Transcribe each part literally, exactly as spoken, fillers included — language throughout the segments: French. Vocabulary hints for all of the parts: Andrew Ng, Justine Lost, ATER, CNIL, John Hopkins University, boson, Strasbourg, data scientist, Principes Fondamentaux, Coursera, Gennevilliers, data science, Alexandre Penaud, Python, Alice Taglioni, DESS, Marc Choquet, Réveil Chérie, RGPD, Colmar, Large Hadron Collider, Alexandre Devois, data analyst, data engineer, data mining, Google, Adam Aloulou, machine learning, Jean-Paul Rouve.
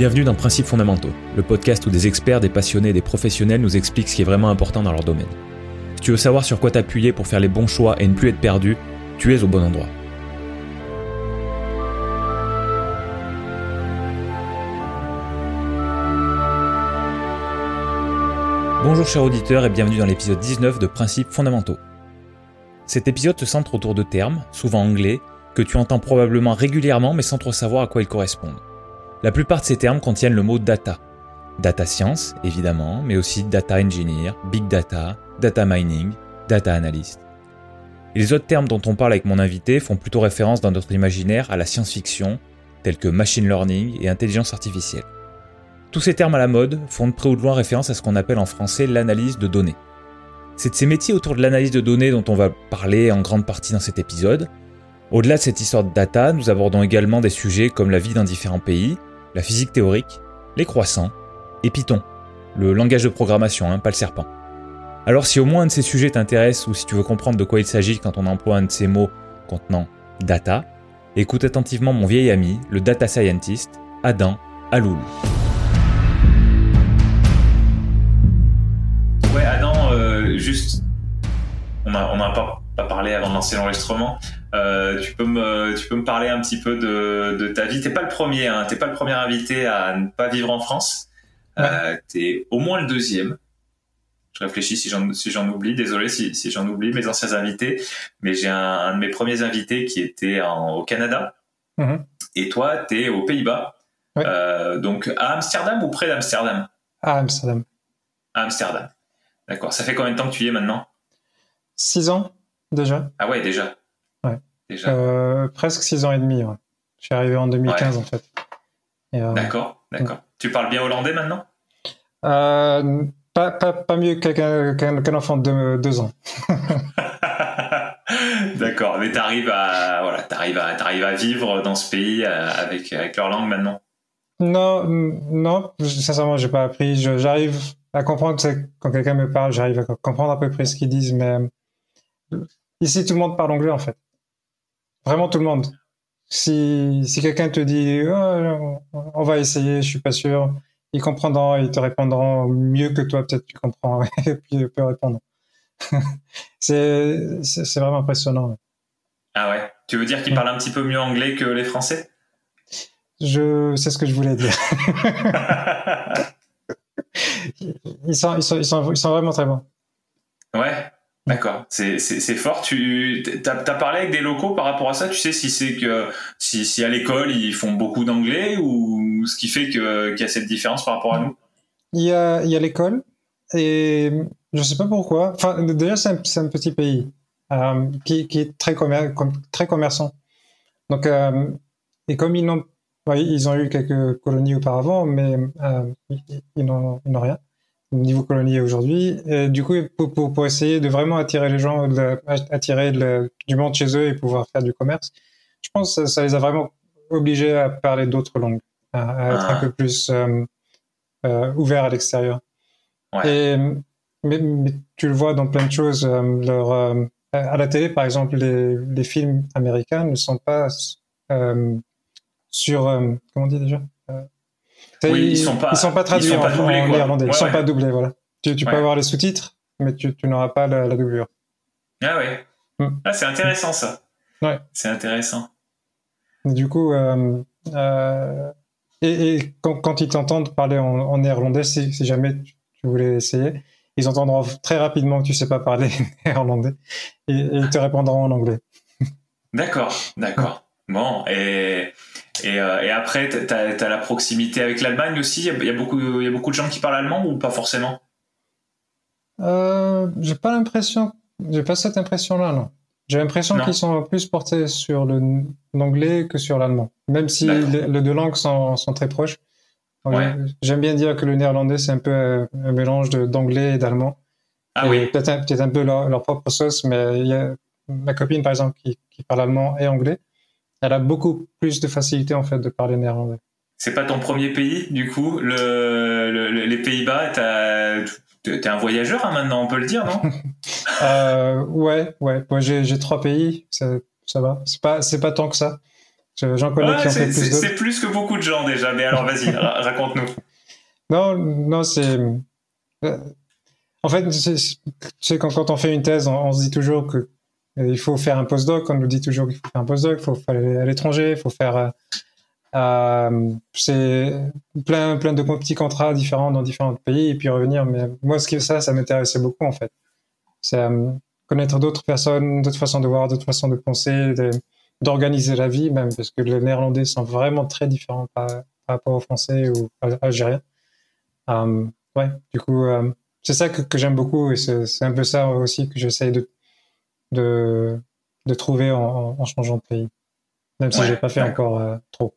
Bienvenue dans Principes Fondamentaux, le podcast où des experts, des passionnés et des professionnels nous expliquent ce qui est vraiment important dans leur domaine. Si tu veux savoir sur quoi t'appuyer pour faire les bons choix et ne plus être perdu, tu es au bon endroit. Bonjour chers auditeurs et bienvenue dans l'épisode dix-neuf de Principes Fondamentaux. Cet épisode se centre autour de termes, souvent anglais, que tu entends probablement régulièrement mais sans trop savoir à quoi ils correspondent. La plupart de ces termes contiennent le mot data. Data science, évidemment, mais aussi data engineer, big data, data mining, data analyst. Et les autres termes dont on parle avec mon invité font plutôt référence dans notre imaginaire à la science-fiction, tels que machine learning et intelligence artificielle. Tous ces termes à la mode font de près ou de loin référence à ce qu'on appelle en français l'analyse de données. C'est de ces métiers autour de l'analyse de données dont on va parler en grande partie dans cet épisode. Au-delà de cette histoire de data, nous abordons également des sujets comme la vie dans différents pays, la physique théorique, les croissants et Python, le langage de programmation, hein, pas le serpent. Alors si au moins un de ces sujets t'intéresse ou si tu veux comprendre de quoi il s'agit quand on emploie un de ces mots contenant « data », écoute attentivement mon vieil ami, le data scientist, Adam Aloulou. Ouais, Adam, euh, juste, on n'a on a pas, pas parlé avant de lancer l'enregistrement. Euh, tu peux me, tu peux me parler un petit peu de, de ta vie. T'es pas le premier, hein, t'es pas le premier invité à ne pas vivre en France. Ouais. Euh, t'es au moins le deuxième. Je réfléchis si j'en, si j'en oublie. Désolé si, si j'en oublie mes anciens invités. Mais j'ai un, un de mes premiers invités qui était en, au Canada. Mmh. Et toi, t'es aux Pays-Bas. Ouais. Euh, donc à Amsterdam ou près d'Amsterdam? À Amsterdam. À Amsterdam. D'accord. Ça fait combien de temps que tu y es maintenant? Six ans déjà. Ah ouais, déjà. Déjà. Euh, presque six ans et demi. Ouais. Je suis arrivé en deux mille quinze, ouais. En fait. Et, euh, d'accord, d'accord. Ouais. Tu parles bien hollandais maintenant ? euh, pas, pas, pas mieux qu'un, qu'un, qu'un enfant de deux ans. D'accord, mais t'arrives à, voilà, t'arrives à, t'arrives à vivre dans ce pays avec, avec leur langue maintenant ? Non, non, sincèrement, j'ai pas appris. Je, j'arrive à comprendre, quand quelqu'un me parle, j'arrive à comprendre à peu près ce qu'ils disent, mais ici, tout le monde parle anglais, en fait. Vraiment tout le monde. Si, si quelqu'un te dit oh, on va essayer, je suis pas sûr, ils comprendront, ils te répondront mieux que toi, peut-être tu comprends et puis ils peuvent répondre. c'est, c'est, c'est vraiment impressionnant. Ah ouais. Tu veux dire qu'ils parlent un petit peu mieux anglais que les Français ? Je, c'est ce que je voulais dire. ils sont, ils sont, ils sont, ils sont vraiment très bons. Ouais. D'accord, c'est, c'est, c'est fort. Tu t'as, t'as parlé avec des locaux par rapport à ça. Tu sais si c'est que si, si à l'école ils font beaucoup d'anglais ou ce qui fait que qu'il y a cette différence par rapport à nous. Il y a il y a l'école et je sais pas pourquoi. Enfin déjà c'est un, c'est un petit pays euh, qui qui est très commer- très commerçant. Donc euh, et comme ils n'ont ils ont eu quelques colonies auparavant, mais euh, ils n'ont ils n'ont rien. Niveau colonie aujourd'hui, et du coup pour, pour, pour essayer de vraiment attirer les gens, de, attirer le, du monde chez eux et pouvoir faire du commerce, je pense que ça, ça les a vraiment obligés à parler d'autres langues, à, à être ah. un peu plus euh, euh, ouverts à l'extérieur. Ouais. Et mais, mais tu le vois dans plein de choses, euh, leur, euh, à la télé par exemple, les, les films américains ne sont pas euh, sur euh, comment on dit déjà. Euh, Oui, ils ne sont, sont pas traduits sont en, pas doublés, en néerlandais, ouais, ils ne sont ouais. pas doublés, voilà. Tu, tu ouais. peux avoir les sous-titres, mais tu, tu n'auras pas la, la doublure. Ah ouais, mm. ah, c'est intéressant ça. Ouais. C'est intéressant. Du coup, euh, euh, et, et quand, quand ils t'entendent parler en, en néerlandais, si, si jamais tu voulais essayer, ils entendront très rapidement que tu ne sais pas parler néerlandais et, et ils te répondront en anglais. D'accord, d'accord. Bon, et... Et, euh, et après, t'as, t'as la proximité avec l'Allemagne aussi. Il y, y a beaucoup, il y a beaucoup de gens qui parlent allemand ou pas forcément. Euh, j'ai pas l'impression, j'ai pas cette impression-là, non. J'ai l'impression non. qu'ils sont plus portés sur le, l'anglais que sur l'allemand, même si les, les deux langues sont, sont très proches. Donc, ouais. J'aime bien dire que le néerlandais c'est un peu un mélange de, d'anglais et d'allemand. Ah et oui. Peut-être un, peut-être un peu leur, leur propre sauce, mais il y a ma copine par exemple qui, qui parle allemand et anglais. Elle a beaucoup plus de facilité en fait de parler néerlandais. C'est pas ton premier pays du coup, le, le, les Pays-Bas. T'as, t'es un voyageur hein, maintenant, on peut le dire, non? euh, Ouais, ouais. Moi j'ai, j'ai trois pays, ça, ça va. C'est pas, c'est pas tant que ça. J'en connais ah, qui ont fait plus d'autres. C'est plus que beaucoup de gens déjà, mais alors vas-y, raconte-nous. Non, non, c'est... En fait, c'est, c'est quand, quand on fait une thèse, on, on se dit toujours que il faut faire un postdoc, on nous dit toujours qu'il faut faire un postdoc, il faut aller à l'étranger, il faut faire... Euh, c'est plein, plein de petits contrats différents dans différents pays et puis revenir. Mais moi, ce qui, ça, ça m'intéressait beaucoup, en fait. C'est euh, connaître d'autres personnes, d'autres façons de voir, d'autres façons de penser, de, d'organiser la vie, même, parce que les Néerlandais sont vraiment très différents par, par rapport aux Français ou aux Algériens. Euh, ouais, du coup, euh, c'est ça que, que j'aime beaucoup et c'est, c'est un peu ça aussi que j'essaie de, de, de trouver en, en changeant de pays, même si ouais, j'ai pas fait ouais. encore euh, trop.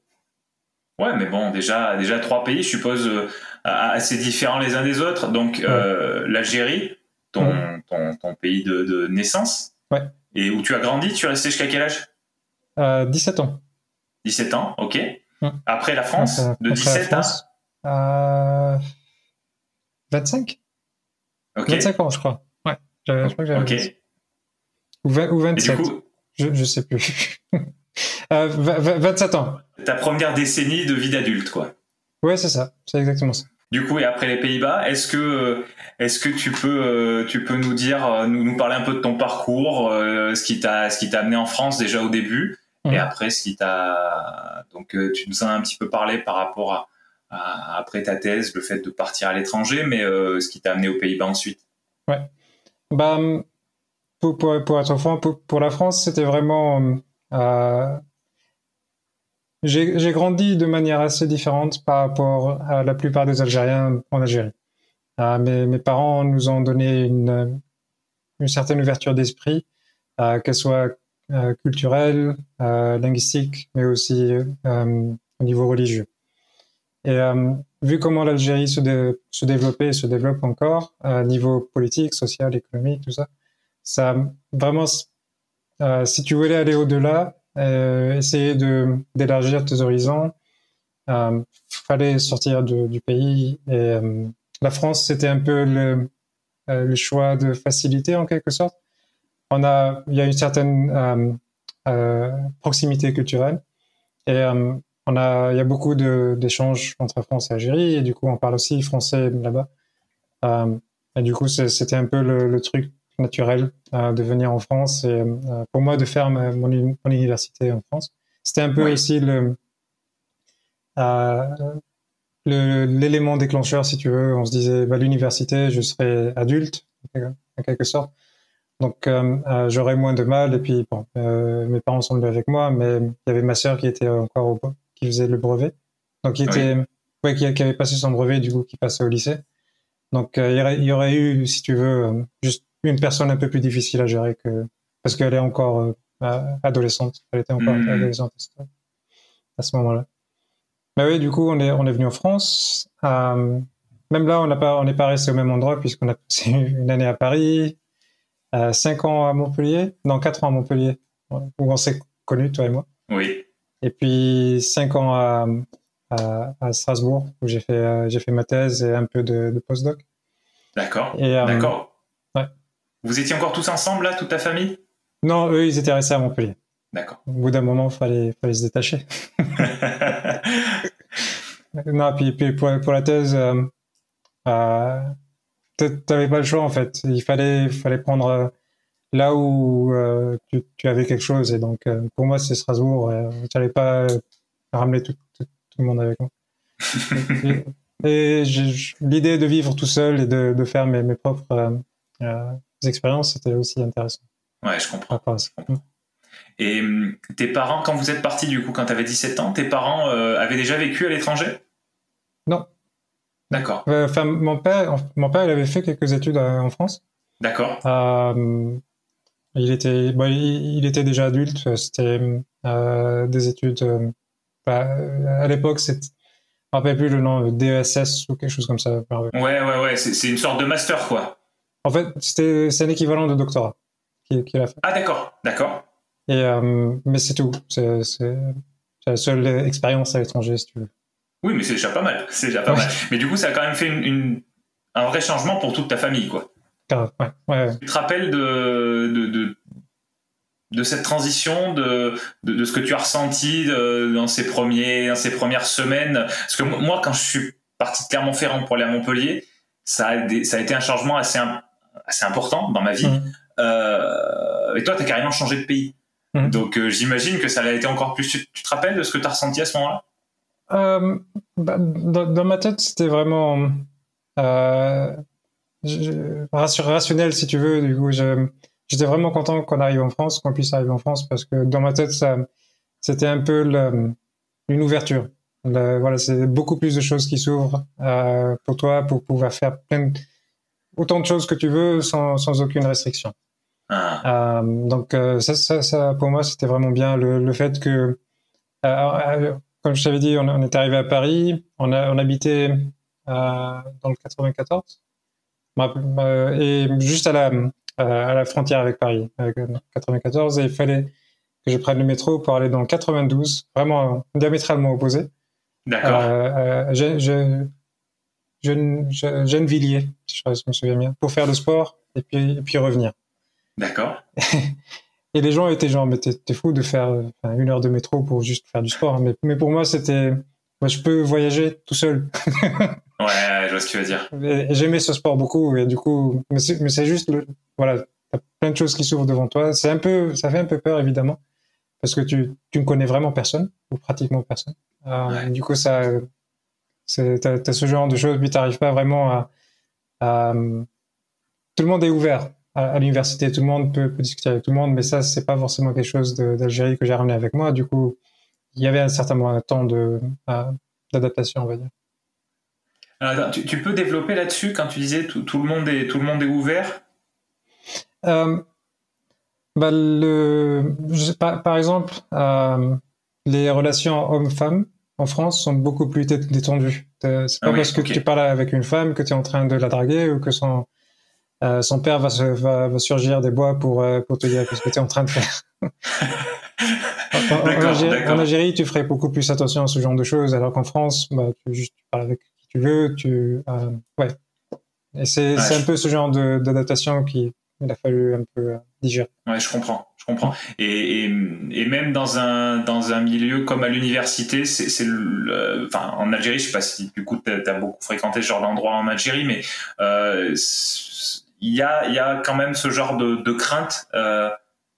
Ouais, mais bon, déjà, déjà trois pays, je suppose, euh, assez différents les uns des autres. Donc, euh, l'Algérie, ton, ouais. ton, ton pays de, de naissance, ouais. et où tu as grandi, tu es resté jusqu'à quel âge ? euh, dix-sept ans. dix-sept ans, ok. Ouais. Après la France, après, de après dix-sept France, à... Euh, vingt-cinq. Ok. vingt-cinq ans, je crois. Ouais, je, je crois que j'avais okay. ou, vingt, ou vingt-sept, coup, je, je sais plus. Euh, vingt-sept ans. Ta première décennie de vie d'adulte, quoi. Ouais, c'est ça, c'est exactement ça. Du coup, et après les Pays-Bas, est-ce que, est-ce que tu peux, tu peux nous dire, nous, nous parler un peu de ton parcours, ce qui t'a, ce qui t'a amené en France déjà au début, mmh. et après ce qui t'a, donc tu nous en as un petit peu parlé par rapport à, à après ta thèse, le fait de partir à l'étranger, mais euh, ce qui t'a amené aux Pays-Bas ensuite. Ouais. Bah, pour, pour, pour être franc, pour, pour la France, c'était vraiment. Euh, j'ai, j'ai grandi de manière assez différente par rapport à la plupart des Algériens en Algérie. Euh, mes, mes parents nous ont donné une, une certaine ouverture d'esprit, euh, qu'elle soit euh, culturelle, euh, linguistique, mais aussi euh, au niveau religieux. Et euh, vu comment l'Algérie se, dé, se développait et se développe encore, euh, niveau politique, social, économique, tout ça, ça vraiment... Euh, si tu voulais aller au-delà, euh, essayer de, d'élargir tes horizons, il euh, fallait sortir de, du pays. Et, euh, la France, c'était un peu le, euh, le choix de facilité, en quelque sorte. On a, il y a une certaine euh, euh, proximité culturelle. Et euh, on a, il y a beaucoup de, d'échanges entre France et Algérie. Et du coup, on parle aussi français là-bas. Euh, et du coup, c'était un peu le, le truc naturel euh, de venir en France et euh, pour moi de faire ma, mon, mon université en France. C'était un peu oui. aussi le, euh, le, l'élément déclencheur, si tu veux. On se disait, bah, l'université, je serai adulte, en quelque sorte. Donc, euh, euh, j'aurais moins de mal. Et puis, bon, euh, mes parents sont venus avec moi, mais il y avait ma sœur qui était encore au, qui faisait le brevet. Donc, qui était, oui. ouais, qui, qui avait passé son brevet, du coup, qui passait au lycée. Donc, euh, il, y aurait, il y aurait eu, si tu veux, euh, juste une personne un peu plus difficile à gérer que, parce qu'elle est encore euh, adolescente. Elle était encore mmh. adolescente à ce moment-là. Mais oui, du coup, on est, on est venu en France. Euh, même là, on n'a pas, on n'est pas resté au même endroit puisqu'on a passé une année à Paris, euh, cinq ans à Montpellier, non, quatre ans à Montpellier, où on s'est connus, toi et moi. Oui. Et puis, cinq ans à, à, à Strasbourg, où j'ai fait, euh, j'ai fait ma thèse et un peu de, de postdoc. D'accord. Et, euh, D'accord. Vous étiez encore tous ensemble, là, toute ta famille ? Non, eux, ils étaient restés à Montpellier. D'accord. Au bout d'un moment, il fallait, fallait se détacher. Non, puis, puis pour, pour la thèse, euh, euh, t'avais pas le choix, en fait. Il fallait, fallait prendre là où euh, tu, tu avais quelque chose. Et donc, euh, pour moi, c'est Strasbourg. Euh, j'allais pas ramener tout, tout, tout le monde avec moi. et et j'ai, l'idée de vivre tout seul et de, de faire mes, mes propres... Euh, Euh, les expériences, c'était aussi intéressant. Ouais, je comprends. Ah, je comprends. Et hum, tes parents, quand vous êtes partis, du coup, quand tu avais dix-sept ans, tes parents euh, avaient déjà vécu à l'étranger ? Non. D'accord. Euh, enfin, mon père, mon père, il avait fait quelques études euh, en France. D'accord. Euh, il était, bon, il, il était déjà adulte. C'était euh, des études. Euh, bah, à l'époque, c'était. Je ne me rappelle plus le nom, D E S S ou quelque chose comme ça. Ouais, ouais, ouais. C'est, c'est une sorte de master, quoi. En fait, c'était, c'est un équivalent de doctorat qu'il, qu'il a fait. Ah, d'accord, d'accord. Et, euh, mais c'est tout. C'est, c'est, c'est la seule expérience à l'étranger, si tu veux. Oui, mais c'est déjà pas mal. C'est déjà pas ouais. mal. Mais du coup, ça a quand même fait une, une, un vrai changement pour toute ta famille, quoi. Grave, ouais. ouais. Tu te rappelles de, de, de, de cette transition, de, de, de ce que tu as ressenti de, dans, ces premiers, dans ces premières semaines? Parce que moi, quand je suis parti de Clermont-Ferrand pour aller à Montpellier, ça a, des, ça a été un changement assez, assez important dans ma vie. Mmh. Euh, et toi, tu as carrément changé de pays. Mmh. Donc, euh, j'imagine que ça l'a été encore plus. Tu, tu te rappelles de ce que tu as ressenti à ce moment-là? euh, bah, dans, dans ma tête, c'était vraiment euh, je, rationnel, si tu veux. Du coup, je... J'étais vraiment content qu'on arrive en France, qu'on puisse arriver en France, parce que dans ma tête, ça, c'était un peu le, une ouverture. Le, voilà, c'est beaucoup plus de choses qui s'ouvrent euh, pour toi, pour pouvoir faire plein, autant de choses que tu veux sans, sans aucune restriction. Ah. Euh, donc euh, ça, ça, ça, pour moi, c'était vraiment bien le, le fait que, euh, euh, comme je t'avais dit, on, on est arrivé à Paris, on, a, on habitait euh, dans le quatre-vingt-quatorze, et juste à la Euh, à la frontière avec Paris, avec quatre-vingt-quatorze, et il fallait que je prenne le métro pour aller dans le quatre-vingt-douze, vraiment diamétralement opposé. D'accord. Euh, euh, je, je, je, je, Gennevilliers, je me souviens bien, pour faire le sport et puis, et puis revenir. D'accord. Et les gens étaient genre, mais t'es, t'es fou de faire enfin, une heure de métro pour juste faire du sport, mais, mais pour moi, c'était, moi, je peux voyager tout seul. Ouais, je vois ce que tu veux dire. Et j'aimais ce sport beaucoup, et du coup, mais c'est, mais c'est juste, le, voilà, t'as plein de choses qui s'ouvrent devant toi. C'est un peu, ça fait un peu peur évidemment, parce que tu, tu ne connais vraiment personne ou pratiquement personne. Euh, ouais. Du coup, ça, c'est, t'as, t'as ce genre de choses, puis t'arrives pas vraiment à, à, tout le monde est ouvert à, à l'université, tout le monde peut, peut discuter avec tout le monde, mais ça, c'est pas forcément quelque chose de, d'Algérie que j'ai ramené avec moi. Du coup, il y avait un certain temps de, à, d'adaptation, on va dire. Alors, tu, tu peux développer là-dessus quand tu disais tout, tout le monde est tout le monde est ouvert. Euh, bah le, je sais pas, par exemple, euh, les relations hommes-femmes en France sont beaucoup plus détendues. C'est pas ah oui, parce que okay. tu parles avec une femme que tu es en train de la draguer ou que son euh, son père va, se, va va surgir des bois pour euh, pour te dire ce que tu es en train de faire. en, d'accord, en, Algérie, d'accord. En Algérie, tu ferais beaucoup plus attention à ce genre de choses, alors qu'en France, bah, tu juste tu parles avec tu veux, tu... Euh, ouais. Et c'est, ouais, c'est un je... peu ce genre de, d'adaptation qu'il a fallu un peu euh, digérer. Ouais, je comprends, je comprends. Et, et, et même dans un, dans un milieu comme à l'université, c'est, c'est le, enfin, en Algérie, je sais pas si du coup tu as beaucoup fréquenté ce genre d'endroit en Algérie, mais euh, il y a, il y a quand même ce genre de, de crainte. Euh...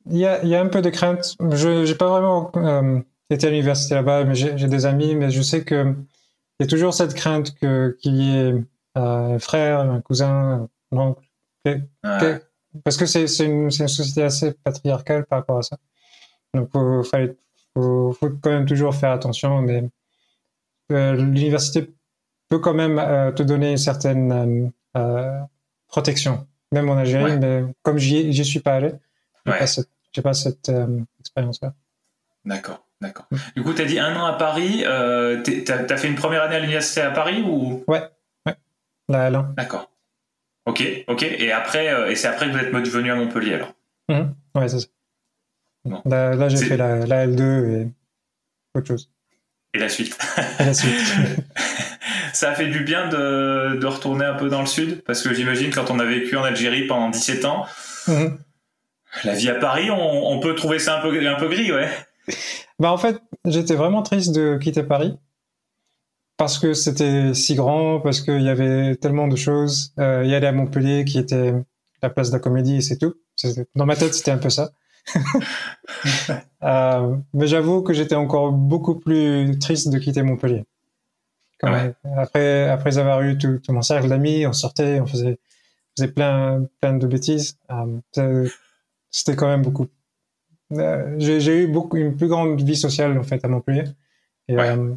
Il y a, il y a un peu de crainte. Je n'ai pas vraiment euh, été à l'université là-bas, mais j'ai, j'ai des amis, mais je sais que il y a toujours cette crainte que, qu'il y ait euh, un frère, un cousin, un oncle. Que, ouais. que, parce que c'est, c'est, une, c'est une société assez patriarcale par rapport à ça. Donc, il faut, faut, faut quand même toujours faire attention. Mais euh, l'université peut quand même euh, te donner une certaine euh, euh, protection, même en Algérie. Ouais. Mais comme j'y, j'y suis pas allé, j'ai ouais. pas cette, j'ai pas cette euh, expérience-là. D'accord. D'accord. Du coup, tu as dit un an à Paris, euh, tu as fait une première année à l'université à Paris ou... Ouais, ouais. Là, là. D'accord. Ok, ok. Et, après, euh, et c'est après que vous êtes venu à Montpellier alors. Mmh. Ouais, c'est ça. Bon. Là, là, j'ai c'est... fait la, la L deux et autre chose. Et la suite. Et la suite. Ça a fait du bien de, de retourner un peu dans le sud, parce que j'imagine quand on a vécu en Algérie pendant dix-sept ans, mmh. la vie à Paris, on, on peut trouver ça un peu, un peu gris, ouais. Bah en fait, j'étais vraiment triste de quitter Paris parce que c'était si grand, parce qu'il y avait tellement de choses. Euh, y aller à Montpellier, qui était la place de la Comédie, et c'est tout. C'était, dans ma tête, c'était un peu ça. euh, mais j'avoue que j'étais encore beaucoup plus triste de quitter Montpellier. Quand ouais. Après, après avoir eu tout, tout mon cercle d'amis, on sortait, on faisait, faisait plein, plein de bêtises. Euh, c'était quand même beaucoup. Euh, j'ai, j'ai eu beaucoup, une plus grande vie sociale en fait à Montpellier et ouais. euh,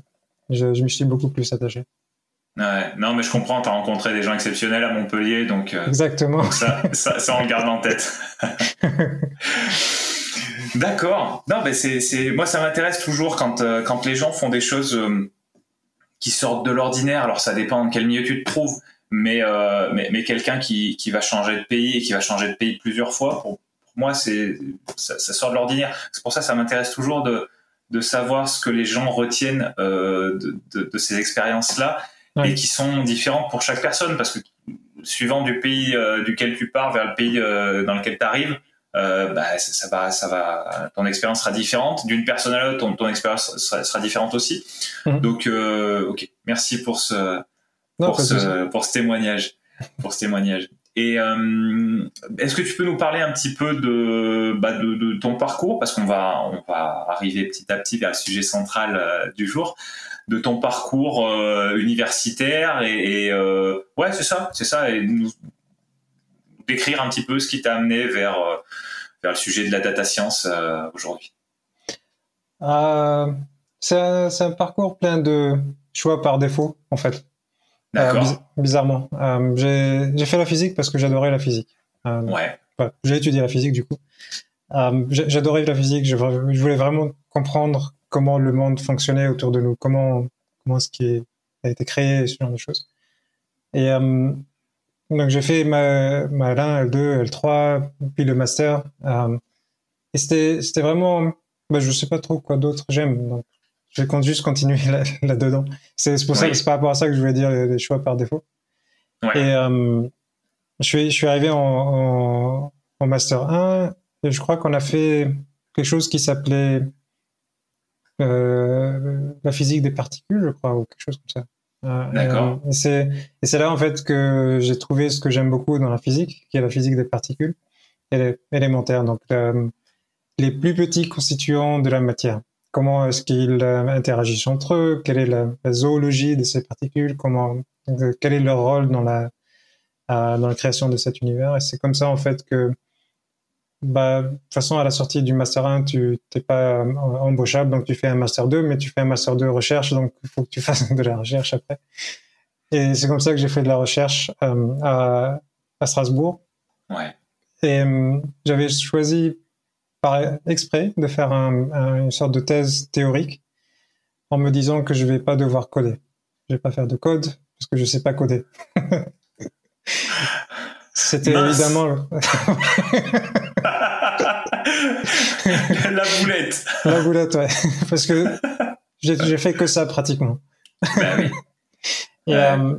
je, je me suis beaucoup plus attaché. Ouais. Non mais je comprends, t'as rencontré des gens exceptionnels à Montpellier donc, euh, exactement. Donc ça, ça, ça on le garde en tête. D'accord. Non mais c'est, c'est... moi ça m'intéresse toujours quand, euh, quand les gens font des choses euh, qui sortent de l'ordinaire, alors ça dépend de quel milieu tu te trouves, mais, euh, mais, mais quelqu'un qui, qui va changer de pays et qui va changer de pays plusieurs fois pour moi, c'est, ça, ça sort de l'ordinaire. C'est pour ça que ça m'intéresse toujours de, de savoir ce que les gens retiennent euh, de, de, de ces expériences-là oui. et qui sont différentes pour chaque personne. Parce que suivant du pays euh, duquel tu pars vers le pays euh, dans lequel tu arrives, euh, bah, ça, ça va, ça va. Ton expérience sera différente d'une personne à l'autre. Ton, ton expérience sera, sera différente aussi. Mm-hmm. Donc, euh, ok, merci pour ce, non, pour ce, pour ce témoignage, pour ce témoignage. Et euh, est-ce que tu peux nous parler un petit peu de, bah, de, de ton parcours, parce qu'on va, on va arriver petit à petit vers le sujet central euh, du jour, de ton parcours euh, universitaire et, et euh, ouais, c'est ça, c'est ça, et nous décrire un petit peu ce qui t'a amené vers, vers le sujet de la data science euh, aujourd'hui. Euh, c'est, un, c'est un parcours plein de choix par défaut, en fait. D'accord. Euh, biz- bizarrement. Euh, j'ai, j'ai fait la physique parce que j'adorais la physique. Euh, ouais. ouais. J'ai étudié la physique, du coup. Euh, j'adorais la physique. Je, je voulais vraiment comprendre comment le monde fonctionnait autour de nous, comment, comment ce qui a été créé, ce genre de choses. Et euh, donc, j'ai fait ma, ma L un, L deux, L trois, puis le master. Euh, et c'était, c'était vraiment... Bah, je sais pas trop quoi d'autre j'aime, donc je vais juste continuer là, là-dedans. C'est, c'est pour oui. ça que c'est par rapport à ça que je voulais dire les, les choix par défaut. Ouais. Et euh, je, suis, je suis arrivé en, en, en Master un et je crois qu'on a fait quelque chose qui s'appelait euh, la physique des particules, je crois, ou quelque chose comme ça. Euh, D'accord. Et, et, c'est, et c'est là, en fait, que j'ai trouvé ce que j'aime beaucoup dans la physique, qui est la physique des particules élémentaires, donc euh, les plus petits constituants de la matière. Comment est-ce qu'ils interagissent entre eux? Quelle est la, la zoologie de ces particules? Comment, quel est leur rôle dans la, euh, dans la création de cet univers? Et c'est comme ça, en fait, que, bah, de toute façon, à la sortie du Master un, tu n'es pas embauchable, donc tu fais un Master deux, mais tu fais un Master deux recherche, donc il faut que tu fasses de la recherche après. Et c'est comme ça que j'ai fait de la recherche euh, à, à Strasbourg. Ouais. Et euh, j'avais choisi... par exprès de faire un, un, une sorte de thèse théorique en me disant que je vais pas devoir coder. Je vais pas faire de code parce que je sais pas coder. C'était Mince. évidemment... La boulette. La boulette, ouais. Parce que j'ai, j'ai fait que ça pratiquement. Ben oui. Et, ouais. euh,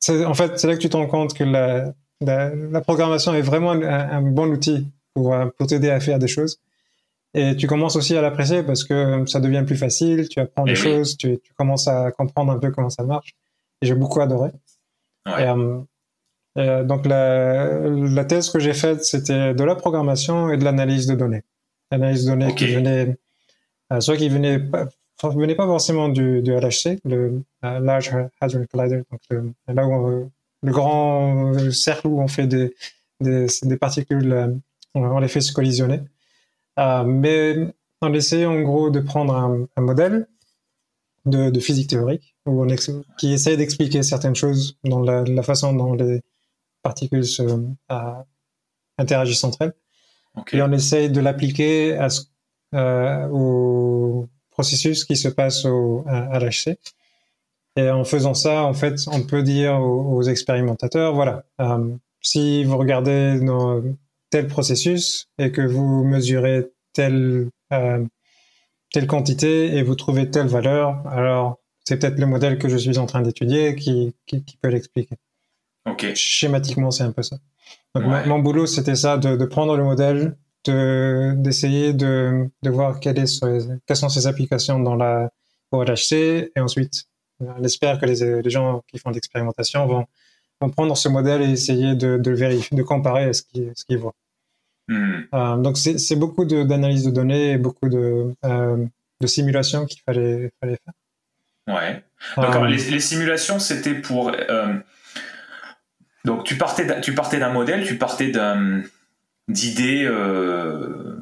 c'est, en fait, c'est là que tu te rends compte que la, la, la programmation est vraiment un, un bon outil pour, pour t'aider à faire des choses. Et tu commences aussi à l'apprécier parce que ça devient plus facile, tu apprends des oui. choses, tu, tu commences à comprendre un peu comment ça marche. Et j'ai beaucoup adoré. Ouais. Et, euh, et donc, la, la thèse que j'ai faite, c'était de la programmation et de l'analyse de données. L'analyse de données okay. qui venait, euh, soit qui venait pas, venait pas forcément du, du L H C, le euh, Large Hadron Collider, donc le, là où on, le grand le cercle où on fait des, des, des particules. Euh, On les fait se collisionner. Euh, mais on essayait en gros de prendre un, un modèle de, de physique théorique où on ex- qui essaie d'expliquer certaines choses dans la, la façon dont les particules se, euh, interagissent entre elles. Okay. Et on essaie de l'appliquer à, euh, au processus qui se passe au, à, à l'H C. Et en faisant ça, en fait, on peut dire aux, aux expérimentateurs, voilà, euh, si vous regardez dans... tel processus et que vous mesurez telle, euh, telle quantité et vous trouvez telle valeur, alors c'est peut-être le modèle que je suis en train d'étudier qui, qui, qui peut l'expliquer. Okay. Schématiquement, c'est un peu ça. Donc, ouais. mon, mon boulot, c'était ça, de, de prendre le modèle, de, d'essayer de, de voir quelle est, quelles sont ses applications dans la, au L H C et ensuite, on espère que les, les gens qui font de l'expérimentation vont vont prendre ce modèle et essayer de, de le vérifier, de comparer à ce qu'ils, ce qu'ils voient. Mmh. Euh, donc, c'est, c'est beaucoup de, d'analyse de données et beaucoup de, euh, de simulations qu'il fallait, fallait faire. Ouais. Donc, euh, les, les simulations, c'était pour... Euh, donc, tu partais, tu partais d'un modèle, tu partais d'un, d'idées euh,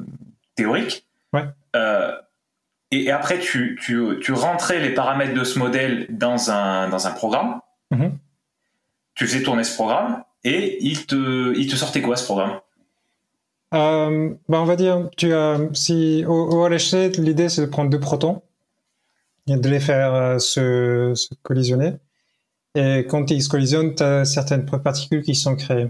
théoriques. Ouais. Euh, et, et après, tu, tu, tu rentrais les paramètres de ce modèle dans un, dans un programme. Mmh. Tu faisais tourner ce programme et il te, il te sortait quoi ce programme? euh, bah On va dire, tu as, si, au, au L H C, l'idée c'est de prendre deux protons et de les faire euh, se, se collisionner. Et quand ils se collisionnent, tu as certaines particules qui sont créées.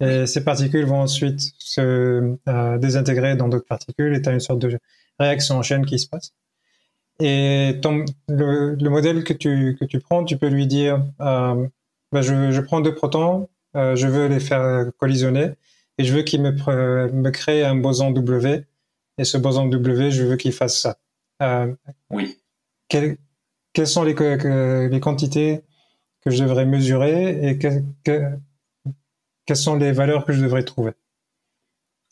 Et ces particules vont ensuite se euh, désintégrer dans d'autres particules et tu as une sorte de réaction en chaîne qui se passe. Et ton, le, le modèle que tu, que tu prends, tu peux lui dire... Euh, Ben je, je prends deux protons, euh, je veux les faire collisionner. et je veux qu'il me, pre- me crée un boson W, et ce boson W, je veux qu'il fasse ça. Euh, oui. Quel, quelles sont les, que, les quantités que je devrais mesurer et que, que, quelles sont les valeurs que je devrais trouver?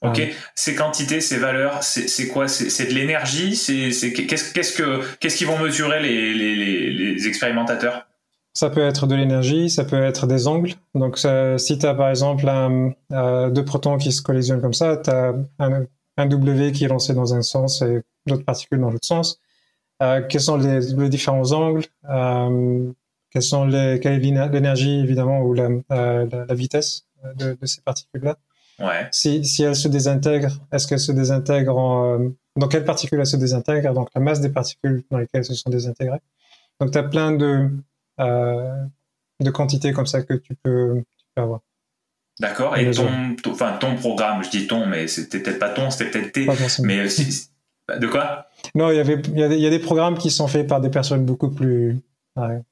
Ok, euh, ces quantités, ces valeurs, c'est, c'est quoi? C'est, c'est de l'énergie? C'est, c'est, qu'est-ce, qu'est-ce, que, qu'est-ce qu'ils vont mesurer les, les, les, les expérimentateurs? Ça peut être de l'énergie, ça peut être des angles. Donc, ça, si tu as par exemple un, euh, deux protons qui se collisionnent comme ça, tu as un, un W qui est lancé dans un sens et d'autres particules dans l'autre sens. Euh, quels sont les, les différents angles? euh, quels sont les, Quelle est l'énergie, évidemment, ou la, euh, la, la vitesse de, de ces particules-là? Ouais. Si, si elles se désintègrent, est-ce qu'elles se désintègrent en, euh, dans quelles particules elles se désintègrent? Donc, la masse des particules dans lesquelles elles se sont désintégrées. Donc, tu as plein de... Euh, de quantité comme ça que tu peux, tu peux avoir. D'accord. Et ton, ton, enfin, ton programme, je dis ton, mais c'était peut-être pas ton, c'était peut-être tes. Mais si, de quoi? Non, il y avait, il y a des, il y a des programmes qui sont faits par des personnes beaucoup plus, ouais,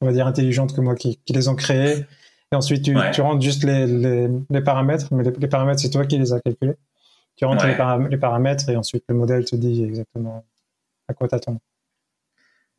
on va dire intelligentes que moi, qui, qui les ont créés. Et ensuite, tu, ouais. tu rentres juste les, les, les paramètres, mais les, les paramètres, c'est toi qui les as calculés. Tu rentres ouais. les, param- les paramètres et ensuite le modèle te dit exactement à quoi t'attendre.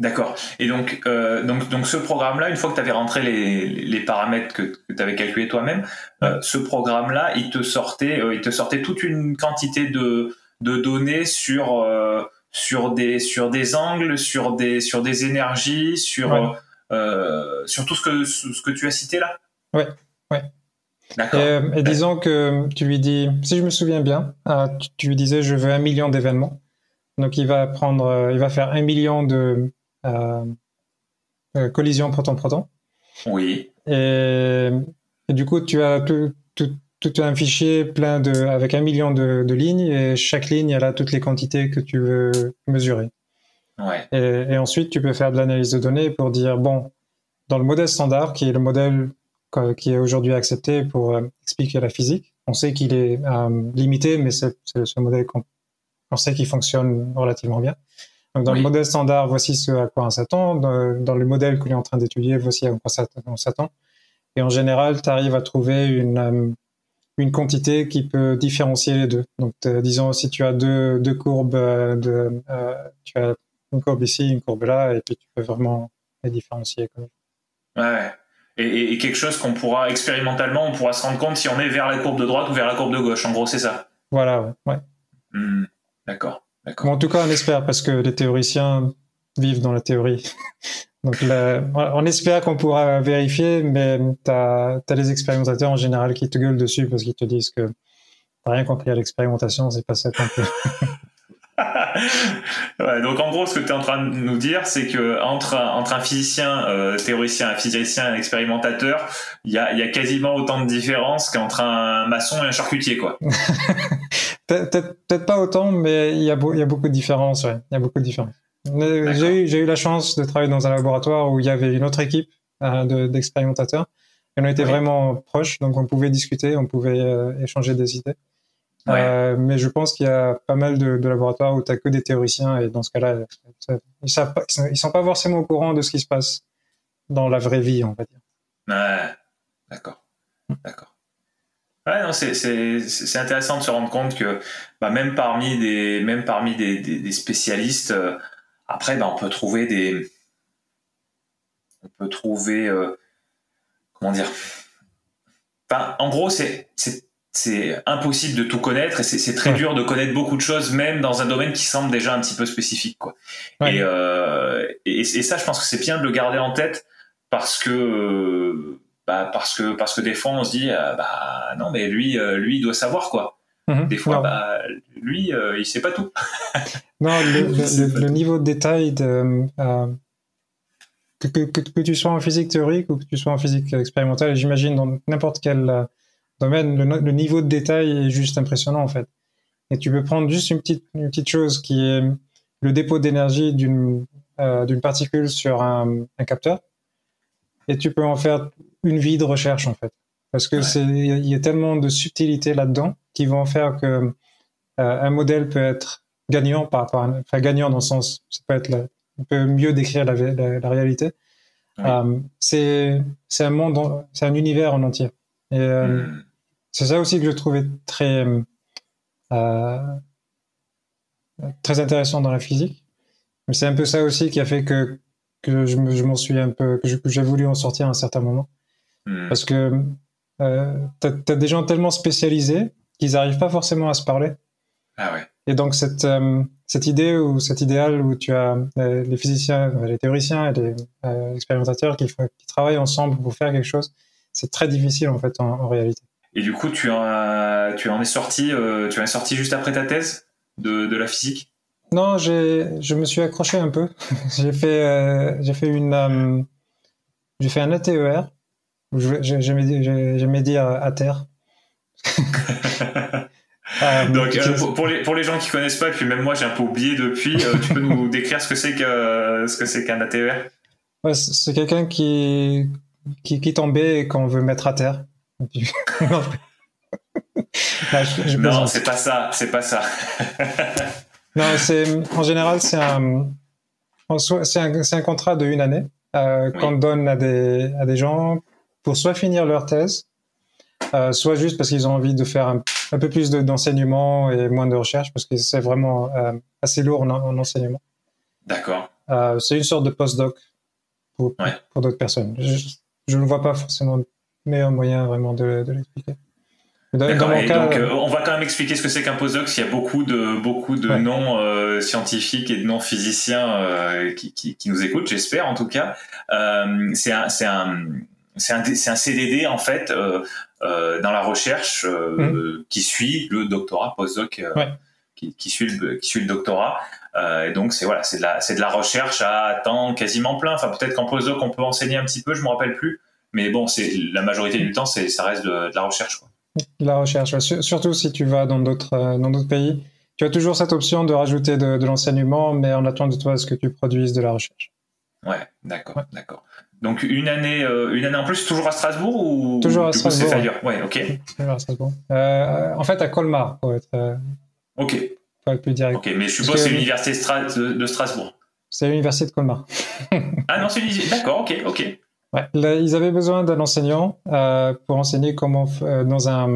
D'accord. Et donc, euh, donc, donc, ce programme-là, une fois que tu avais rentré les, les paramètres que, que tu avais calculés toi-même, euh, ce programme-là, il te sortait, euh, il te sortait toute une quantité de, de données sur, euh, sur des, sur des angles, sur des, sur des énergies, sur, ouais. euh, sur tout ce que, ce que tu as cité là. Ouais, ouais. D'accord. Et, et disons que tu lui dis, si je me souviens bien, hein, tu, tu lui disais, je veux un million d'événements. Donc, il va prendre, il va faire un million de, Euh, euh, collision proton-proton. Oui. Et, et du coup, tu as tout, tout, tout un fichier plein de, avec un million de, de lignes, et chaque ligne, elle a toutes les quantités que tu veux mesurer. Ouais. Et, et ensuite, tu peux faire de l'analyse de données pour dire, bon, dans le modèle standard, qui est le modèle qui est aujourd'hui accepté pour euh, expliquer la physique, on sait qu'il est euh, limité, mais c'est, c'est ce modèle qu'on on sait qu'il fonctionne relativement bien. Donc dans oui. le modèle standard, voici ce à quoi on s'attend. Dans, dans le modèle que l'on est en train d'étudier, voici à quoi on s'attend. Et en général, tu arrives à trouver une, une quantité qui peut différencier les deux. Donc, disons, si tu as deux, deux courbes, de, euh, tu as une courbe ici, une courbe là, et puis tu peux vraiment les différencier. Ouais. Et, et quelque chose qu'on pourra, expérimentalement, on pourra se rendre compte si on est vers la courbe de droite ou vers la courbe de gauche. En gros, c'est ça. Voilà, ouais. ouais. Mmh, d'accord. Bon, en tout cas, on espère, parce que les théoriciens vivent dans la théorie. Donc, là, on espère qu'on pourra vérifier, mais tu as les expérimentateurs en général qui te gueulent dessus parce qu'ils te disent que tu n'as rien compris à l'expérimentation, c'est pas ça qu'on peut. Ouais, donc, en gros, ce que tu es en train de nous dire, c'est qu'entre entre un physicien, euh, théoricien, un physicien, un expérimentateur, il y a, y a quasiment autant de différences qu'entre un maçon et un charcutier, quoi. Peut-être, peut-être pas autant, mais il y a, beau, il y a beaucoup de différences. Ouais. Il y a beaucoup de différences. J'ai eu, j'ai eu la chance de travailler dans un laboratoire où il y avait une autre équipe euh, de, d'expérimentateurs. Et on était oui. vraiment proches, donc on pouvait discuter, on pouvait euh, échanger des idées. Oui. Euh, mais je pense qu'il y a pas mal de, de laboratoires où tu n'as que des théoriciens. Et dans ce cas-là, ils ne sont pas forcément au courant de ce qui se passe dans la vraie vie, on va dire. Ouais. D'accord, d'accord. Ouais, non, c'est, c'est, c'est intéressant de se rendre compte que bah, même parmi des, même parmi des, des, des spécialistes, euh, après, bah, on peut trouver des... On peut trouver... Euh, comment dire enfin, en gros, c'est, c'est, c'est impossible de tout connaître, et c'est, c'est très ouais. dur de connaître beaucoup de choses, même dans un domaine qui semble déjà un petit peu spécifique, quoi. Ouais. Et, euh, et, et ça, je pense que c'est bien de le garder en tête, parce que... Euh, Bah parce que parce que des fois on se dit euh, bah non mais lui euh, lui il doit savoir quoi. Mmh, des fois non. bah lui euh, il sait pas tout. Non le, le, le, le niveau de détail de, euh, que, que, que que tu sois en physique théorique ou que tu sois en physique expérimentale, j'imagine dans n'importe quel euh, domaine le, le niveau de détail est juste impressionnant en fait. Et tu peux prendre juste une petite une petite chose qui est le dépôt d'énergie d'une euh, d'une particule sur un, un capteur, et tu peux en faire une vie de recherche, en fait. Parce que ouais. c'est, il y a tellement de subtilités là-dedans qui vont faire que, euh, un modèle peut être gagnant par rapport à, enfin, gagnant dans le sens, ça peut être, la, on peut mieux décrire la, la, la réalité. Ouais. Euh, c'est, c'est un monde, c'est un univers en entier. Et, euh, mmh. C'est ça aussi que je trouvais très, euh, très intéressant dans la physique. Mais c'est un peu ça aussi qui a fait que, que je, je m'en suis un peu, que, je, que j'ai voulu en sortir à un certain moment. Mmh. Parce que euh, t'as, t'as des gens tellement spécialisés qu'ils n'arrivent pas forcément à se parler. Ah ouais. Et donc cette, euh, cette idée ou cet idéal où tu as euh, les physiciens, les théoriciens et les euh, expérimentateurs qui, qui travaillent ensemble pour faire quelque chose, c'est très difficile en fait en, en réalité. Et du coup, tu en as, tu en es sorti, euh, tu en es sorti juste après ta thèse de, de la physique ? Non, j'ai, je me suis accroché un peu. j'ai fait, euh, j'ai fait une, euh, j'ai fait un A T E R. J'aimais dire A T E R. Euh, Donc, euh, pour, pour, les, pour les gens qui connaissent pas, puis même moi j'ai un peu oublié depuis, euh, tu peux nous décrire ce que c'est que ce que c'est qu'un A T E R ? Ouais, c'est quelqu'un qui qui qui tombait et qu'on veut mettre à terre. non, je, je non c'est pas ça, c'est pas ça. non, c'est en général c'est un c'est un c'est un contrat de une année euh, oui. qu'on donne à des à des gens pour soit finir leur thèse, euh, soit juste parce qu'ils ont envie de faire un un peu plus de, d'enseignement et moins de recherche parce que c'est vraiment euh, assez lourd en, en enseignement. D'accord. Euh, c'est une sorte de postdoc pour, ouais. pour d'autres personnes. Je, je ne vois pas forcément le meilleur moyen vraiment de, de l'expliquer. Dans, D'accord, dans mon et cas, donc euh, on va quand même expliquer ce que c'est qu'un postdoc, s'il y a beaucoup de, beaucoup de ouais. non euh, scientifiques et de non physiciens euh, qui, qui, qui nous écoutent, j'espère en tout cas. Euh, c'est un... C'est un C'est un, c'est un C D D en fait euh, euh, dans la recherche euh, mmh. qui suit le doctorat postdoc euh, ouais. qui, qui suit le qui suit le doctorat euh, et donc c'est voilà c'est de la c'est de la recherche à temps quasiment plein, enfin peut-être qu'en postdoc on peut enseigner un petit peu, je me rappelle plus, mais bon c'est la majorité du temps c'est ça reste de, de la recherche quoi. De la recherche ouais. Surtout si tu vas dans d'autres euh, dans d'autres pays, tu as toujours cette option de rajouter de, de l'enseignement, mais on attend de toi à ce que tu produises de la recherche. Ouais, d'accord, ouais. d'accord. Donc une année, euh, une année en plus, toujours à Strasbourg ou toujours à Strasbourg. Coup, c'est ouais, ok. Toujours à Strasbourg. Euh, en fait, à Colmar, pour être. Euh, ok. Pour être plus direct. Ok, mais je suppose que c'est l'université Stras- de Strasbourg. C'est l'université de Colmar. ah non, c'est l'université. D'accord, ok, ok. Ouais. Là, ils avaient besoin d'un enseignant euh, pour enseigner comment f- euh, dans un.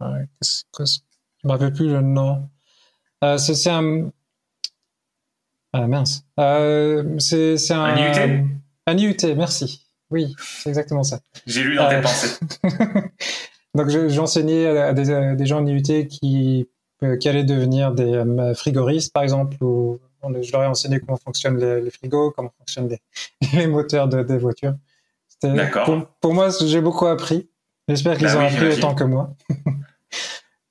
Ouais, qu'est-ce, qu'est-ce... Je ne me rappelle plus le nom. Euh, c'est, c'est un. Ah mince, euh, c'est, c'est un, un I U T ? Un I U T, merci. Oui, c'est exactement ça. J'ai lu dans tes euh... pensées. Donc je, j'enseignais à des, à des gens en I U T qui, qui allaient devenir des um, frigoristes, par exemple, où on, je leur ai enseigné comment fonctionnent les, les frigos, comment fonctionnent les, les moteurs de, des voitures. C'était, D'accord. Pour, pour moi, j'ai beaucoup appris. J'espère qu'ils bah ont oui, appris j'imagine. autant que moi.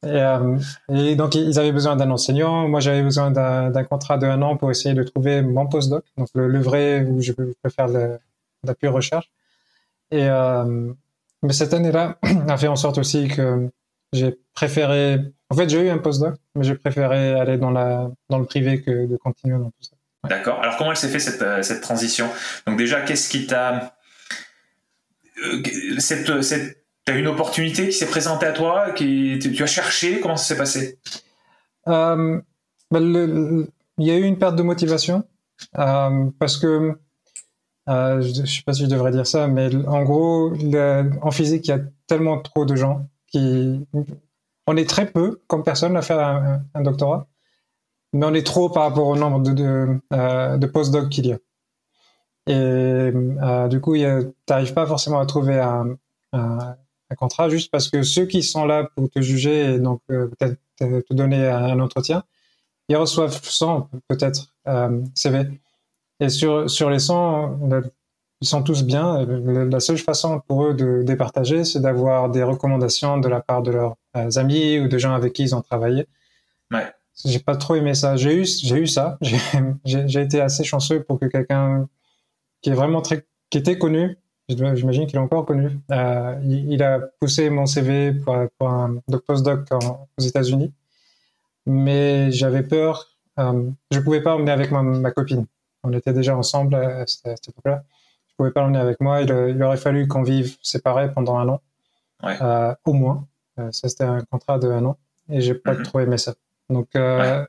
Et, euh, et donc ils avaient besoin d'un enseignant, moi j'avais besoin d'un, d'un contrat de un an pour essayer de trouver mon postdoc, donc le, le vrai où je peux, je peux faire de la pure recherche. Et euh, mais cette année-là a fait en sorte aussi que j'ai préféré, en fait j'ai eu un postdoc, mais j'ai préféré aller dans la dans le privé que de continuer dans le postdoc. Ouais. D'accord. Alors comment elle s'est fait cette cette transition ? Donc déjà qu'est-ce qui t'a cette cette T'as une opportunité qui s'est présentée à toi, qui tu, tu as cherché. Comment ça s'est passé ? euh, ben le, le, Il y a eu une perte de motivation euh, parce que euh, je ne sais pas si je devrais dire ça, mais en gros, le, en physique, il y a tellement trop de gens qui, on est très peu comme personne à faire un, un doctorat, mais on est trop par rapport au nombre de de, euh, de postdocs qu'il y a. Et euh, du coup, il y a, t'arrives pas forcément à trouver un, un un contrat juste parce que ceux qui sont là pour te juger et donc euh, peut-être te donner un entretien, ils reçoivent cent peut-être euh, C V. Et sur, sur les cent, ils sont tous bien. La seule façon pour eux de départager, c'est d'avoir des recommandations de la part de leurs euh, amis ou de gens avec qui ils ont travaillé. Ouais. J'ai pas trop aimé ça. J'ai eu, j'ai eu ça. J'ai, j'ai, j'ai été assez chanceux pour que quelqu'un qui est vraiment très, qui était connu, j'imagine qu'il est encore connu. Euh, il, il a poussé mon C V pour, pour un postdoc en, aux États-Unis, mais j'avais peur. Euh, je pouvais pas emmener avec ma, ma copine. On était déjà ensemble à cette époque-là. Je pouvais pas l'emmener avec moi. Il, il aurait fallu qu'on vive séparés pendant un an, ouais. euh, au moins. Euh, ça c'était un contrat de un an, et j'ai pas mm-hmm. trop aimé ça. Donc euh, ouais.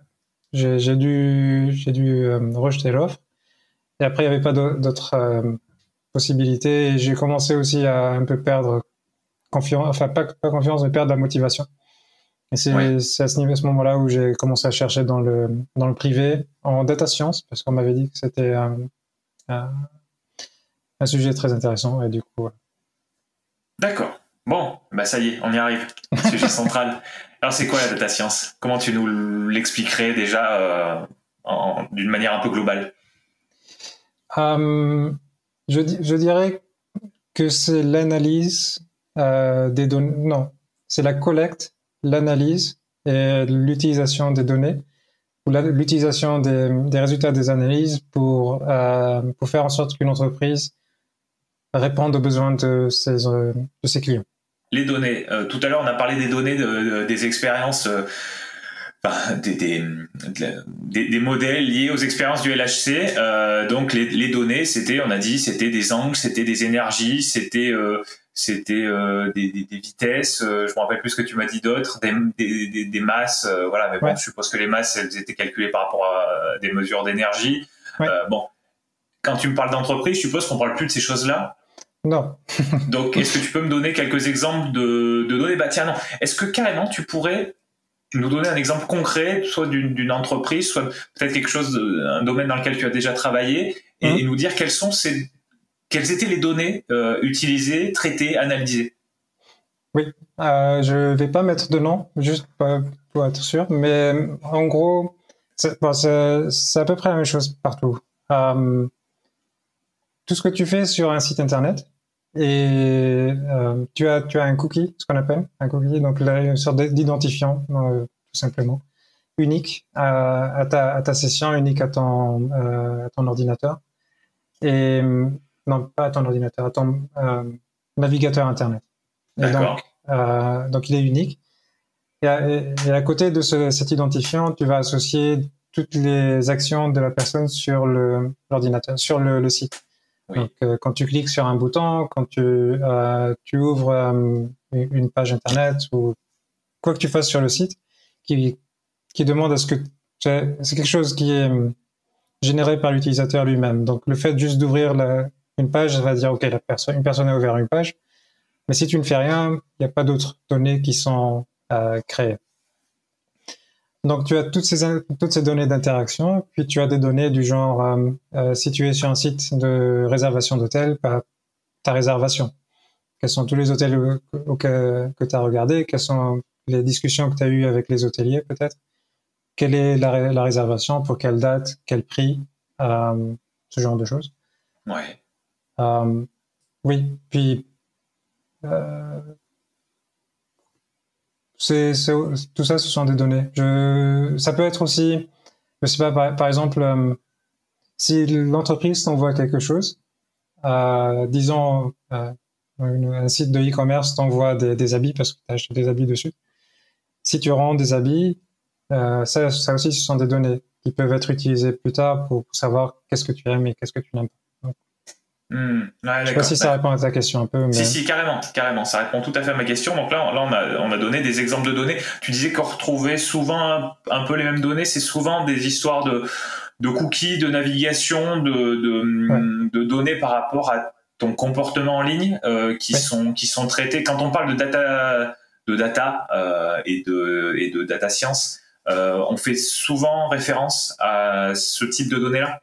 j'ai, j'ai dû, j'ai dû euh, rejeter l'offre. Et après il y avait pas d'autres. Euh, possibilités, et j'ai commencé aussi à un peu perdre confiance, enfin pas, pas confiance, mais perdre la motivation. Et c'est, ouais. c'est à ce niveau, à ce moment-là où j'ai commencé à chercher dans le, dans le privé, en data science, parce qu'on m'avait dit que c'était un, un, un sujet très intéressant. Et du coup, ouais. D'accord. Bon, bah ça y est, on y arrive. Sujet central. Alors, c'est quoi la data science ? Comment tu nous l'expliquerais déjà euh, en, d'une manière un peu globale ? euh, je, je dirais que c'est l'analyse euh, des données. Non, c'est la collecte, l'analyse et l'utilisation des données, ou la, l'utilisation des, des résultats des analyses pour, euh, pour faire en sorte qu'une entreprise répondre aux besoins de ses, euh, de ses clients. Les données. Euh, tout à l'heure, on a parlé des données, de, de, des expériences, euh, ben, des, des, de, des, des modèles liés aux expériences du L H C. Euh, donc, les, les données, c'était, on a dit, c'était des angles, c'était des énergies, c'était, euh, c'était euh, des, des, des vitesses. Euh, je ne me rappelle plus ce que tu m'as dit d'autre, des, des, des, des masses. Euh, voilà, mais bon, ouais. Je suppose que les masses, elles étaient calculées par rapport à des mesures d'énergie. Ouais. Euh, bon, quand tu me parles d'entreprise, je suppose qu'on ne parle plus de ces choses-là. Non. Donc, est-ce que tu peux me donner quelques exemples de, de données ? Bah tiens, non. Est-ce que carrément, tu pourrais nous donner un exemple concret, soit d'une, d'une entreprise, soit peut-être quelque chose, de, un domaine dans lequel tu as déjà travaillé, et, mmh. et nous dire quelles sont ces, quelles étaient les données euh, utilisées, traitées, analysées ? Oui, euh, je vais pas mettre de nom, juste pour être sûr, mais en gros, c'est, bon, c'est, c'est à peu près la même chose partout. Euh, tout ce que tu fais sur un site internet, et euh, tu as tu as un cookie, ce qu'on appelle un cookie, donc là, une sorte d'identifiant euh, tout simplement unique à, à ta à ta session, unique à ton euh, à ton ordinateur et non pas à ton ordinateur à ton euh, navigateur internet. Et D'accord. donc euh, donc il est unique. Et à, et à côté de ce, cet identifiant, tu vas associer toutes les actions de la personne sur le l'ordinateur, sur le, le site. Oui. Donc, euh, quand tu cliques sur un bouton, quand tu, euh, tu ouvres euh, une page internet ou quoi que tu fasses sur le site, qui, qui demande à ce que c'est, c'est quelque chose qui est généré par l'utilisateur lui-même. Donc, le fait juste d'ouvrir la, une page, ça va dire, OK, la personne, une personne a ouvert une page, mais si tu ne fais rien, il n'y a pas d'autres données qui sont euh, créées. Donc, tu as toutes ces, toutes ces données d'interaction, puis tu as des données du genre, euh, euh, si tu es sur un site de réservation d'hôtel, bah, ta réservation. Quels sont tous les hôtels au, au, que, que tu as regardés? Quelles sont les discussions que tu as eues avec les hôteliers, peut-être? Quelle est la, la réservation? Pour quelle date? Quel prix? euh, Ce genre de choses. Ouais. Euh, oui, puis... Euh, C'est, c'est, tout ça, ce sont des données. Je, ça peut être aussi, je sais pas, par, par exemple, euh, si l'entreprise t'envoie quelque chose, euh, disons, euh, une, un site de e-commerce t'envoie des, des habits parce que tu as acheté des habits dessus. Si tu rends des habits, euh, ça, ça aussi, ce sont des données qui peuvent être utilisées plus tard pour, pour savoir qu'est-ce que tu aimes et qu'est-ce que tu n'aimes pas. Donc, Mmh, ouais, je ne sais pas si ça répond à ta question un peu. Mais... Si, si, carrément, carrément, ça répond tout à fait à ma question. Donc là, on, là, on a, on a donné des exemples de données. Tu disais qu'on retrouvait souvent un, un peu les mêmes données. C'est souvent des histoires de, de cookies, de navigation, de, de, ouais. de données par rapport à ton comportement en ligne euh, qui, ouais. sont, qui sont traitées. Quand on parle de data, de data euh, et, de, et de data science, euh, on fait souvent référence à ce type de données-là.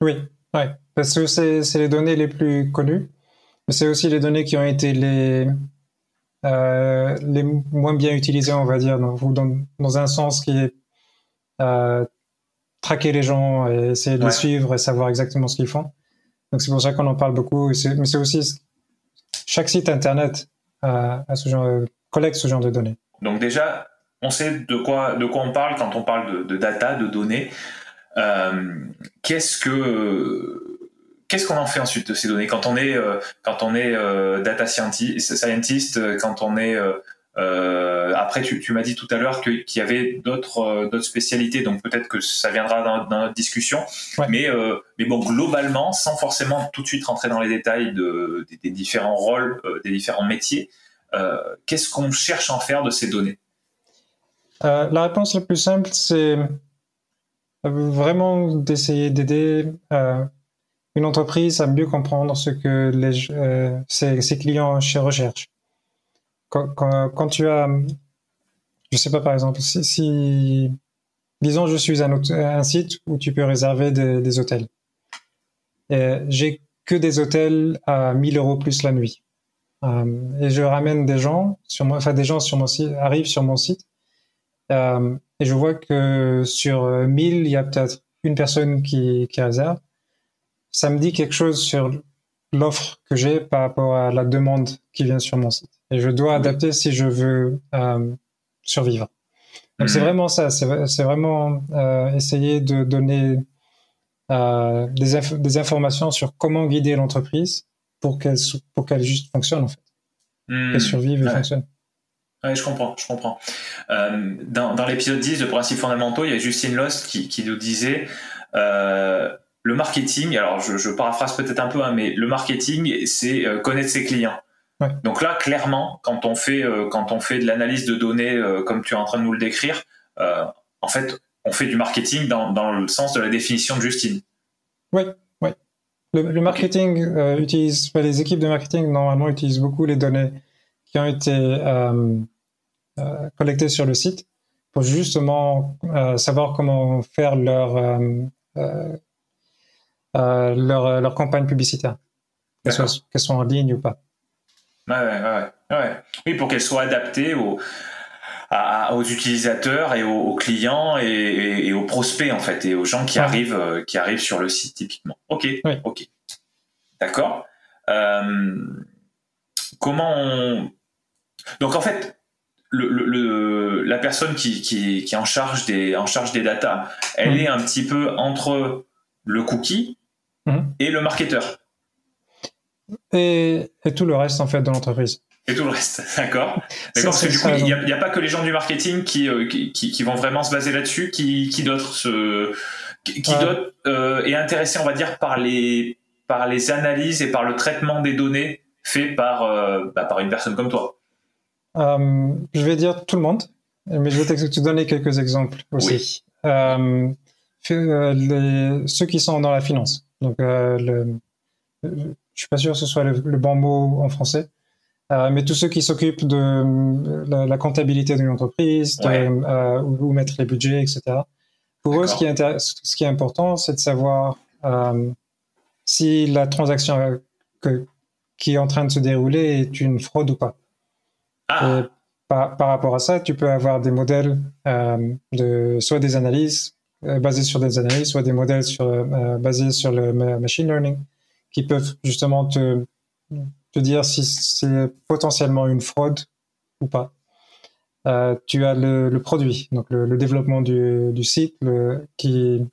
Oui, oui. Parce que c'est, c'est les données les plus connues, mais c'est aussi les données qui ont été les, euh, les moins bien utilisées, on va dire, dans, dans, dans un sens qui est euh, traquer les gens et essayer de ouais. les suivre et savoir exactement ce qu'ils font. Donc c'est pour ça qu'on en parle beaucoup. C'est, mais c'est aussi chaque site internet euh, à ce genre, collecte ce genre de données. Donc déjà, on sait de quoi, de quoi on parle quand on parle de, de data, de données. Euh, qu'est-ce que... Qu'est-ce qu'on en fait ensuite de ces données quand on est euh, quand on est euh, data scientist, quand on est euh, euh, après tu, tu m'as dit tout à l'heure que, qu'il y avait d'autres euh, d'autres spécialités, donc peut-être que ça viendra dans, dans notre discussion, ouais. mais euh, mais bon, globalement, sans forcément tout de suite rentrer dans les détails de des, des différents rôles, euh, des différents métiers, euh, qu'est-ce qu'on cherche à en faire de ces données ? euh, La réponse la plus simple, c'est vraiment d'essayer d'aider euh une entreprise à mieux comprendre ce que les, euh, ses, ses clients recherchent. quand, quand, quand tu as, je sais pas, par exemple, si, si disons je suis un, autre, un site où tu peux réserver des, des hôtels. Et j'ai que des hôtels à mille euros plus la nuit. Euh, et je ramène des gens sur moi, enfin des gens sur mon site arrivent sur mon site. Euh, et je vois que sur mille, il y a peut-être une personne qui, qui réserve. Ça me dit quelque chose sur l'offre que j'ai par rapport à la demande qui vient sur mon site. Et je dois adapter si je veux euh, survivre. Donc, mmh. c'est vraiment ça. C'est, c'est vraiment euh, essayer de donner euh, des, inf- des informations sur comment guider l'entreprise pour qu'elle, pour qu'elle juste fonctionne, en fait. Mmh. Qu'elle survive et ouais. fonctionne. Oui, je comprends, je comprends. Euh, dans, dans l'épisode dix de Principes Fondamentaux, il y a Justine Lost qui, qui nous disait euh, le marketing, alors je, je paraphrase peut-être un peu, hein, mais le marketing, c'est euh, connaître ses clients. Ouais. Donc là, clairement, quand on fait, euh, quand on fait de l'analyse de données, euh, comme tu es en train de nous le décrire, euh, en fait, on fait du marketing dans, dans le sens de la définition de Justine. Oui, oui. Le, le marketing okay. euh, utilise, enfin, les équipes de marketing, normalement, utilisent beaucoup les données qui ont été euh, euh, collectés sur le site pour justement euh, savoir comment faire leur euh, euh, euh, leur, leur campagne publicitaire, qu'elles soient, qu'elles soient en ligne ou pas. Ouais, ouais, ouais, ouais. Oui, pour qu'elles soient adaptées aux, à, aux utilisateurs et aux, aux clients et, et, et aux prospects en fait et aux gens qui ouais. arrivent euh, qui arrivent sur le site typiquement. Ok, oui. ok, d'accord. Euh, Comment on... Donc en fait, le, le, le, la personne qui, qui, qui est en charge des, en charge des data, elle mmh. est un petit peu entre le cookie mmh. et le marketeur. Et, et tout le reste en fait de l'entreprise. Et tout le reste, d'accord. D'accord, parce que du coup, il n'y a, a pas que les gens du marketing qui, qui, qui, qui vont vraiment se baser là-dessus, qui, qui d'autres se... qui, qui ouais. d'autres, euh, est intéressé, on va dire, par les, par les analyses et par le traitement des données fait par, euh, bah, par une personne comme toi. Euh, je vais dire tout le monde, mais je vais te donner quelques exemples aussi. Oui. Euh, les, ceux qui sont dans la finance. Donc, euh, le, je ne suis pas sûr que ce soit le, le bon mot en français, euh, mais tous ceux qui s'occupent de la, la comptabilité d'une entreprise, de, ouais. euh, où, où mettre les budgets, et cetera. Pour D'accord. eux, ce qui, est ce qui est important, c'est de savoir euh, si la transaction que qui est en train de se dérouler est une fraude ou pas. Ah. Et par, par rapport à ça, tu peux avoir des modèles, euh, de, soit des analyses euh, basées sur des analyses, soit des modèles sur, euh, basés sur le machine learning, qui peuvent justement te, te dire si c'est potentiellement une fraude ou pas. Euh, tu as le, le produit, donc le, le développement du, du site, le, qui,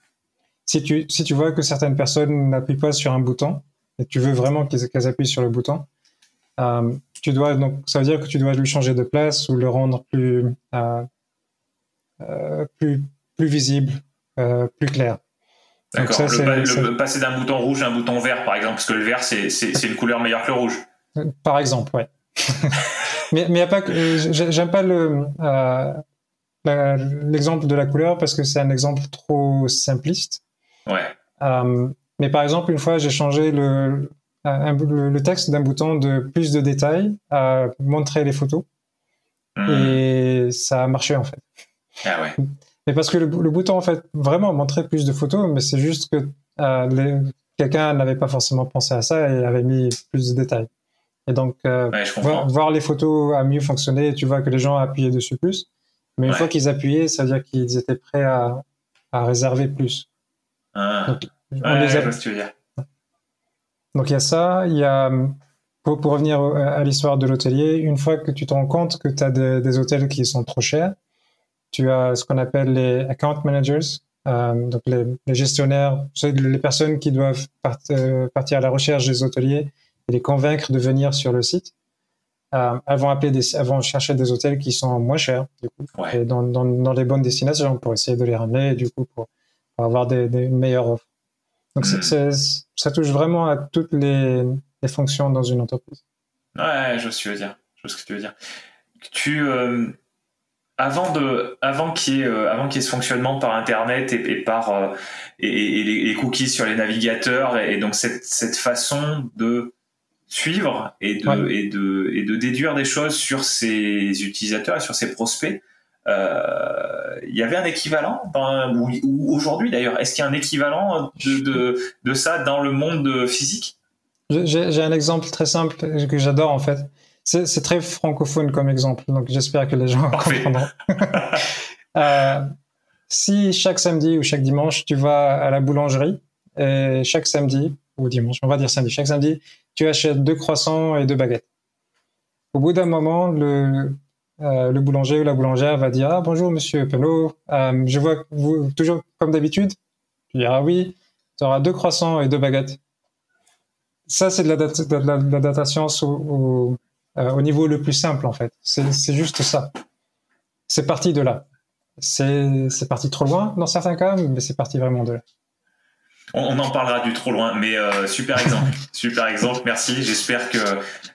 si tu, si tu vois que certaines personnes n'appuient pas sur un bouton, et tu veux vraiment qu'elles, qu'elles appuient sur le bouton, euh, tu dois, donc, ça veut dire que tu dois lui changer de place ou le rendre plus, euh, euh, plus, plus visible, euh, plus clair. D'accord. Donc ça, le, c'est, le, c'est... passer d'un bouton rouge à un bouton vert, par exemple, parce que le vert, c'est, c'est, c'est une couleur meilleure que le rouge. Par exemple, ouais. mais mais y a pas que, j'aime pas le, euh, la, l'exemple de la couleur parce que c'est un exemple trop simpliste. Ouais. Euh, Mais par exemple, une fois, j'ai changé le, le, le texte d'un bouton de plus de détails à montrer les photos. Mmh. Et ça a marché, en fait. Ah ouais. Mais parce que le, le bouton, en fait, vraiment montrait plus de photos, mais c'est juste que euh, les, quelqu'un n'avait pas forcément pensé à ça et avait mis plus de détails. Et donc, euh, ouais, voir, voir les photos a mieux fonctionné et tu vois que les gens appuyaient dessus plus. Mais une ouais. fois qu'ils appuyaient, ça veut dire qu'ils étaient prêts à, à réserver plus. Ah. Donc, On ouais, les a... tu veux dire. Donc il y a ça, il y a pour, pour revenir à l'histoire de l'hôtelier, une fois que tu te rends compte que tu as des, des hôtels qui sont trop chers, tu as ce qu'on appelle les account managers, euh, donc les, les gestionnaires, les personnes qui doivent part, euh, partir à la recherche des hôteliers et les convaincre de venir sur le site. Euh, elles, vont appeler des, elles vont chercher des hôtels qui sont moins chers, du coup, ouais. et dans, dans, dans les bonnes destinations pour essayer de les ramener, et du coup pour, pour avoir des, des, une meilleure offre. Donc, c'est, c'est, ça touche vraiment à toutes les, les fonctions dans une entreprise. Ouais, je sais, dire, je sais ce que tu veux dire. Tu, euh, avant, de, avant, qu'il y ait, euh, avant qu'il y ait ce fonctionnement par Internet et, et, par, euh, et, et les, les cookies sur les navigateurs, et, et donc cette, cette façon de suivre et de, ouais. et, de, et de déduire des choses sur ses utilisateurs et sur ses prospects. Euh, il y avait un équivalent dans, ou, ou aujourd'hui d'ailleurs, est-ce qu'il y a un équivalent de, de, de ça dans le monde physique? J'ai, j'ai un exemple très simple que j'adore en fait. C'est, c'est très francophone comme exemple, donc j'espère que les gens comprendront. euh, si chaque samedi ou chaque dimanche, tu vas à la boulangerie, et chaque samedi, ou dimanche, on va dire samedi, chaque samedi, tu achètes deux croissants et deux baguettes. Au bout d'un moment, le, euh, le boulanger ou la boulangère va dire « Ah, bonjour monsieur Pelot, euh, je vois vous toujours comme d'habitude ?» Tu diras « Oui, tu auras deux croissants et deux baguettes. » Ça, c'est de la, dat- de la, de la data science au, au, euh, au niveau le plus simple, en fait. C'est, c'est juste ça. C'est parti de là. C'est, c'est parti trop loin dans certains cas, mais c'est parti vraiment de là. On en parlera du trop loin, mais euh, super exemple, super exemple, merci. J'espère que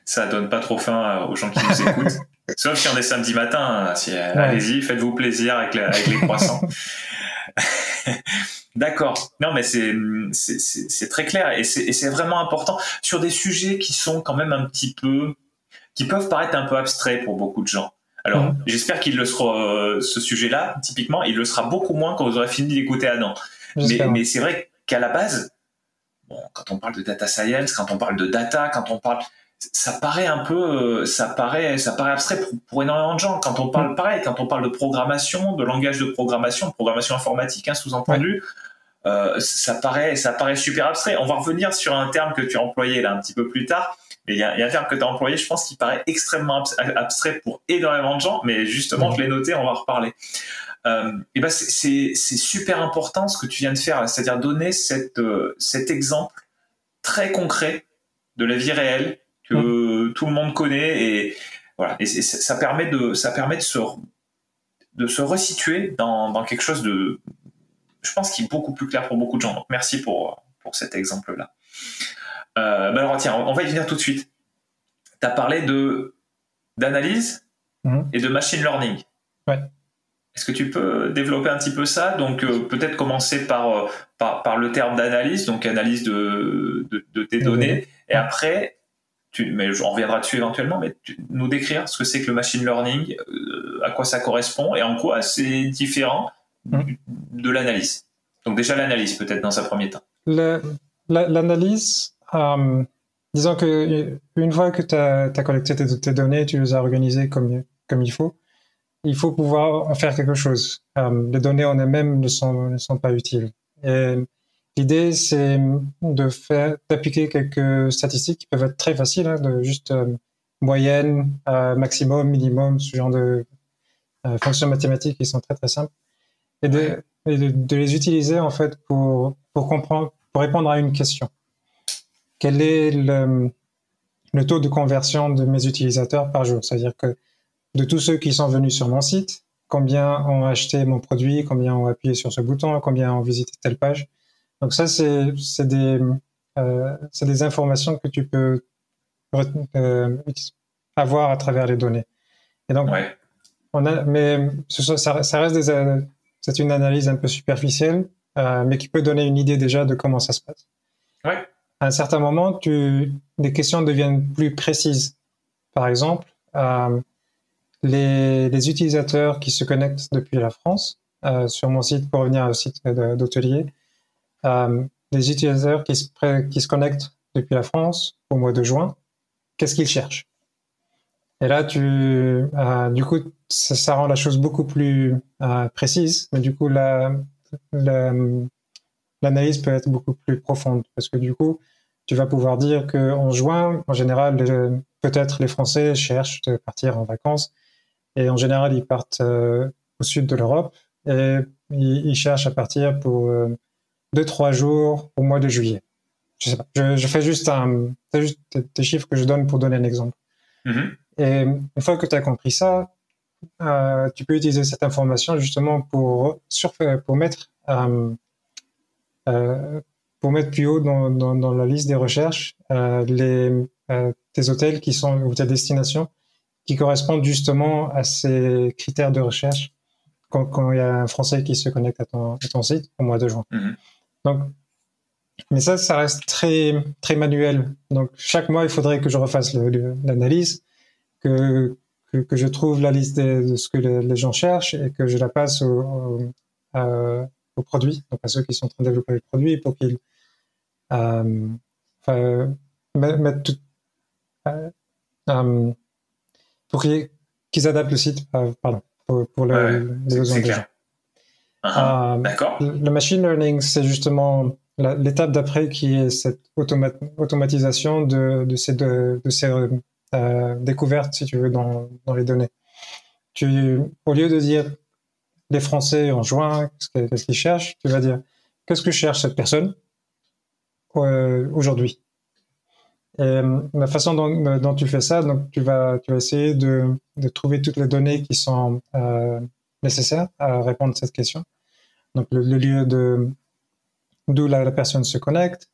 ça donne pas trop faim aux gens qui nous écoutent. Sauf si on est samedi matin, si, ouais. Allez-y, faites-vous plaisir avec, la, avec les croissants. D'accord. Non, mais c'est, c'est, c'est, c'est très clair et c'est, et c'est vraiment important sur des sujets qui sont quand même un petit peu, qui peuvent paraître un peu abstraits pour beaucoup de gens. Alors, mmh. j'espère qu'il le sera, euh, ce sujet-là, typiquement, il le sera beaucoup moins quand vous aurez fini d'écouter Adam. Mais, mais c'est vrai que qu'à la base, bon, quand on parle de data science, quand on parle de data, quand on parle, ça paraît un peu, ça paraît, ça paraît abstrait pour, pour énormément de gens. Quand on parle pareil, quand on parle de programmation, de langage de programmation, de programmation informatique, hein, sous-entendu, ouais. euh, ça paraît, ça paraît super abstrait. On va revenir sur un terme que tu as employé là un petit peu plus tard, mais il y, y a un terme que tu as employé, je pense, qui paraît extrêmement abstrait pour énormément de gens, mais justement, ouais. je l'ai noté, on va en reparler. Euh, et ben c'est, c'est, c'est super important ce que tu viens de faire, c'est-à-dire donner cette, euh, cet exemple très concret de la vie réelle que mmh. tout le monde connaît et voilà et, et ça permet de ça permet de se de se resituer dans, dans quelque chose de je pense qui est beaucoup plus clair pour beaucoup de gens. Donc merci pour pour cet exemple-là. Euh, ben alors tiens, on, on va y venir tout de suite. Tu as parlé de d'analyse mmh. et de machine learning. Ouais. Est-ce que tu peux développer un petit peu ça? Donc euh, peut-être commencer par, euh, par, par le terme d'analyse, donc analyse de, de, de tes données, et après, tu, mais on reviendra dessus éventuellement, mais tu, nous décrire ce que c'est que le machine learning, euh, à quoi ça correspond et en quoi c'est différent du, de l'analyse. Donc déjà l'analyse peut-être dans un premier temps. Le, la, l'analyse, euh, disons qu'une fois que tu as collecté tes, tes données, tu les as organisées comme, comme il faut, il faut pouvoir en faire quelque chose. Euh, les données en elles-mêmes ne sont, ne sont pas utiles. Et l'idée, c'est de faire, d'appliquer quelques statistiques qui peuvent être très faciles, hein, de juste euh, moyenne, euh, maximum, minimum, ce genre de euh, fonctions mathématiques qui sont très très simples, et de, et de, de les utiliser en fait pour pour comprendre, pour répondre à une question. Quel est le, le taux de conversion de mes utilisateurs par jour? C'est-à-dire que de tous ceux qui sont venus sur mon site, combien ont acheté mon produit, combien ont appuyé sur ce bouton, combien ont visité telle page. Donc ça, c'est, c'est, des, euh, c'est des informations que tu peux euh, avoir à travers les données. Et donc, ouais. on a, mais ce, ça, ça reste des, c'est une analyse un peu superficielle, euh, mais qui peut donner une idée déjà de comment ça se passe. Ouais. À un certain moment, tu, les questions deviennent plus précises. Par exemple, euh, Les, les utilisateurs qui se connectent depuis la France euh, sur mon site pour revenir au site d'Hôtelier, euh, les utilisateurs qui se, qui se connectent depuis la France au mois de juin, qu'est-ce qu'ils cherchent? Et là, tu, euh, du coup, ça, ça rend la chose beaucoup plus euh, précise, mais du coup, la, la, l'analyse peut être beaucoup plus profonde parce que du coup, tu vas pouvoir dire qu'en juin, en général, les, peut-être les Français cherchent de partir en vacances. Et en général, ils partent euh, au sud de l'Europe et ils, ils cherchent à partir pour euh, deux, trois jours au mois de juillet. Je sais pas. Je, je fais juste un, c'est juste des chiffres que je donne pour donner un exemple. Mm-hmm. Et une fois que tu as compris ça, euh, tu peux utiliser cette information justement pour sur, pour mettre euh, euh, pour mettre plus haut dans, dans, dans la liste des recherches euh, les euh, tes hôtels qui sont ou tes destinations qui correspondent justement à ces critères de recherche quand, quand il y a un Français qui se connecte à ton, à ton site au mois de juin. Mmh. Donc, Mais ça, ça reste très, très manuel. Donc, chaque mois, il faudrait que je refasse le, le, l'analyse, que, que, que je trouve la liste de, de ce que le, les gens cherchent et que je la passe au, au, à, aux produits, donc à ceux qui sont en train de développer le produit pour qu'ils euh, enfin, mettent tout, euh, euh, pour qu'ils, qu'ils adaptent le site, euh, pardon, pour, pour le, ouais, les besoins des gens. Uh-huh, euh, d'accord. Le, le machine learning, c'est justement l'étape d'après qui est cette automa- automatisation de, de ces, de, de ces euh, découvertes, si tu veux, dans, dans les données. Tu, au lieu de dire les Français en juin, qu'est-ce, qu'est-ce qu'ils cherchent, tu vas dire qu'est-ce que cherche cette personne euh, aujourd'hui. Et la façon dont, dont tu fais ça, donc tu vas, tu vas essayer de, de trouver toutes les données qui sont euh, nécessaires à répondre à cette question. Donc le, le lieu de d'où la, la personne se connecte,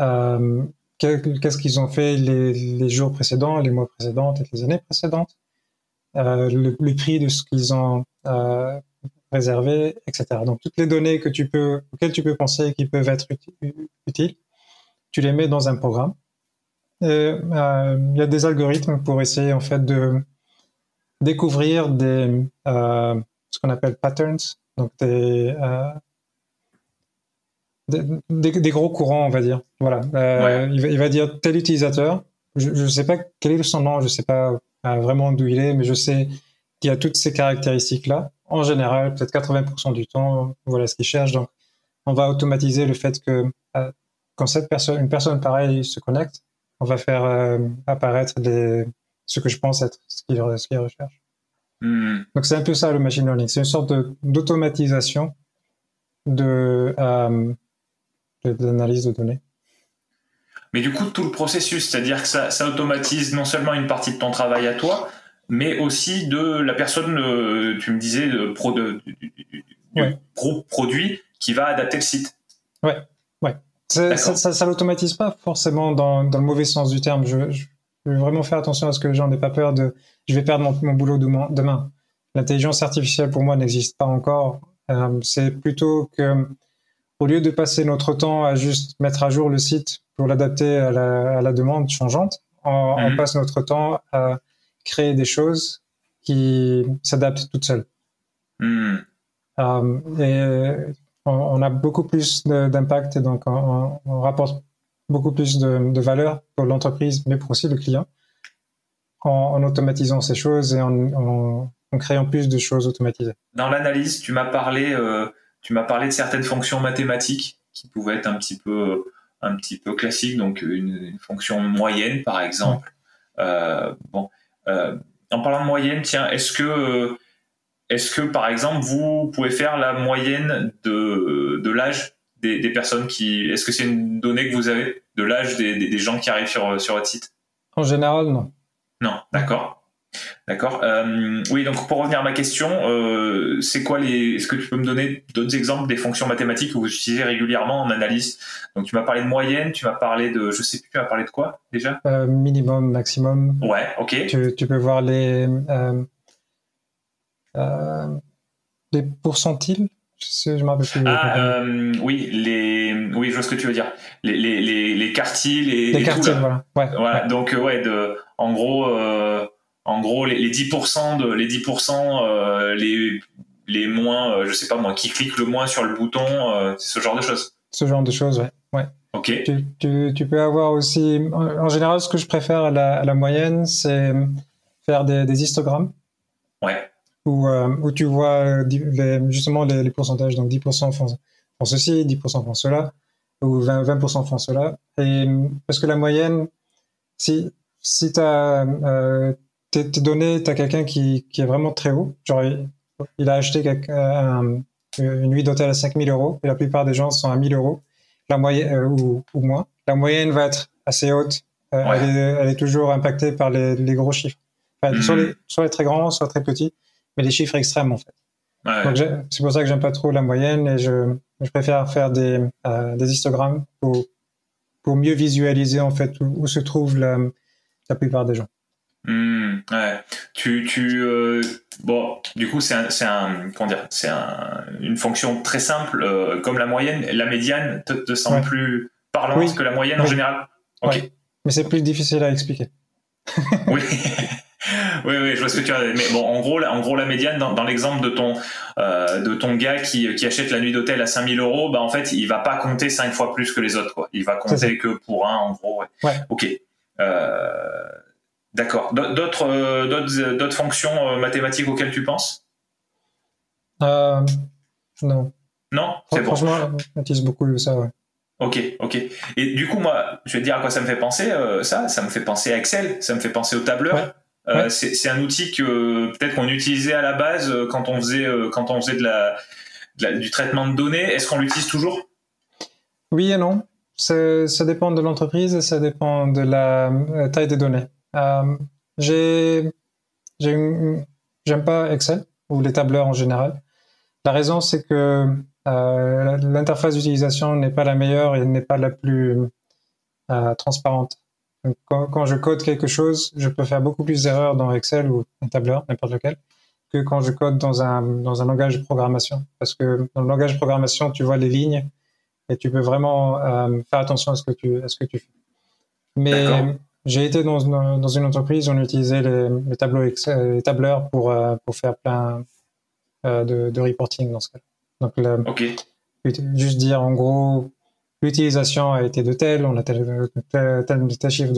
euh, qu'est-ce qu'ils ont fait les, les jours précédents, les mois précédents et les années précédentes, euh, le, le prix de ce qu'ils ont euh, réservé, et cetera. Donc, toutes les données que tu peux, auxquelles tu peux penser qui peuvent être uti- utiles, tu les mets dans un programme. Et, euh, il y a des algorithmes pour essayer en fait, de découvrir des, euh, ce qu'on appelle patterns, donc des... Euh, Des, des gros courants, on va dire. Voilà. Euh, ouais. il, va, il va dire tel utilisateur. Je ne sais pas quel est son nom, je ne sais pas euh, vraiment d'où il est, mais je sais qu'il y a toutes ces caractéristiques-là. En général, peut-être quatre-vingts pour cent du temps, voilà ce qu'il cherche. Donc, on va automatiser le fait que euh, quand cette personne, une personne pareille se connecte, on va faire euh, apparaître des, ce que je pense être ce qu'il, ce qu'il recherche. Mmh. Donc, c'est un peu ça le machine learning. C'est une sorte de, d'automatisation de... Euh, de l'analyse de données. Mais du coup, tout le processus, c'est-à-dire que ça, ça automatise non seulement une partie de ton travail à toi, mais aussi de la personne, euh, tu me disais, de pro, de, du, du, ouais. pro, produit qui va adapter le site. Oui, ouais. Ça, ça, ça l'automatise pas forcément dans, dans le mauvais sens du terme. Je, je, je veux vraiment faire attention à ce que j'en ai pas peur de je vais perdre mon, mon boulot demain. L'intelligence artificielle, pour moi, n'existe pas encore. Euh, c'est plutôt que au lieu de passer notre temps à juste mettre à jour le site pour l'adapter à la, à la demande changeante, on, mmh. on passe notre temps à créer des choses qui s'adaptent toutes seules. Mmh. Euh, et on, on a beaucoup plus de, d'impact et donc on, on rapporte beaucoup plus de, de valeur pour l'entreprise, mais pour aussi le client, en, en automatisant ces choses et en, en, en créant plus de choses automatisées. Dans l'analyse, tu m'as parlé... Euh... Tu m'as parlé de certaines fonctions mathématiques qui pouvaient être un petit peu, un petit peu classiques, donc une, une fonction moyenne, par exemple. Euh, bon, euh, en parlant de moyenne, tiens, est-ce que, est-ce que, par exemple, vous pouvez faire la moyenne de, de l'âge des, des personnes qui... Est-ce que c'est une donnée que vous avez de l'âge des, des, des gens qui arrivent sur, sur votre site ? En général, non. Non, d'accord. D'accord. Euh, oui, donc pour revenir à ma question, euh, c'est quoi les. Est-ce que tu peux me donner d'autres exemples des fonctions mathématiques que vous utilisez régulièrement en analyse ? Donc tu m'as parlé de moyenne, tu m'as parlé de. Je sais plus, tu m'as parlé de quoi déjà ? euh, Minimum, maximum. Ouais, ok. Tu, tu peux voir les. Euh, euh, les pourcentiles ? Je sais, je me rappelle plus. Ah, euh, oui, les. Oui, je vois ce que tu veux dire. Les, les, les, les quartiles et. Les, les quartiles, voilà. Ouais, voilà. Ouais. Donc, ouais, de, en gros. Euh, En gros, les, les dix pour cent, de, les, dix pour cent euh, les, les moins, euh, je sais pas moi, qui cliquent le moins sur le bouton, euh, c'est ce genre de choses. Ce genre de choses, ouais. ouais. Ok. Tu, tu, tu peux avoir aussi, en, en général, ce que je préfère à la, à la moyenne, c'est faire des, des histogrammes. Ouais. Où, euh, où tu vois les, justement les, les pourcentages, donc dix pour cent font, font ceci, dix pour cent font cela, ou vingt pour cent font cela. Et, parce que la moyenne, si, si tu as... Euh, Tes, tes données, tu as quelqu'un qui, qui est vraiment très haut. Genre, il, il a acheté un, une nuit d'hôtel à cinq mille euros et la plupart des gens sont à mille euros la moyenne, euh, ou, ou moins. La moyenne va être assez haute. Euh, ouais. elle, est, elle est toujours impactée par les, les gros chiffres. Enfin, mm-hmm. soit, les, soit les très grands, soit très petits, mais les chiffres extrêmes en fait. Ouais. Donc, c'est pour ça que j'aime pas trop la moyenne et je, je préfère faire des, euh, des histogrammes pour, pour mieux visualiser en fait où, où se trouve la, la plupart des gens. Mmh, ouais. Tu, tu, euh, bon, du coup, c'est un, c'est un, comment dire, c'est un, une fonction très simple, euh, comme la moyenne. La médiane te, te semble ouais. plus parlante oui. que la moyenne oui. en général. Ok. Ouais. Mais c'est plus difficile à expliquer. oui. Oui, oui, je vois ce que tu as. Mais bon, en gros, en gros, la médiane, dans, dans l'exemple de ton, euh, de ton gars qui, qui achète la nuit d'hôtel à cinq mille euros, bah, en fait, il va pas compter cinq fois plus que les autres, quoi. Il va compter que pour un, en gros. Ouais. ouais. Ok. Euh, d'accord. D'autres, euh, d'autres, d'autres fonctions euh, mathématiques auxquelles tu penses? Euh, non. Non? C'est bon. Franchement, on utilise beaucoup ça, ouais. Ok, ok. Et du coup, moi, je vais te dire à quoi ça me fait penser, euh, ça. Ça me fait penser à Excel. Ça me fait penser au tableur. Ouais. Euh, ouais. c'est, c'est un outil que peut-être qu'on utilisait à la base euh, quand on faisait euh, quand on faisait de la, de la du traitement de données. Est-ce qu'on l'utilise toujours? Oui et non. C'est, ça dépend de l'entreprise et ça dépend de la euh, taille des données. Euh, j'ai, j'ai une, j'aime pas Excel ou les tableurs en général. La raison c'est que euh, l'interface d'utilisation n'est pas la meilleure et n'est pas la plus euh, transparente. Quand, quand je code quelque chose, je peux faire beaucoup plus d'erreurs dans Excel ou un tableur, n'importe lequel, que quand je code dans un, dans un langage de programmation. Parce que dans le langage de programmation, tu vois les lignes et tu peux vraiment euh, faire attention à ce que tu, à ce que tu fais. Mais D'accord. j'ai été dans, dans une entreprise où on utilisait les, les, tableaux Excel, les tableurs pour, euh, pour faire plein euh, de, de reporting dans ce cas-là. Donc, là, okay. juste dire en gros... L'utilisation a été de telle, on a tel, tel, tel, tel chiffre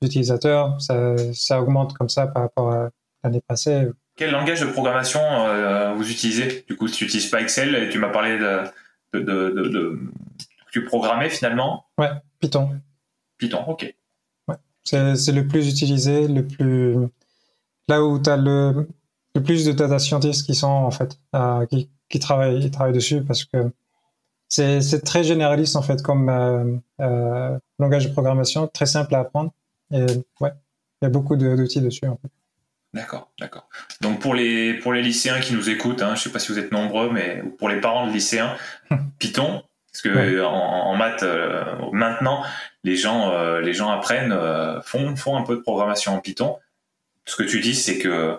d'utilisateurs, ça, ça augmente comme ça par rapport à l'année passée. Quel langage de programmation euh, vous utilisez? Du coup, tu n'utilises pas Excel et tu m'as parlé de, de, de, de, de que tu programmais finalement. Ouais, Python. Python, ok. Ouais, c'est, c'est le plus utilisé, le plus là où tu as le, le plus de data scientists qui sont en fait euh, qui, qui travaillent, qui travaillent dessus parce que. C'est, c'est très généraliste en fait comme euh, euh, langage de programmation, très simple à apprendre. Et ouais, il y a beaucoup de, d'outils dessus. En fait. D'accord, d'accord. Donc pour les pour les lycéens qui nous écoutent, hein, je sais pas si vous êtes nombreux, mais pour les parents de lycéens, Python, parce que ouais. en, en maths euh, maintenant les gens euh, les gens apprennent, euh, font font un peu de programmation en Python. Ce que tu dis, c'est que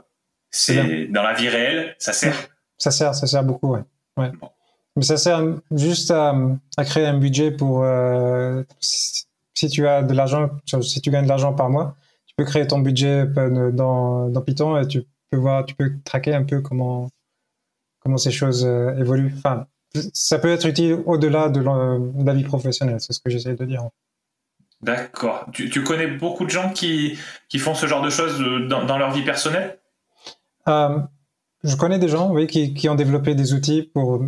c'est ouais. dans la vie réelle, ça sert. Ça sert, ça sert beaucoup, ouais. ouais. Bon. Mais ça sert juste à, à créer un budget pour euh, si, si tu as de l'argent, si tu gagnes de l'argent par mois, tu peux créer ton budget dans, dans Python et tu peux voir, tu peux traquer un peu comment comment ces choses euh, évoluent. Enfin, ça peut être utile au-delà de, de la vie professionnelle, c'est ce que j'essaie de dire. D'accord. Tu, tu connais beaucoup de gens qui qui font ce genre de choses dans, dans leur vie personnelle? Euh, je connais des gens, oui, qui qui ont développé des outils pour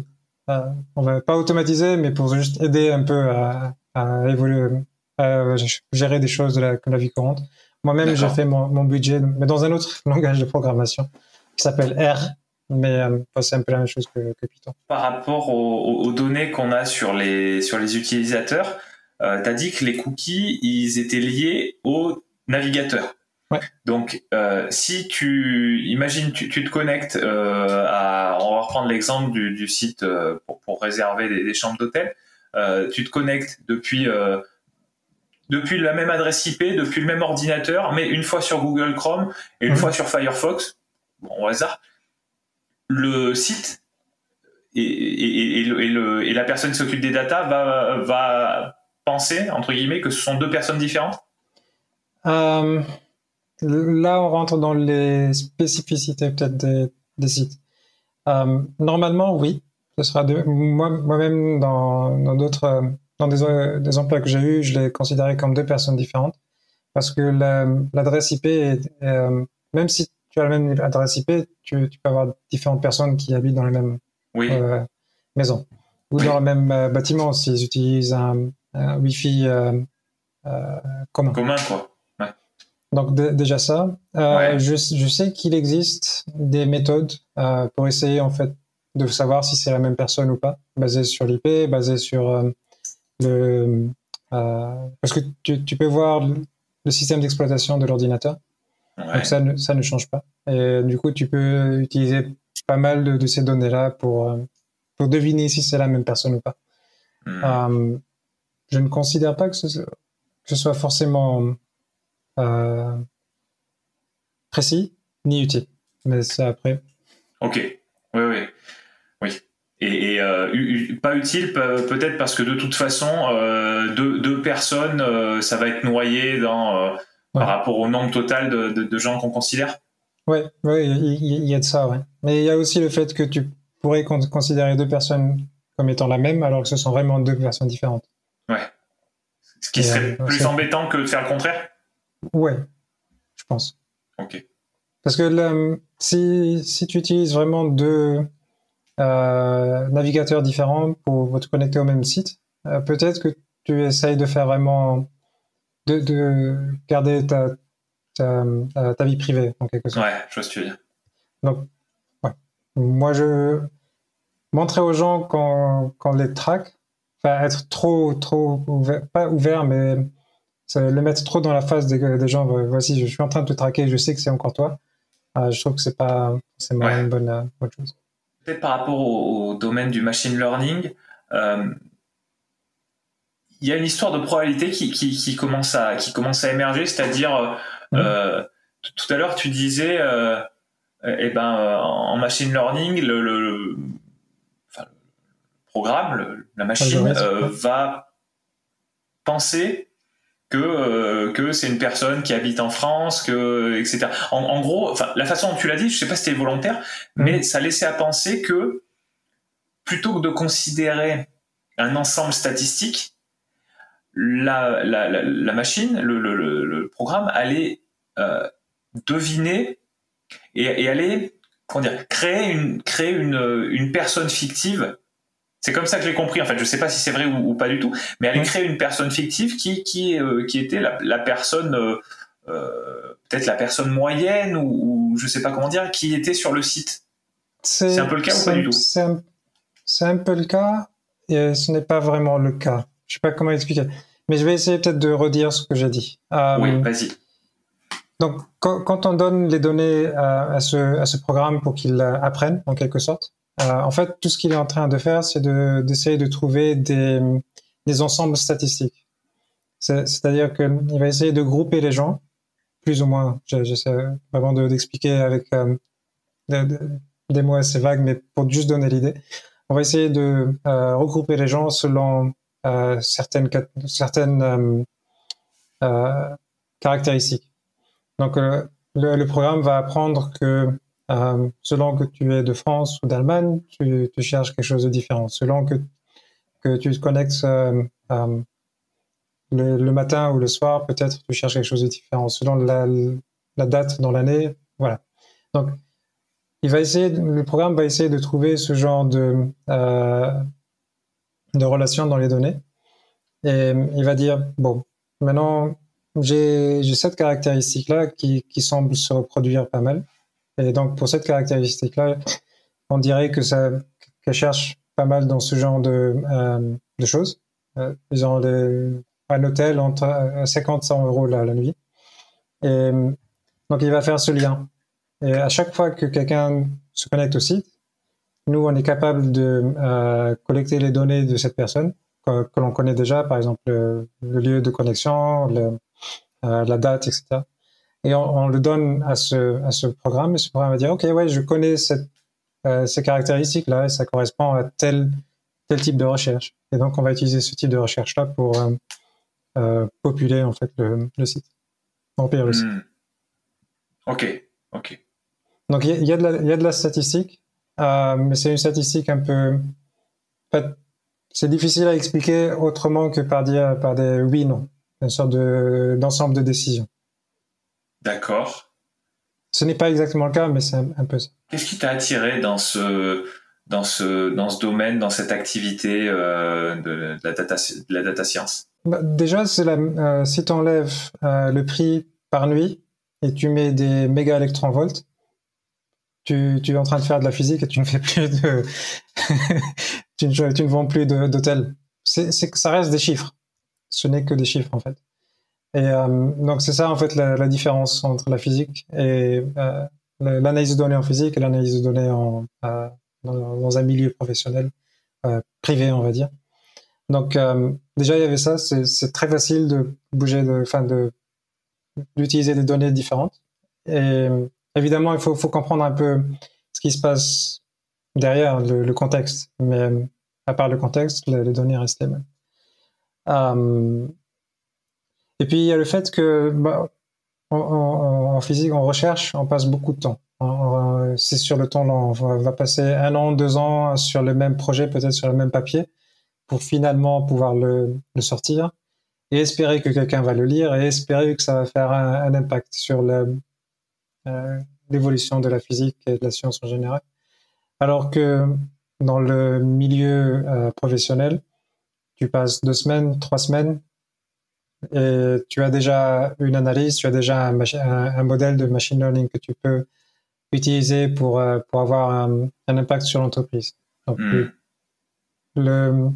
Euh, on va pas automatiser, mais pour juste aider un peu à, à évoluer, à gérer des choses de la, de la vie courante. Moi-même, D'accord. j'ai fait mon, mon budget, mais dans un autre langage de programmation qui s'appelle R, mais euh, c'est un peu la même chose que, que Python. Par rapport aux, aux données qu'on a sur les, sur les utilisateurs, euh, tu as dit que les cookies, ils étaient liés au navigateur. Ouais. Donc, euh, si tu imagines, tu, tu te connectes euh, à, on va reprendre l'exemple du, du site euh, pour, pour réserver des, des chambres d'hôtel. Euh, tu te connectes depuis euh, depuis la même adresse I P, depuis le même ordinateur, mais une fois sur Google Chrome et une mmh. fois sur Firefox. Bon, au hasard, le site et, et, et, le, et, le, et la personne qui s'occupe des data va va penser entre guillemets que ce sont deux personnes différentes. Euh... Là, on rentre dans les spécificités peut-être des, des sites. Euh, normalement, oui. Ce sera de, moi, moi-même, dans, dans d'autres, dans des, des emplois que j'ai eus, je les considérais comme deux personnes différentes parce que la, l'adresse I P, est, euh, même si tu as la même adresse I P, tu, tu peux avoir différentes personnes qui habitent dans la même oui. euh, maison ou oui. dans le même euh, bâtiment s'ils utilisent un, un Wi-Fi euh, euh, commun. Commun, quoi. Donc d- déjà ça, euh, ouais. je, je sais qu'il existe des méthodes euh, pour essayer en fait de savoir si c'est la même personne ou pas, basées sur l'I P, basées sur euh, le euh, parce que tu, tu peux voir le système d'exploitation de l'ordinateur, ouais. donc ça ne, ça ne change pas. Et du coup, tu peux utiliser pas mal de, de ces données-là pour euh, pour deviner si c'est la même personne ou pas. Mmh. Euh, je ne considère pas que ce, que ce soit forcément Euh, précis ni utile. Mais ça après. Ok. Oui, oui. Oui. Et, et euh, pas utile peut-être parce que de toute façon, euh, deux, deux personnes, euh, ça va être noyé dans, euh, ouais. par rapport au nombre total de, de, de gens qu'on considère. Oui, ouais, il y, y a de ça. Ouais. Mais il y a aussi le fait que tu pourrais con- considérer deux personnes comme étant la même alors que ce sont vraiment deux personnes différentes. Ouais. Ce qui et serait euh, plus c'est... embêtant que de faire le contraire. Ouais, je pense. Ok. Parce que là, si, si tu utilises vraiment deux euh, navigateurs différents pour te connecter au même site, euh, peut-être que tu essayes de faire vraiment de, de garder ta, ta, ta vie privée en quelque sorte. Ouais, je vois ce que tu veux dire. Donc, ouais. Moi, je montrer aux gens qu'on, qu'on les traque, enfin être trop, trop ouvert, pas ouvert, mais le mettre trop dans la face des, des gens. Voici, je suis en train de te traquer, je sais que c'est encore toi. Euh, je trouve que c'est pas forcément ouais. une bonne, euh, bonne chose. Peut-être par rapport au, au domaine du machine learning, euh, il y a une histoire de probabilité qui, qui, qui, commence, à, qui commence à émerger, c'est-à-dire, euh, mm-hmm. tout à l'heure, tu disais, euh, eh ben, euh, en machine learning, le, le, le, enfin, le programme, le, la machine, ouais, euh, va penser que euh, que c'est une personne qui habite en France, que et cetera. En, en gros, enfin la façon dont tu l'as dit, je sais pas si c'était volontaire, mais mmh. ça laissait à penser que plutôt que de considérer un ensemble statistique, la la la, la machine, le le le, le programme allait euh, deviner et, et allait comment dire créer une créer une une personne fictive. C'est comme ça que je l'ai compris, en fait. Je ne sais pas si c'est vrai ou, ou pas du tout, mais elle crée une personne fictive qui, qui, euh, qui était la, la personne, euh, peut-être la personne moyenne ou, ou je ne sais pas comment dire, qui était sur le site. C'est, c'est un peu le cas ou pas du tout ? C'est un, c'est un peu le cas et ce n'est pas vraiment le cas. Je ne sais pas comment expliquer, mais je vais essayer peut-être de redire ce que j'ai dit. Euh, oui, vas-y. Donc, quand, quand on donne les données à, à, ce, à ce programme pour qu'il apprenne, en quelque sorte, Euh, en fait, tout ce qu'il est en train de faire, c'est de, d'essayer de trouver des, des ensembles statistiques. C'est, c'est-à-dire qu'il va essayer de grouper les gens, plus ou moins. J'essaie vraiment de, d'expliquer avec euh, de, de, des mots assez vagues, mais pour juste donner l'idée. On va essayer de euh, regrouper les gens selon euh, certaines, certaines euh, euh, caractéristiques. Donc, euh, le, le programme va apprendre que Euh, selon que tu es de France ou d'Allemagne, tu, tu cherches quelque chose de différent. Selon que, que tu te connectes euh, euh, le, le matin ou le soir, peut-être tu cherches quelque chose de différent. Selon la, la date dans l'année, voilà. Donc, il va essayer, le programme va essayer de trouver ce genre de, euh, de relation dans les données. Et il va dire, bon, maintenant, j'ai, j'ai cette caractéristique-là qui, qui semble se reproduire pas mal. Et donc, pour cette caractéristique-là, on dirait que ça, qu'elle cherche pas mal dans ce genre de, euh, de choses. Euh, ils ont les, un hôtel entre cinquante et cent euros la, la nuit. Et donc, il va faire ce lien. Et à chaque fois que quelqu'un se connecte au site, nous, on est capable de euh, collecter les données de cette personne que, que l'on connaît déjà, par exemple, le, le lieu de connexion, le, euh, la date, et cetera. Et on, on le donne à ce, à ce programme, et ce programme va dire, ok, ouais, je connais cette, euh, ces caractéristiques-là, et ça correspond à tel, tel type de recherche. Et donc, on va utiliser ce type de recherche-là pour euh, euh, populer, en fait, le, le site, remplir le mmh. site. Ok, ok. Donc, il y, y, y a de la statistique, euh, mais c'est une statistique un peu... Pas, c'est difficile à expliquer autrement que par, dire, par des oui-non, une sorte de, d'ensemble de décisions. D'accord. Ce n'est pas exactement le cas, mais c'est un peu ça. Qu'est-ce qui t'a attiré dans ce, dans ce, dans ce domaine, dans cette activité euh, de, de, la data, de la data science ? Bah, déjà, c'est la, euh, si tu enlèves euh, le prix par nuit et tu mets des méga électronvolts, tu, tu es en train de faire de la physique et tu ne fais plus de. tu, ne, tu ne vends plus de, d'hôtels. C'est, c'est, ça reste des chiffres. Ce n'est que des chiffres, en fait. Et euh, donc, c'est ça, en fait, la, la différence entre la physique et euh, l'analyse de données en physique et l'analyse de données en, euh, dans, dans un milieu professionnel, euh, privé, on va dire. Donc, euh, déjà, il y avait ça. C'est, c'est très facile de bouger, de, enfin, de, d'utiliser des données différentes. Et évidemment, il faut, faut comprendre un peu ce qui se passe derrière le, le contexte. Mais à part le contexte, les, les données restent les mêmes. Um, et puis, il y a le fait que bah, on, on, en physique, en recherche, on passe beaucoup de temps. On, on, c'est sur le temps long. On va, on va passer un an, deux ans sur le même projet, peut-être sur le même papier, pour finalement pouvoir le, le sortir et espérer que quelqu'un va le lire et espérer que ça va faire un, un impact sur le, euh, l'évolution de la physique et de la science en général. Alors que dans le milieu euh, professionnel, tu passes deux semaines, trois semaines et tu as déjà une analyse, tu as déjà un, machi- un, un modèle de machine learning que tu peux utiliser pour, euh, pour avoir un, un impact sur l'entreprise. Donc, mm. le,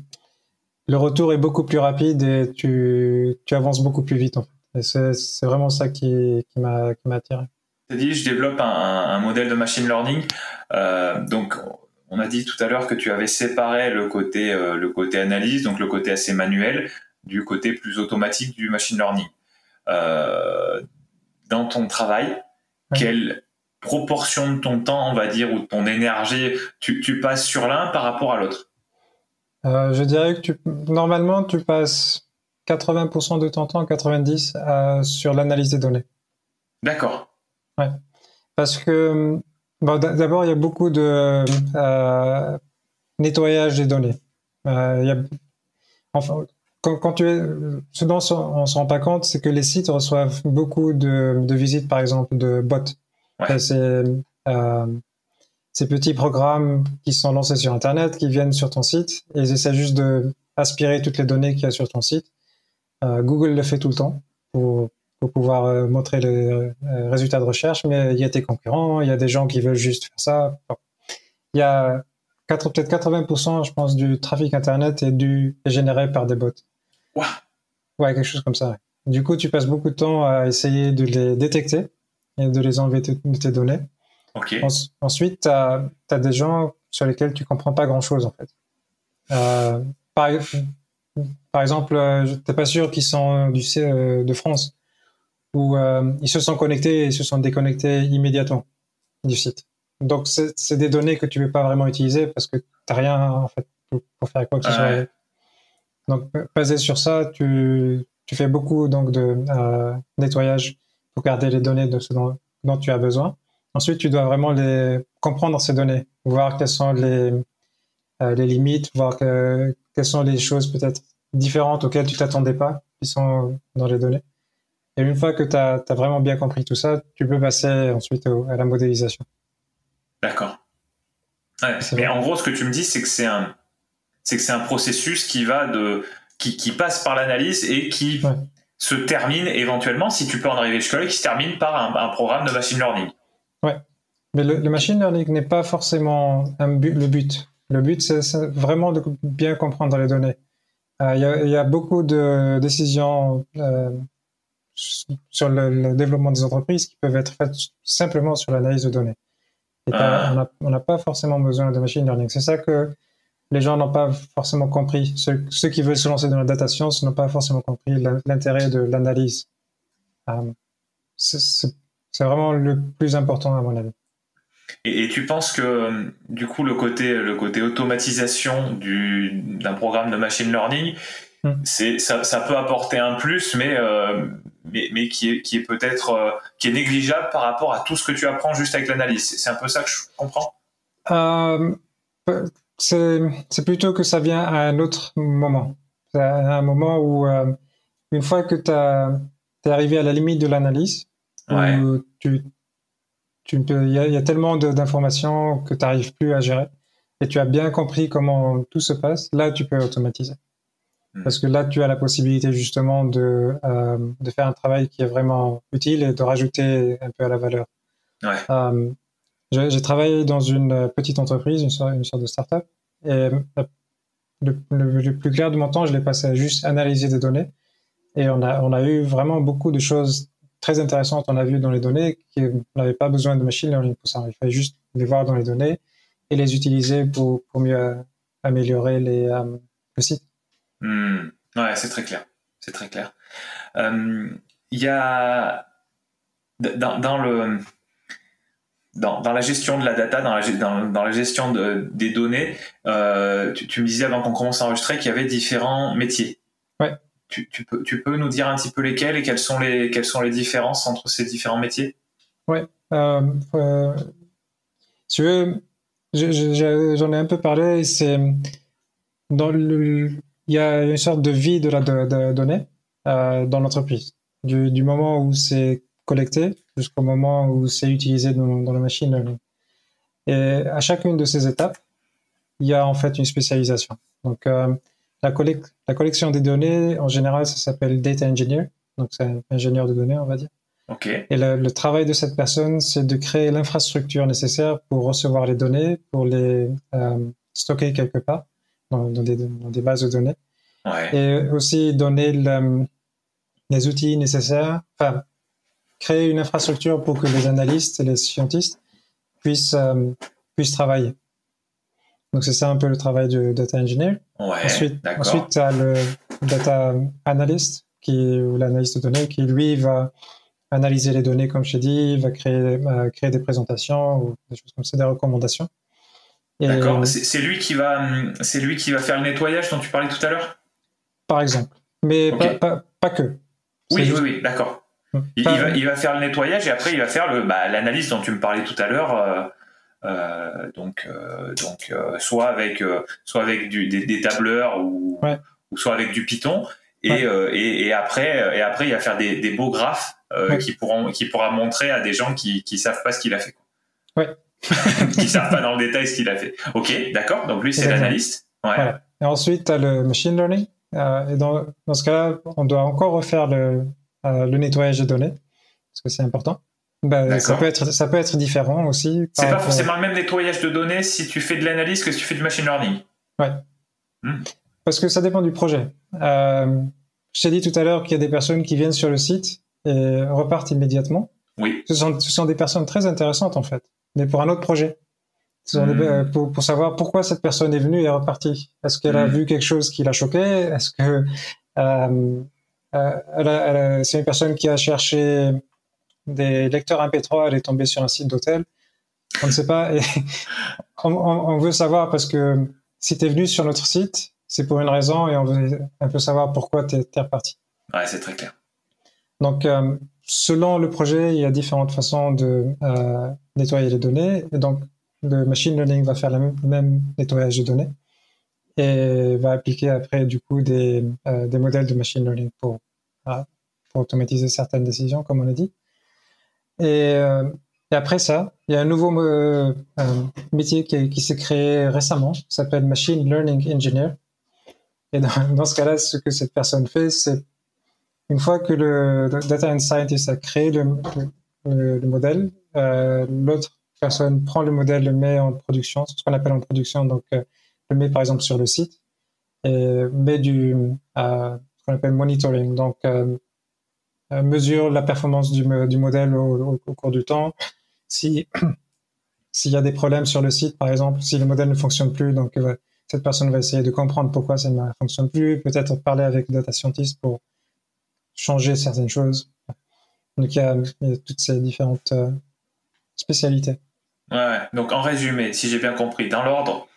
le retour est beaucoup plus rapide et tu, tu avances beaucoup plus vite en fait. Et c'est, c'est vraiment ça qui, qui, m'a, qui m'a attiré. Tu as dit, je développe un, un modèle de machine learning. Euh, donc, on a dit tout à l'heure que tu avais séparé le côté, euh, le côté analyse, donc le côté assez manuel, du côté plus automatique du machine learning. Euh, dans ton travail, oui. Quelle proportion de ton temps, on va dire, ou de ton énergie, tu, tu passes sur l'un par rapport à l'autre ? euh, Je dirais que tu, normalement, tu passes quatre-vingts pour cent de ton temps, quatre-vingt-dix pour cent euh, sur l'analyse des données. D'accord. Ouais. Parce que... Bon, d'abord, il y a beaucoup de euh, nettoyage des données. Euh, il y a, enfin, quand, quand tu es, ce dont on ne se rend pas compte, c'est que les sites reçoivent beaucoup de, de visites, par exemple, de bots. Ouais. C'est, euh, ces petits programmes qui sont lancés sur Internet, qui viennent sur ton site, et ils essaient juste d'aspirer toutes les données qu'il y a sur ton site. Euh, Google le fait tout le temps pour... pour pouvoir montrer les résultats de recherche, mais il y a tes concurrents, il y a des gens qui veulent juste faire ça. Bon. Il y a quatre, peut-être quatre-vingts pour cent, je pense, du trafic Internet est, dû, est généré par des bots. Wow. Ouais, quelque chose comme ça. Du coup, tu passes beaucoup de temps à essayer de les détecter et de les enlever t- de tes données. Okay. En, ensuite, tu as des gens sur lesquels tu ne comprends pas grand-chose, en fait. Euh, par, par exemple, tu n'es pas sûr qu'ils sont du, euh, de France. Où euh, ils se sont connectés et ils se sont déconnectés immédiatement du site. Donc, c'est, c'est des données que tu ne veux pas vraiment utiliser parce que tu n'as rien en fait, pour, pour faire quoi que ce soit. Ah ouais. Donc, basé sur ça, tu, tu fais beaucoup donc, de euh, nettoyage pour garder les données de ce dont, dont tu as besoin. Ensuite, tu dois vraiment les, comprendre ces données, voir quelles sont les, euh, les limites, voir que, quelles sont les choses peut-être différentes auxquelles tu ne t'attendais pas qui sont dans les données. Et une fois que tu as vraiment bien compris tout ça, tu peux passer ensuite au, à la modélisation. D'accord. Ouais, mais en gros, ce que tu me dis, c'est que c'est un, c'est que c'est un processus qui va de, qui, qui passe par l'analyse et qui ouais. se termine éventuellement, si tu peux en arriver jusque-là, qui se termine par un, un programme de machine learning. Ouais. Mais le, le machine learning n'est pas forcément un but, le but. Le but, c'est, c'est vraiment de bien comprendre les données. Il euh, y a, y a beaucoup de décisions. Euh, sur le, le développement des entreprises qui peuvent être faites simplement sur l'analyse de données. Et ah. On n'a pas forcément besoin de machine learning. C'est ça que les gens n'ont pas forcément compris. Ceux, ceux qui veulent se lancer dans la data science n'ont pas forcément compris la, l'intérêt de l'analyse. Um, c'est, c'est, c'est vraiment le plus important à mon avis. Et, et tu penses que du coup le côté, le côté automatisation du, d'un programme de machine learning, hmm. c'est, ça, ça peut apporter un plus, mais... Euh, mais, mais qui est, qui est peut-être euh, qui est négligeable par rapport à tout ce que tu apprends juste avec l'analyse. C'est, c'est un peu ça que je comprends. Euh, c'est, c'est plutôt que ça vient à un autre moment. C'est à un moment où, euh, une fois que tu es arrivé à la limite de l'analyse, ouais. où tu, tu peux, y a, y a tellement de, d'informations que tu n'arrives plus à gérer et tu as bien compris comment tout se passe, là tu peux automatiser. Parce que là, tu as la possibilité justement de, euh, de faire un travail qui est vraiment utile et de rajouter un peu à la valeur. Ouais. Euh, j'ai, j'ai travaillé dans une petite entreprise, une sorte, une sorte de start-up, et le, le, le plus clair de mon temps, je l'ai passé à juste analyser des données. Et on a, on a eu vraiment beaucoup de choses très intéressantes, on a vu dans les données, qu'on n'avait pas besoin de machine learning pour ça. Il fallait juste les voir dans les données et les utiliser pour, pour mieux améliorer les, euh, le site. Mmh. Ouais, c'est très clair. C'est très clair. Il euh, y a dans, dans le Dans, dans la gestion de la data, dans la, dans, dans la gestion de, des données, euh, tu, tu me disais avant qu'on commence à enregistrer qu'il y avait différents métiers. Ouais. Tu, tu, peux, tu peux nous dire un petit peu lesquels et quelles sont les, quelles sont les différences entre ces différents métiers? Ouais. Euh, euh, tu veux, je, je, j'en ai un peu parlé. C'est dans le, il y a une sorte de vie de la de, de donnée euh, dans l'entreprise. Du, du moment où c'est collecté jusqu'au moment où c'est utilisé dans, dans la machine learning. Et à chacune de ces étapes, il y a en fait une spécialisation. Donc, euh, la, collecte, la collection des données, en général, ça s'appelle data engineer. Donc, c'est un ingénieur de données, on va dire. Okay. Et le, le travail de cette personne, c'est de créer l'infrastructure nécessaire pour recevoir les données, pour les euh, stocker quelque part dans, dans, des, dans des bases de données. Ouais. Et aussi donner le, les outils nécessaires, enfin, créer une infrastructure pour que les analystes et les scientistes puissent, euh, puissent travailler. Donc, c'est ça un peu le travail du data engineer. Ouais, ensuite, ensuite tu as le data analyst, qui, ou l'analyste de données, qui, lui, va analyser les données, comme je t'ai dit, va créer, euh, créer des présentations ou des choses comme ça, des recommandations. Et, d'accord. C'est, c'est, lui qui va, c'est lui qui va faire le nettoyage dont tu parlais tout à l'heure ? Par exemple. Mais okay. pas, pas, pas que. C'est oui, juste... oui, oui, d'accord. Il, enfin, il, va, il va faire le nettoyage et après il va faire le, bah, l'analyse dont tu me parlais tout à l'heure, euh, euh, donc, euh, donc euh, soit avec, euh, soit avec du, des, des tableurs ou, ouais. ou soit avec du Python et, ouais. euh, et, et, après, et après il va faire des, des beaux graphes euh, ouais. qui, pourront, qui pourra montrer à des gens qui ne savent pas ce qu'il a fait. Ouais. Qui ne savent pas dans le détail ce qu'il a fait. Ok, d'accord, donc lui c'est exactement. L'analyste. Ouais. Voilà. Et ensuite tu as le machine learning euh, et dans, dans ce cas-là on doit encore refaire le... Euh, le nettoyage de données, parce que c'est important. Ben, ça, peut être, ça peut être différent aussi. C'est pas forcément euh... le même nettoyage de données si tu fais de l'analyse que si tu fais du machine learning. Ouais. Hmm. Parce que ça dépend du projet. Euh, je t'ai dit tout à l'heure qu'il y a des personnes qui viennent sur le site et repartent immédiatement. Oui. Ce sont, ce sont des personnes très intéressantes en fait, mais pour un autre projet. Ce sont hmm. des, euh, pour, pour savoir pourquoi cette personne est venue et est repartie. Est-ce qu'elle hmm. a vu quelque chose qui l'a choquée ? Est-ce que... Euh, Euh, elle a, elle a, c'est une personne qui a cherché des lecteurs M P trois, elle est tombée sur un site d'hôtel. On ne sait pas. Et on, on veut savoir parce que si tu es venu sur notre site, c'est pour une raison et on veut un peu savoir pourquoi tu es reparti. Ouais, c'est très clair. Donc, euh, selon le projet, il y a différentes façons de euh, nettoyer les données. Et donc, le machine learning va faire le même, même nettoyage de données. Et va appliquer après du coup des, euh, des modèles de machine learning pour, voilà, pour automatiser certaines décisions, comme on a dit. Et, euh, et après ça, il y a un nouveau euh, euh, métier qui, qui s'est créé récemment, qui s'appelle Machine Learning Engineer. Et dans, dans ce cas-là, ce que cette personne fait, c'est une fois que le data scientist a créé le, le, le modèle, euh, l'autre personne prend le modèle, le met en production, c'est ce qu'on appelle en production, donc euh, le met par exemple sur le site et met du euh, ce qu'on appelle monitoring, donc euh, mesure la performance du, du modèle au, au, au cours du temps. Si s'il y a des problèmes sur le site, par exemple, si le modèle ne fonctionne plus, donc euh, cette personne va essayer de comprendre pourquoi ça ne fonctionne plus, peut-être parler avec le data scientist pour changer certaines choses. Donc il y a, il y a toutes ces différentes euh, spécialités. Ouais, donc en résumé, si j'ai bien compris, dans l'ordre.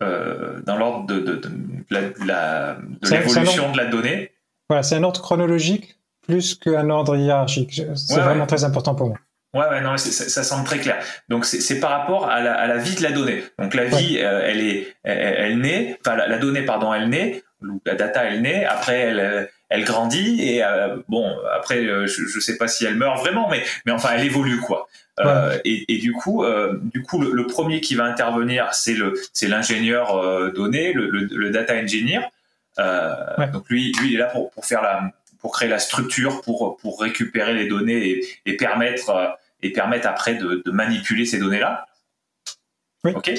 Euh, dans l'ordre de, de, de, de, la, de l'évolution ordre, de la donnée. Voilà, c'est un ordre chronologique plus qu'un ordre hiérarchique. C'est ouais, vraiment ouais. très important pour moi. Ouais, ouais, non, c'est, ça, ça semble très clair. Donc, c'est, c'est par rapport à la, à la vie de la donnée. Donc, la vie, ouais. euh, elle est, elle, elle naît, enfin, la, la donnée, pardon, elle naît, la data, elle naît, après, elle, elle grandit, et euh, bon, après, euh, je, je sais pas si elle meurt vraiment, mais, mais enfin, elle évolue, quoi. Euh, ouais. et, et du coup, euh, du coup, le, le premier qui va intervenir, c'est le, c'est l'ingénieur euh, donné, le, le, le data engineer. Euh, ouais. Donc lui, lui, il est là pour, pour faire la, pour créer la structure, pour, pour récupérer les données et, et permettre, euh, et permettre après de, de manipuler ces données-là. Oui. Ok.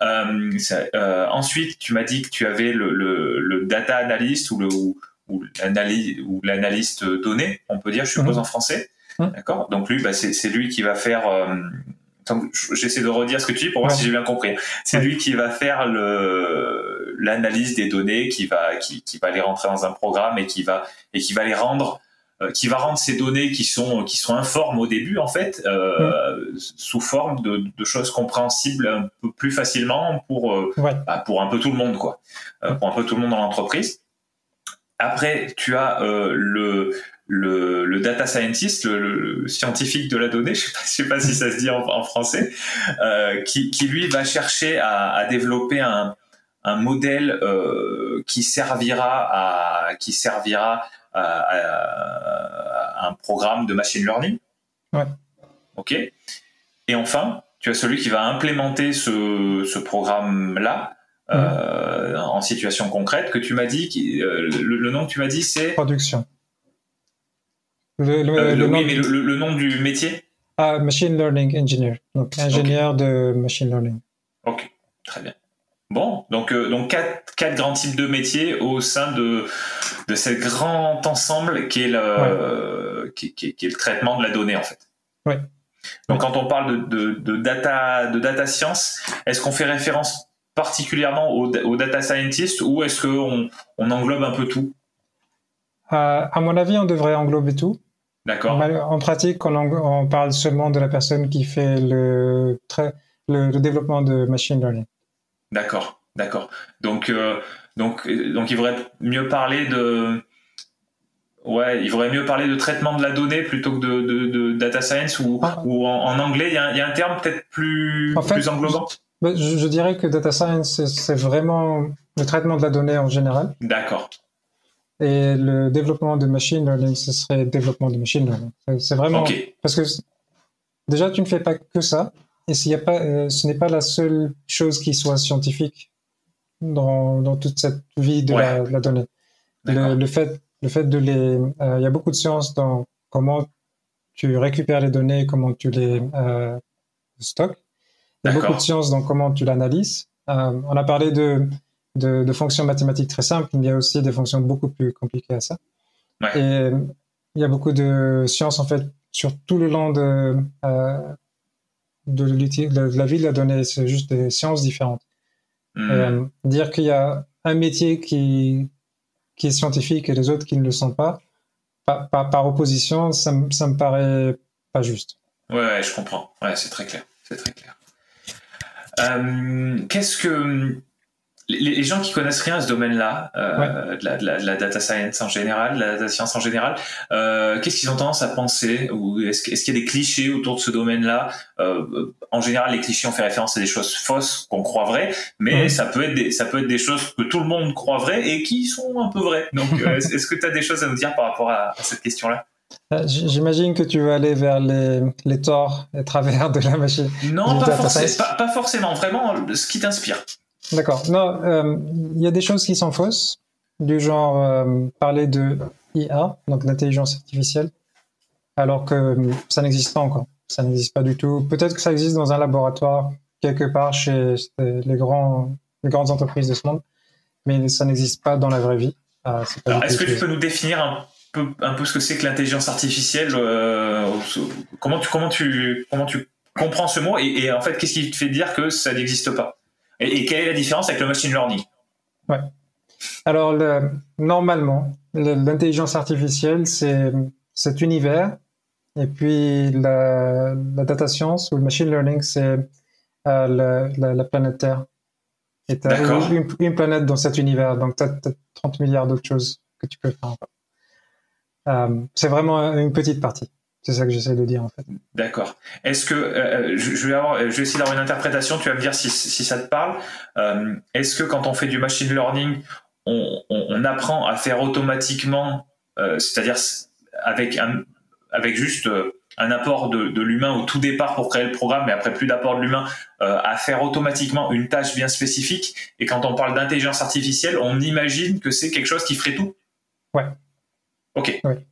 Euh, ça, euh, ensuite, tu m'as dit que tu avais le, le, le data analyst ou le, ou, ou l'analyste, ou l'analyste donné, on peut dire, je suppose mmh. en français. D'accord. Donc lui, bah, c'est, c'est lui qui va faire. Euh, j'essaie de redire ce que tu dis pour voir ouais. si j'ai bien compris. C'est ouais. lui qui va faire le, l'analyse des données, qui va, qui, qui va les rentrer dans un programme et qui va, et qui va les rendre euh, qui va rendre ces données qui sont qui sont informes au début en fait euh, mmh. sous forme de, de choses compréhensibles un peu plus facilement pour euh, ouais. bah, pour un peu tout le monde quoi, euh, pour un peu tout le monde dans l'entreprise. Après, tu as euh, le Le, le data scientist, le, le scientifique de la donnée, je sais pas, je sais pas si ça se dit en, en français, euh, qui, qui lui va chercher à, à développer un, un modèle euh, qui servira à qui servira à, à, à un programme de machine learning. Ouais. Ok. Et enfin, tu as celui qui va implémenter ce, ce programme-là. Mmh. Euh, en situation concrète que tu m'as dit, qui, euh, le, le nom que tu m'as dit, c'est production. Le, le, euh, le, le, nom oui, mais le, le nom du métier ? Ah, Machine Learning Engineer. Donc, ingénieur okay. de Machine Learning. Ok, très bien. Bon, donc, euh, donc quatre, quatre grands types de métiers au sein de, de ce grand ensemble qui est, le, ouais. euh, qui, qui, qui est le traitement de la donnée, en fait. Oui. Donc, ouais. quand on parle de, de, de, data, de data science, est-ce qu'on fait référence particulièrement aux au data scientists ou est-ce qu'on on englobe un peu tout ? euh, À mon avis, on devrait englober tout. D'accord. En pratique, on, on parle seulement de la personne qui fait le, tra- le, le développement de machine learning. D'accord, d'accord. Donc, euh, donc, donc, il faudrait mieux parler de, ouais, il faudrait mieux parler de traitement de la donnée plutôt que de, de, de data science ou, ah. ou en, en anglais, il y, a, il y a un terme peut-être plus, en fait, plus englobant. Je, je dirais que data science, c'est vraiment le traitement de la donnée en général. D'accord. Et le développement de machine learning, ce serait le développement de machine learning. C'est vraiment okay. parce que déjà tu ne fais pas que ça, et s'il y a pas, euh, ce n'est pas la seule chose qui soit scientifique dans dans toute cette vie de ouais. la, la donnée. Le, le fait, le fait de les, euh, il y a beaucoup de sciences dans comment tu récupères les données, comment tu les euh, stockes. Il y a D'accord. beaucoup de sciences dans comment tu l'analyses. Euh, on a parlé de De, de fonctions mathématiques très simples, mais il y a aussi des fonctions beaucoup plus compliquées à ça. Ouais. Et il y a beaucoup de sciences, en fait, sur tout le long de, euh, de, de la vie de la donnée, c'est juste des sciences différentes. Mmh. Euh, dire qu'il y a un métier qui, qui est scientifique et les autres qui ne le sont pas, par, par, par opposition, ça, ça me paraît pas juste. Ouais, ouais, je comprends. Ouais, c'est très clair. C'est très clair. Euh, qu'est-ce que... Les gens qui connaissent rien à ce domaine-là, euh, ouais. de, la, de, la, de la data science en général, de la data science en général, euh, qu'est-ce qu'ils ont tendance à penser ou est-ce, est-ce qu'il y a des clichés autour de ce domaine-là ? euh, En général, les clichés, on fait référence à des choses fausses qu'on croit vraies, mais mmh. ça peut être des, ça peut être des choses que tout le monde croit vraies et qui sont un peu vraies. Donc, euh, est-ce que tu as des choses à nous dire par rapport à, à cette question-là ? J'imagine que tu veux aller vers les, les torts et travers de la machine. Non, pas, forc- pas, pas forcément, vraiment ce qui t'inspire. D'accord. Non, euh, y a des choses qui sont fausses, du genre euh, parler de I A, donc l'intelligence artificielle, alors que euh, ça n'existe pas encore. Ça n'existe pas du tout. Peut-être que ça existe dans un laboratoire, quelque part, chez les, grands, les grandes entreprises de ce monde, mais ça n'existe pas dans la vraie vie. Euh, c'est pas alors, est-ce que tu peux nous définir un peu, un peu ce que c'est que l'intelligence artificielle euh, comment, tu, comment, tu, comment tu comprends ce mot et, et en fait, qu'est-ce qui te fait dire que ça n'existe pas ? Et quelle est la différence avec le machine learning ? Ouais. Alors, le, normalement, le, l'intelligence artificielle, c'est cet univers, et puis la, la data science ou le machine learning, c'est euh, la, la, la planète Terre. Et tu as une, une planète dans cet univers, donc tu as trente milliards d'autres choses que tu peux faire. Euh, c'est vraiment une petite partie. C'est ça que j'essaie de dire en fait. D'accord. Est-ce que euh, je, je, vais avoir, je vais essayer d'avoir une interprétation. Tu vas me dire si, si ça te parle. Euh, est-ce que quand on fait du machine learning, on, on, on apprend à faire automatiquement, euh, c'est-à-dire avec un, avec juste un apport de, de l'humain au tout départ pour créer le programme, mais après plus d'apport de l'humain, euh, à faire automatiquement une tâche bien spécifique. Et quand on parle d'intelligence artificielle, on imagine que c'est quelque chose qui ferait tout. Ouais. Ok. Ouais.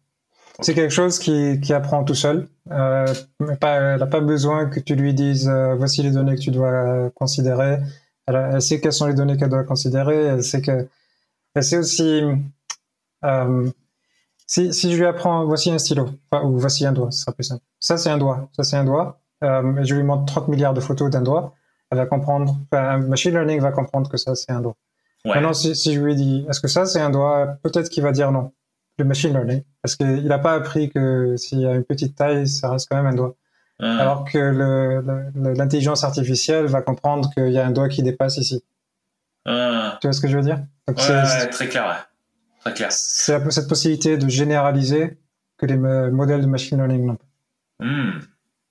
C'est quelque chose qui, qui apprend tout seul. Euh, pas, elle n'a pas besoin que tu lui dises euh, voici les données que tu dois euh, considérer. Elle, elle sait quelles sont les données qu'elle doit considérer. Elle sait que, elle sait aussi euh, si si je lui apprends voici un stylo enfin, ou voici un doigt, ce sera plus simple. Ça c'est un doigt, ça c'est un doigt. Euh, et je lui montre trente milliards de photos d'un doigt. Elle va comprendre. Enfin, machine learning va comprendre que ça c'est un doigt. Ouais. Maintenant si si je lui dis est-ce que ça c'est un doigt, peut-être qu'il va dire non. le machine learning, parce qu'il n'a pas appris que s'il y a une petite taille, ça reste quand même un doigt. Mmh. Alors que le, le, l'intelligence artificielle va comprendre qu'il y a un doigt qui dépasse ici. Mmh. Tu vois ce que je veux dire ? Donc ouais, c'est, c'est, très clair. Très clair. C'est la, cette possibilité de généraliser que les modèles de machine learning n'ont pas. Mmh.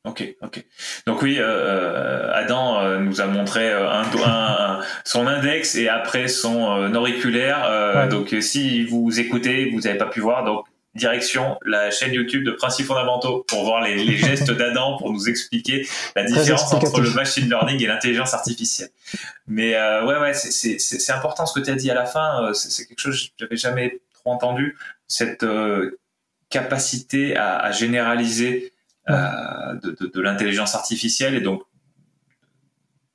Ok, ok. Donc oui, euh, Adam euh, nous a montré un, un, son index et après son euh, auriculaire. Euh, ouais. Donc si vous écoutez, vous n'avez pas pu voir, donc direction la chaîne YouTube de Principes Fondamentaux pour voir les, les gestes d'Adam, pour nous expliquer la différence entre le machine learning et l'intelligence artificielle. Mais euh, ouais, ouais, c'est, c'est, c'est, c'est important ce que tu as dit à la fin. C'est, c'est quelque chose que je n'avais jamais trop entendu, cette euh, capacité à, à généraliser Euh, de, de, de l'intelligence artificielle, et donc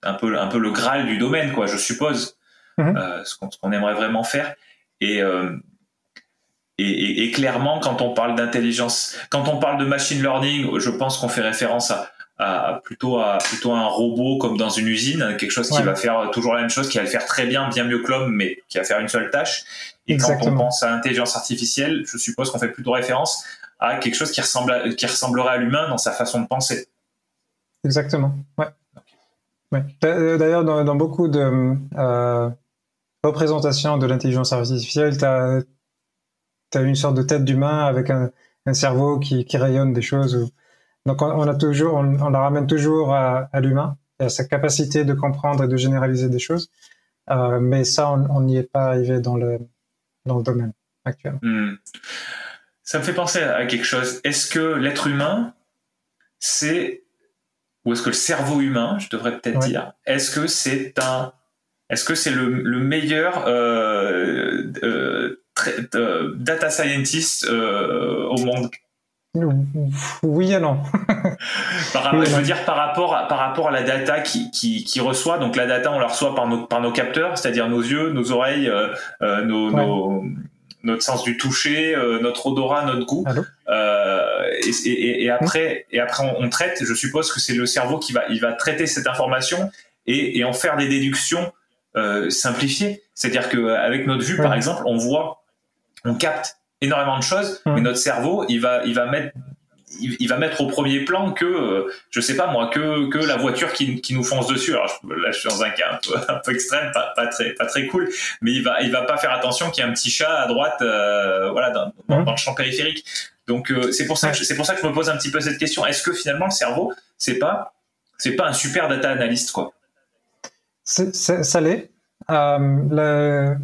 un peu un peu le Graal du domaine, quoi, je suppose. Mm-hmm. euh, ce, qu'on, ce qu'on aimerait vraiment faire, et, euh, et, et et clairement, quand on parle d'intelligence, quand on parle de machine learning, je pense qu'on fait référence à, à, à plutôt à plutôt à un robot comme dans une usine, quelque chose qui ouais. va faire toujours la même chose, qui va le faire très bien, bien mieux que l'homme, mais qui va faire une seule tâche. Et Exactement. Quand on pense à intelligence artificielle, je suppose qu'on fait plutôt référence à quelque chose qui ressemble à, qui ressemblerait à l'humain dans sa façon de penser. Exactement, ouais. Okay. ouais. D'ailleurs, dans, dans beaucoup de euh, représentations de l'intelligence artificielle, tu as une sorte de tête d'humain avec un, un cerveau qui, qui rayonne des choses. Donc, on, on, a toujours, on, on la ramène toujours à, à l'humain, et à sa capacité de comprendre et de généraliser des choses. Euh, mais ça, on n'y est pas arrivé dans le, dans le domaine actuel. Mm. Ça me fait penser à quelque chose. Est-ce que l'être humain, c'est, ou est-ce que le cerveau humain, je devrais peut-être ouais. dire, est-ce que c'est un, est-ce que c'est le, le meilleur euh, euh, tra- euh, data scientist euh, au monde ? Oui et non. par, oui, je veux non. dire par rapport à, par rapport à la data qui, qui, qui reçoit. Donc la data, on la reçoit par nos, par nos capteurs, c'est-à-dire nos yeux, nos oreilles, euh, nos, ouais. nos notre sens du toucher, euh, notre odorat, notre goût, euh, et, et, et après, et après on, on traite. Je suppose que c'est le cerveau qui va, il va traiter cette information et, et en faire des déductions euh, simplifiées. C'est-à-dire qu'avec notre vue, oui. par exemple, on voit, on capte énormément de choses, oui. mais notre cerveau, il va, il va mettre, il, il va mettre au premier plan que, euh, je sais pas moi, que que la voiture qui, qui nous fonce dessus. Alors je, là, je suis dans un cas un peu, un peu extrême, pas, pas très, pas très cool, mais il va, il va pas faire attention qu'il y a un petit chat à droite, euh, voilà, dans, dans, dans le champ périphérique. Donc euh, c'est pour ça, que je, c'est pour ça que je me pose un petit peu cette question. Est-ce que finalement le cerveau, c'est pas, c'est pas un super data analyst, quoi ? C'est, c'est, ça l'est. Euh, le,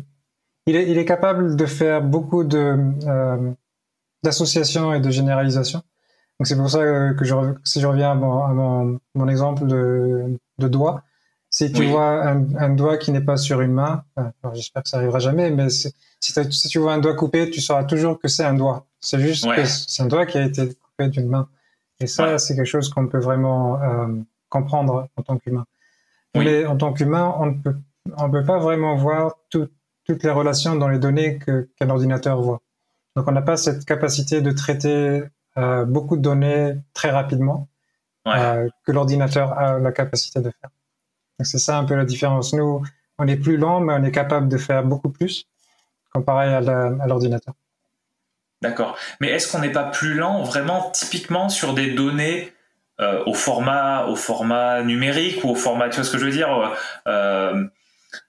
il est, il est capable de faire beaucoup de euh, d'associations et de généralisations. Donc c'est pour ça que je, si je reviens à mon, à mon, mon exemple de, de doigt, si tu oui. vois un, un doigt qui n'est pas sur une main, alors j'espère que ça arrivera jamais, mais si, si tu vois un doigt coupé, tu sauras toujours que c'est un doigt. C'est juste ouais. que c'est un doigt qui a été coupé d'une main. Et ça, ouais. c'est quelque chose qu'on peut vraiment euh, comprendre en tant qu'humain. Oui. Mais en tant qu'humain, on ne peut, on peut pas vraiment voir tout, toutes les relations dans les données que, qu'un ordinateur voit. Donc on n'a pas cette capacité de traiter Euh, beaucoup de données très rapidement ouais. euh, que l'ordinateur a la capacité de faire. Donc c'est ça un peu la différence. Nous, on est plus lent, mais on est capable de faire beaucoup plus comparé à, la, à l'ordinateur. D'accord. Mais est-ce qu'on n'est pas plus lent vraiment typiquement sur des données euh, au format, au format numérique ou au format, tu vois ce que je veux dire euh,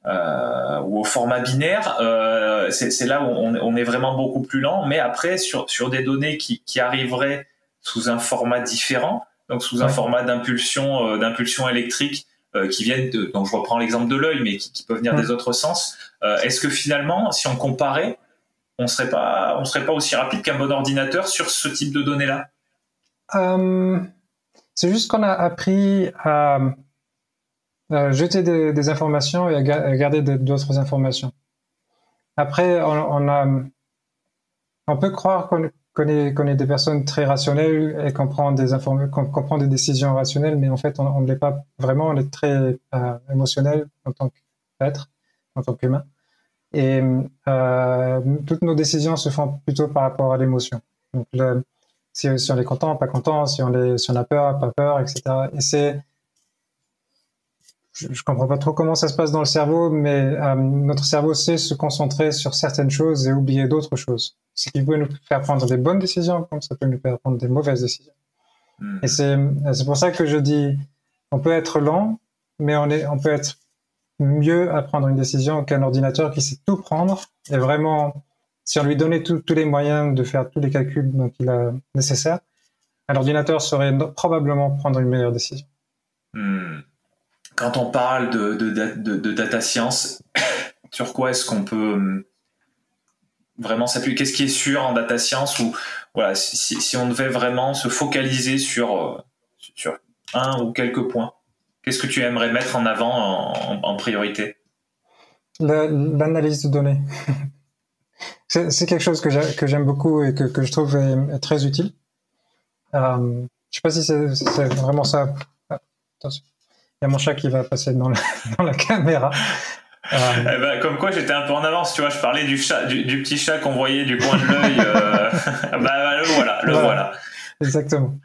Euh, ou au format binaire, euh, c'est, c'est là où on, on est vraiment beaucoup plus lent. Mais après, sur, sur des données qui, qui arriveraient sous un format différent, donc sous ouais. un format d'impulsion, euh, d'impulsion électrique euh, qui viennent de, donc je reprends l'exemple de l'œil, mais qui, qui peut venir ouais. des autres sens. Euh, est-ce que finalement, si on comparait, on serait pas, on serait pas aussi rapide qu'un bon ordinateur sur ce type de données-là ? euh, C'est juste qu'on a appris à Euh, jeter des, des informations et à ga- à garder de, d'autres informations. Après, on, on, a, on peut croire qu'on, qu'on, est, qu'on est des personnes très rationnelles et qu'on prend des, inform- qu'on, qu'on prend des décisions rationnelles, mais en fait, on ne l'est pas vraiment. On est très euh, émotionnel en tant qu'être, en tant qu'humain. Et euh, toutes nos décisions se font plutôt par rapport à l'émotion. Donc, le, si, si on est content, pas content, si on, est, si on a peur, pas peur, et cetera. Et c'est Je ne comprends pas trop comment ça se passe dans le cerveau, mais euh, notre cerveau sait se concentrer sur certaines choses et oublier d'autres choses. ce qui peut nous faire prendre des bonnes décisions, comme ça peut nous faire prendre des mauvaises décisions. Mmh. Et c'est, c'est pour ça que je dis, on peut être lent, mais on, est, on peut être mieux à prendre une décision qu'un ordinateur qui sait tout prendre. Et vraiment, si on lui donnait tout, tous les moyens de faire tous les calculs qu'il a nécessaires, un ordinateur saurait no- probablement prendre une meilleure décision. Mmh. Quand on parle de, de, de, de data science, sur quoi est-ce qu'on peut vraiment s'appuyer? Qu'est-ce qui est sûr en data science? Ou voilà, si, si on devait vraiment se focaliser sur, sur un ou quelques points, qu'est-ce que tu aimerais mettre en avant en, en priorité? La, l'analyse de données. c'est, c'est quelque chose que, j'a, que j'aime beaucoup et que, que je trouve est, est très utile. Euh, je ne sais pas si c'est, c'est vraiment ça. Ah, attention. Il y a mon chat qui va passer dans la, dans la caméra. Euh... Eh ben, comme quoi j'étais un peu en avance, tu vois, je parlais du chat, du, du petit chat qu'on voyait du coin de l'œil. Euh... bah, bah, le voilà, le voilà. voilà. Exactement.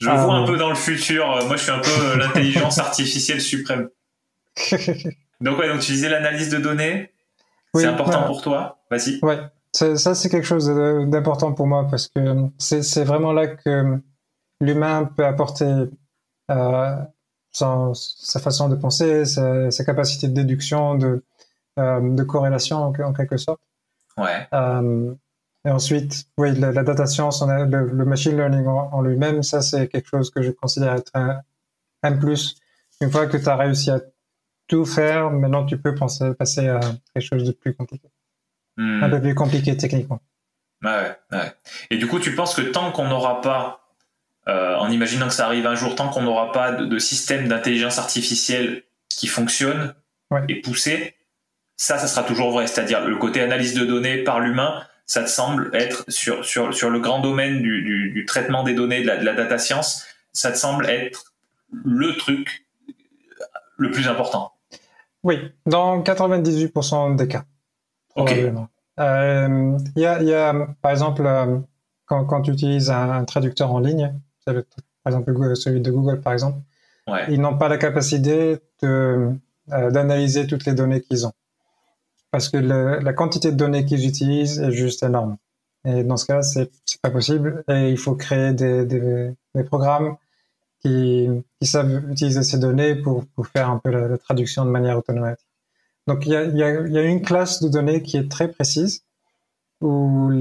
Je euh... vois un peu dans le futur. Moi, je suis un peu l'intelligence artificielle suprême. Donc ouais, donc tu disais l'analyse de données, oui, c'est important voilà. pour toi. Vas-y. Ouais, c'est, ça c'est quelque chose d'important pour moi parce que c'est, c'est vraiment là que l'humain peut apporter. Euh... Sa, sa façon de penser, sa, sa capacité de déduction, de, euh, de corrélation en, en quelque sorte. Ouais. Euh, et ensuite, oui, la, la data science, on a le, le machine learning en, en lui-même, ça c'est quelque chose que je considère être un, un plus. Une fois que tu as réussi à tout faire, maintenant tu peux penser, passer à quelque chose de plus compliqué. Mmh. Un peu plus compliqué techniquement. Ouais, ouais. Et du coup, tu penses que tant qu'on n'aura pas Euh, en imaginant que ça arrive un jour, tant qu'on n'aura pas de, de système d'intelligence artificielle qui fonctionne ouais. et poussé, ça, ça sera toujours vrai. C'est-à-dire le côté analyse de données par l'humain, ça te semble être sur, sur, sur le grand domaine du, du, du traitement des données, de la, de la data science, ça te semble être le truc le plus important. Oui, dans quatre-vingt-dix-huit pour cent des cas. Ok. Il euh, y, a, y a, par exemple, euh, quand, quand tu utilises un, un traducteur en ligne, Le, par exemple celui de Google par exemple ouais. ils n'ont pas la capacité de, euh, d'analyser toutes les données qu'ils ont parce que le, la quantité de données qu'ils utilisent est juste énorme et dans ce cas c'est, c'est pas possible et il faut créer des, des, des programmes qui, qui savent utiliser ces données pour, pour faire un peu la, la traduction de manière automatique. Donc il y a, y a, y a une classe de données qui est très précise où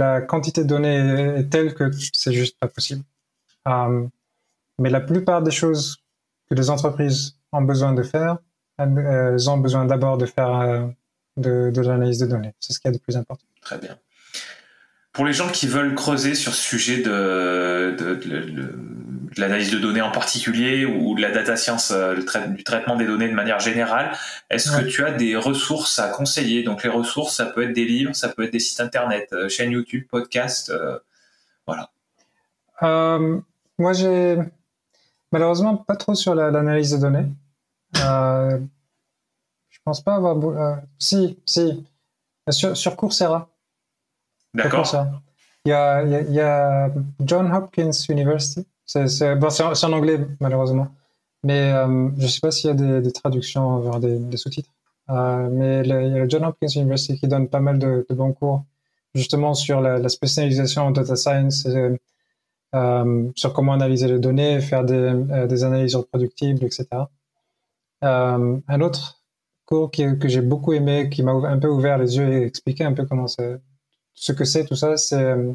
la quantité de données est telle que c'est juste pas possible. Um, mais la plupart des choses que les entreprises ont besoin de faire, elles ont besoin d'abord de faire euh, de, de l'analyse de données. C'est ce qu'il y a de plus important. Très bien. Pour les gens qui veulent creuser sur ce sujet de, de, de, de, de l'analyse de données en particulier ou de la data science, le tra- du traitement des données de manière générale, est-ce ouais. que tu as des ressources à conseiller? Donc les ressources, ça peut être des livres, ça peut être des sites internet, euh, chaîne YouTube, podcast, euh, voilà. Euh, Moi, j'ai malheureusement pas trop sur la, l'analyse de données. Euh, je pense pas avoir... Euh, si, si. Sur, sur Coursera. D'accord. Sur Coursera. Il, y a, il, y a, il y a John Hopkins University. C'est, c'est, bon, c'est, en, c'est en anglais, malheureusement. Mais euh, je sais pas s'il y a des, des traductions vers des, des sous-titres. Euh, mais le, il y a le John Hopkins University qui donne pas mal de, de bons cours, justement, sur la, la spécialisation en data science et, Euh, sur comment analyser les données, faire des, euh, des analyses reproductibles, et cetera. Euh, un autre cours qui, que j'ai beaucoup aimé, qui m'a un peu ouvert les yeux et expliqué un peu comment c'est, ce que c'est tout ça, c'est euh,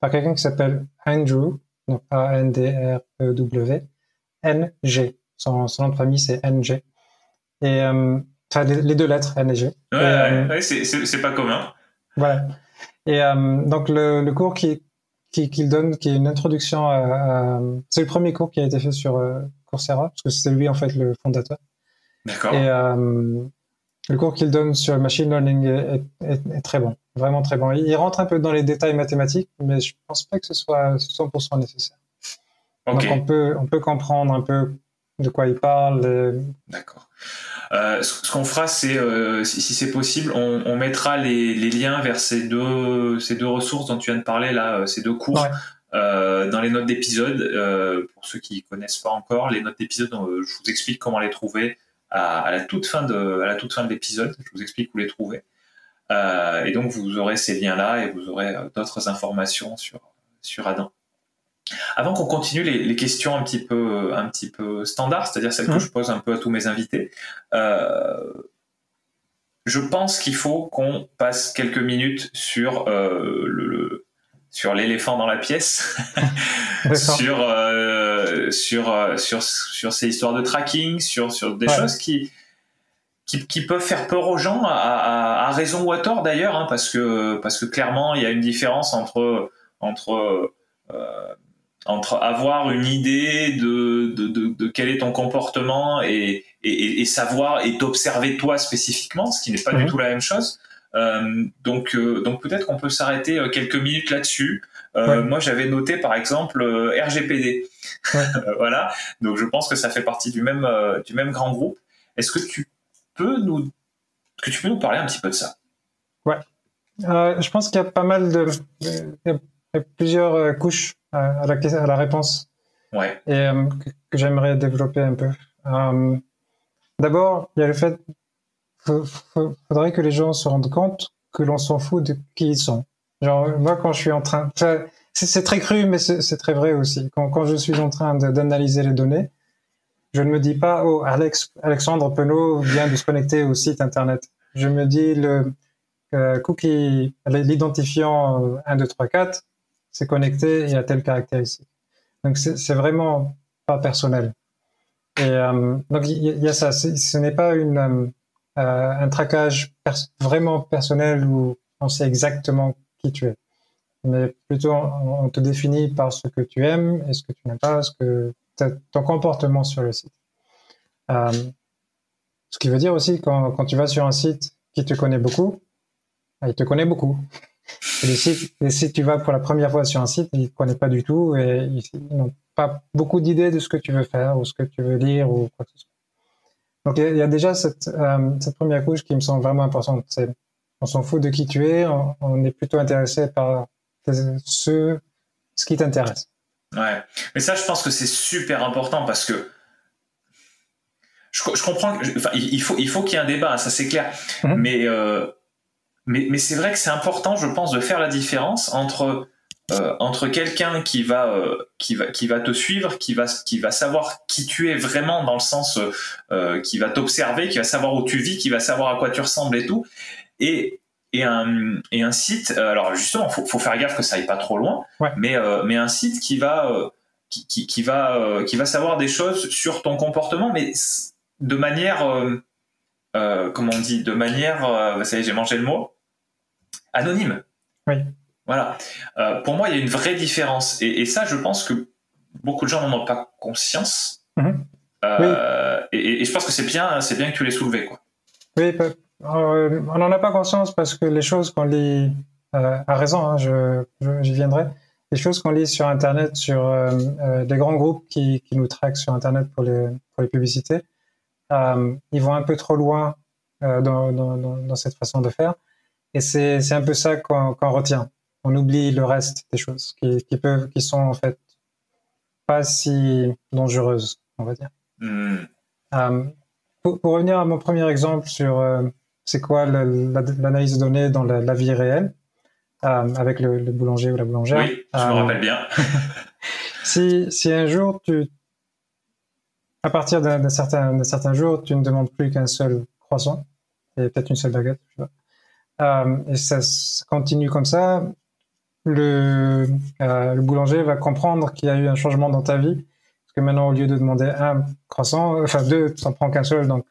par quelqu'un qui s'appelle Andrew, donc A N D R E W, N G. Son, son nom de famille, c'est N G. Et, euh, enfin, les, les deux lettres, N et G. Ouais, et, ouais, euh, ouais c'est, c'est, c'est pas commun. Voilà. Et euh, donc, le, le cours qui qu'il donne, qui est une introduction à, à... C'est le premier cours qui a été fait sur euh, Coursera, parce que c'est lui, en fait, le fondateur. D'accord. Et euh, le cours qu'il donne sur le machine learning est, est, est très bon, vraiment très bon. Il, il rentre un peu dans les détails mathématiques, mais je pense pas que ce soit cent pour cent nécessaire. Okay. Donc, on peut, on peut comprendre un peu de quoi il parle. Et... D'accord. Euh, ce, ce qu'on fera, c'est, euh, si, si c'est possible, on, on mettra les, les liens vers ces deux, ces deux ressources dont tu viens de parler, là, ces deux cours, ouais. euh, dans les notes d'épisode. Euh, pour ceux qui ne connaissent pas encore, les notes d'épisode, euh, je vous explique comment les trouver à, à, la toute fin de, à la toute fin de l'épisode. Je vous explique où les trouver. Euh, et donc, vous aurez ces liens-là et vous aurez euh, d'autres informations sur, sur Adam. Avant qu'on continue les, les questions un petit peu, un petit peu standard, c'est-à-dire celles mmh. que je pose un peu à tous mes invités, euh, je pense qu'il faut qu'on passe quelques minutes sur, euh, le, le, sur l'éléphant dans la pièce, sur, euh, sur, euh, sur, sur ces histoires de tracking, sur, sur des ouais. choses qui... Qui, qui peuvent faire peur aux gens, à, à, à raison ou à tort d'ailleurs, hein, parce que parce que clairement il y a une différence entre entre euh, entre avoir une idée de, de de de quel est ton comportement et et, et savoir et t'observer toi spécifiquement, ce qui n'est pas mmh. du tout la même chose. Euh, donc euh, donc peut-être qu'on peut s'arrêter quelques minutes là-dessus. Euh, ouais. Moi, j'avais noté par exemple euh, R G P D, ouais. voilà. Donc je pense que ça fait partie du même euh, du même grand groupe. Est-ce que tu Nous, que tu peux nous parler un petit peu de ça? Ouais, euh, je pense qu'il y a pas mal de, de, de plusieurs couches à la, à la réponse, ouais. et euh, que, que j'aimerais développer un peu. Euh, d'abord, il y a le fait qu'il faudrait que les gens se rendent compte que l'on s'en fout de qui ils sont. Genre, moi, quand je suis en train, enfin, c'est, c'est très cru, mais c'est, c'est très vrai aussi. Quand, quand je suis en train de, d'analyser les données, je ne me dis pas, oh, Alex, Alexandre Penaud vient de se connecter au site internet. Je me dis, le euh, cookie, l'identifiant un, deux, trois, quatre s'est connecté et a telle caractéristique. Donc, c'est, c'est vraiment pas personnel. Et euh, donc, il y, y a ça. C'est, ce n'est pas une, euh, un traquage pers- vraiment personnel où on sait exactement qui tu es. Mais plutôt, on, on te définit par ce que tu aimes et ce que tu n'aimes pas, ce que ton comportement sur le site. Euh, ce qui veut dire aussi, quand, quand tu vas sur un site qui te connaît beaucoup, il te connaît beaucoup. Et les sites, les sites, tu vas pour la première fois sur un site, ils ne te connaissent pas du tout et ils, ils n'ont pas beaucoup d'idées de ce que tu veux faire ou ce que tu veux lire ou quoi que ce soit. Donc, il y a déjà cette, euh, cette première couche qui me semble vraiment importante. C'est, on s'en fout de qui tu es, on, on est plutôt intéressé par ce, ce qui t'intéresse. Ouais, mais ça, je pense que c'est super important parce que je, je comprends. Que, enfin, il faut, il faut qu'il y ait un débat, ça c'est clair. Mmh. Mais, euh, mais, mais c'est vrai que c'est important, je pense, de faire la différence entre euh, entre quelqu'un qui va, euh, qui va, qui va te suivre, qui va, qui va savoir qui tu es vraiment dans le sens, euh, qui va t'observer, qui va savoir où tu vis, qui va savoir à quoi tu ressembles et tout, et Et un, et un site, alors justement, faut, faut faire gaffe que ça aille pas trop loin, ouais. mais, euh, mais un site qui va, euh, qui, qui, qui, va, euh, qui va savoir des choses sur ton comportement, mais de manière, euh, euh, comment on dit, de manière, euh, vous savez, j'ai mangé le mot, anonyme. Oui. Voilà. Euh, pour moi, il y a une vraie différence. Et, et ça, je pense que beaucoup de gens n'en ont pas conscience. Mmh. Euh, oui. et, et je pense que c'est bien, c'est bien que tu l'aies soulevé, quoi. Oui, peut-être. Euh, on n'en a pas conscience parce que les choses qu'on lit, euh, à raison, hein, je, je, j'y viendrai, les choses qu'on lit sur Internet, sur euh, euh, des grands groupes qui, qui nous traquent sur Internet pour les, pour les publicités, euh, ils vont un peu trop loin euh, dans, dans, dans cette façon de faire. Et c'est, c'est un peu ça qu'on, qu'on retient. On oublie le reste des choses qui, qui, peuvent, qui sont en fait pas si dangereuses, on va dire. Mmh. Euh, pour, pour revenir à mon premier exemple sur... Euh, c'est quoi la, la, l'analyse de données dans la, la vie réelle, euh, avec le, le boulanger ou la boulangère. Oui, je euh, me rappelle bien. si, si un jour, tu, à partir d'un, d'un, certain, d'un certain jour, tu ne demandes plus qu'un seul croissant, et peut-être une seule baguette, je sais pas, euh, et ça, ça continue comme ça, le, euh, le boulanger va comprendre qu'il y a eu un changement dans ta vie, parce que maintenant, au lieu de demander un croissant, enfin deux, tu n'en prends qu'un seul, donc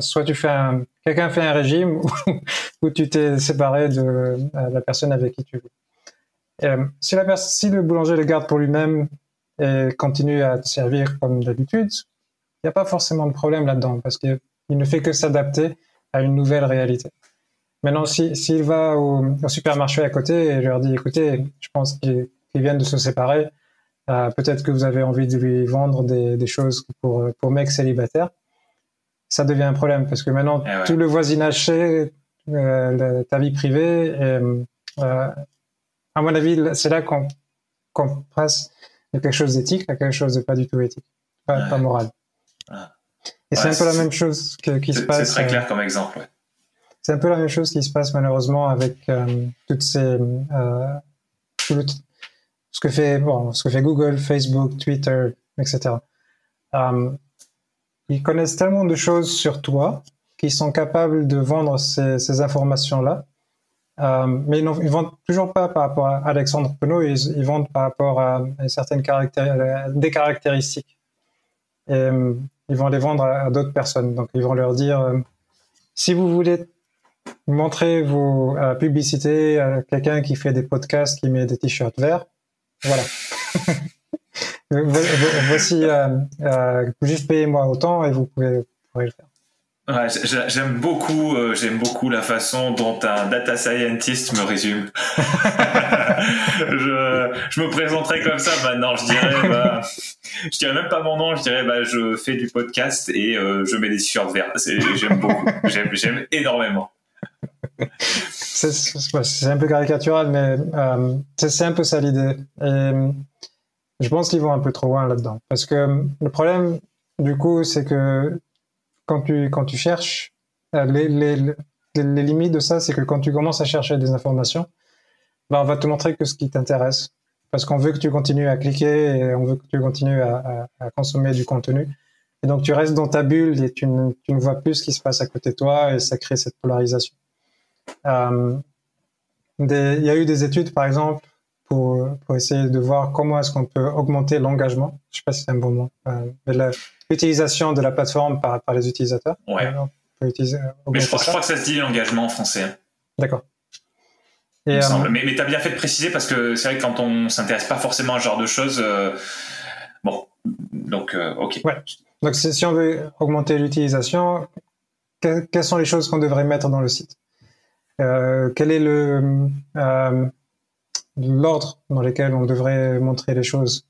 soit tu fais un, quelqu'un fait un régime ou tu t'es séparé de la personne avec qui tu vis. Et si, la pers- si le boulanger le garde pour lui-même et continue à te servir comme d'habitude, il n'y a pas forcément de problème là-dedans parce qu'il ne fait que s'adapter à une nouvelle réalité. Maintenant, si, s'il va au, au supermarché à côté et leur dit « Écoutez, je pense qu'ils, qu'ils viennent de se séparer, euh, peut-être que vous avez envie de lui vendre des, des choses pour, pour mecs célibataires », ça devient un problème parce que maintenant, ouais. tout le voisinage c'est euh, ta vie privée. Et, euh, à mon avis, c'est là qu'on, qu'on passe de quelque chose d'éthique à quelque chose de pas du tout éthique, pas, ouais. pas moral. Ouais. Et ouais, c'est un peu c'est... la même chose que, qui c'est, se passe. C'est très clair euh... comme exemple. Ouais. C'est un peu la même chose qui se passe malheureusement avec euh, toutes ces euh, tout ce que fait bon ce que fait Google, Facebook, Twitter, et cetera. Euh, ils connaissent tellement de choses sur toi qu'ils sont capables de vendre ces, ces informations-là, euh, mais ils ne vendent toujours pas par rapport à Alexandre Penaud, ils, ils vendent par rapport à, à certaines caractér- des caractéristiques. Et euh, ils vont les vendre à, à d'autres personnes. Donc ils vont leur dire euh, si vous voulez montrer vos euh, publicités à quelqu'un qui fait des podcasts, qui met des t-shirts verts, voilà. Voici, euh, euh, juste payez-moi autant et vous pouvez, vous pouvez le faire. Ouais, j'aime beaucoup, euh, j'aime beaucoup la façon dont un data scientist me résume. je, je me présenterai comme ça maintenant. Je dirais, bah, je dirais même pas mon nom. Je dirais, bah, je fais du podcast et euh, je mets des t-shirts verts. C'est, j'aime beaucoup. J'aime, j'aime énormément. C'est, c'est, c'est un peu caricatural, mais euh, c'est, c'est un peu ça l'idée. Et je pense qu'ils vont un peu trop loin là-dedans, parce que le problème, du coup, c'est que Quand tu, quand tu cherches, les, les, les, les limites de ça, c'est que quand tu commences à chercher des informations, ben on va te montrer que ce qui t'intéresse, parce qu'on veut que tu continues à cliquer et on veut que tu continues à, à, à consommer du contenu. Et donc, tu restes dans ta bulle et tu ne, tu ne vois plus ce qui se passe à côté de toi et ça crée cette polarisation. Euh, des, il y a eu des études, par exemple, pour, pour essayer de voir comment est-ce qu'on peut augmenter l'engagement. Je ne sais pas si c'est un bon mot. Euh, mais là, utilisation de la plateforme par, par les utilisateurs. Ouais. Alors, on peut utiliser, mais je crois, je crois que ça se dit l'engagement en français. Hein. D'accord. Et, Il euh... me mais mais tu as bien fait de préciser, parce que c'est vrai que quand on ne s'intéresse pas forcément à ce genre de choses, euh... bon, donc, euh, ok. Ouais. Donc, si on veut augmenter l'utilisation, que, quelles sont les choses qu'on devrait mettre dans le site ? euh, Quel est le, euh, l'ordre dans lequel on devrait montrer les choses ?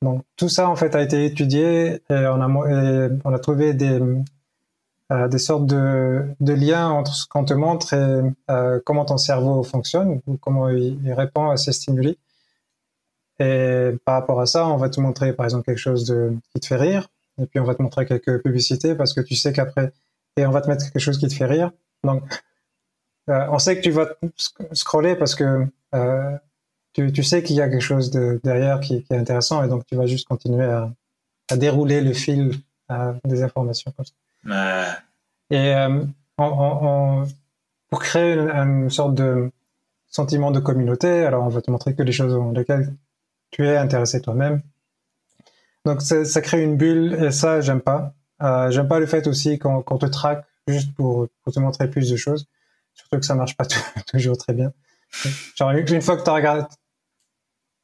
Donc, tout ça, en fait, a été étudié et on a, et on a trouvé des, euh, des sortes de, de liens entre ce qu'on te montre et euh, comment ton cerveau fonctionne ou comment il, il répond à ces stimuli. Et par rapport à ça, on va te montrer, par exemple, quelque chose de, qui te fait rire, et puis on va te montrer quelques publicités parce que tu sais qu'après, et on va te mettre quelque chose qui te fait rire. Donc, euh, on sait que tu vas scroller parce que... Euh, Tu, tu sais qu'il y a quelque chose de, derrière qui, qui est intéressant, et donc tu vas juste continuer à, à dérouler le fil à des informations comme ça. Ah. Et euh, on, on, on, pour créer une, une sorte de sentiment de communauté, alors on va te montrer que les choses dans lesquelles tu es intéressé toi-même. Donc ça, ça crée une bulle, et ça, j'aime pas. Euh, j'aime pas le fait aussi qu'on, qu'on te traque juste pour, pour te montrer plus de choses, surtout que ça marche pas t- toujours très bien. Genre, une fois que tu regardes,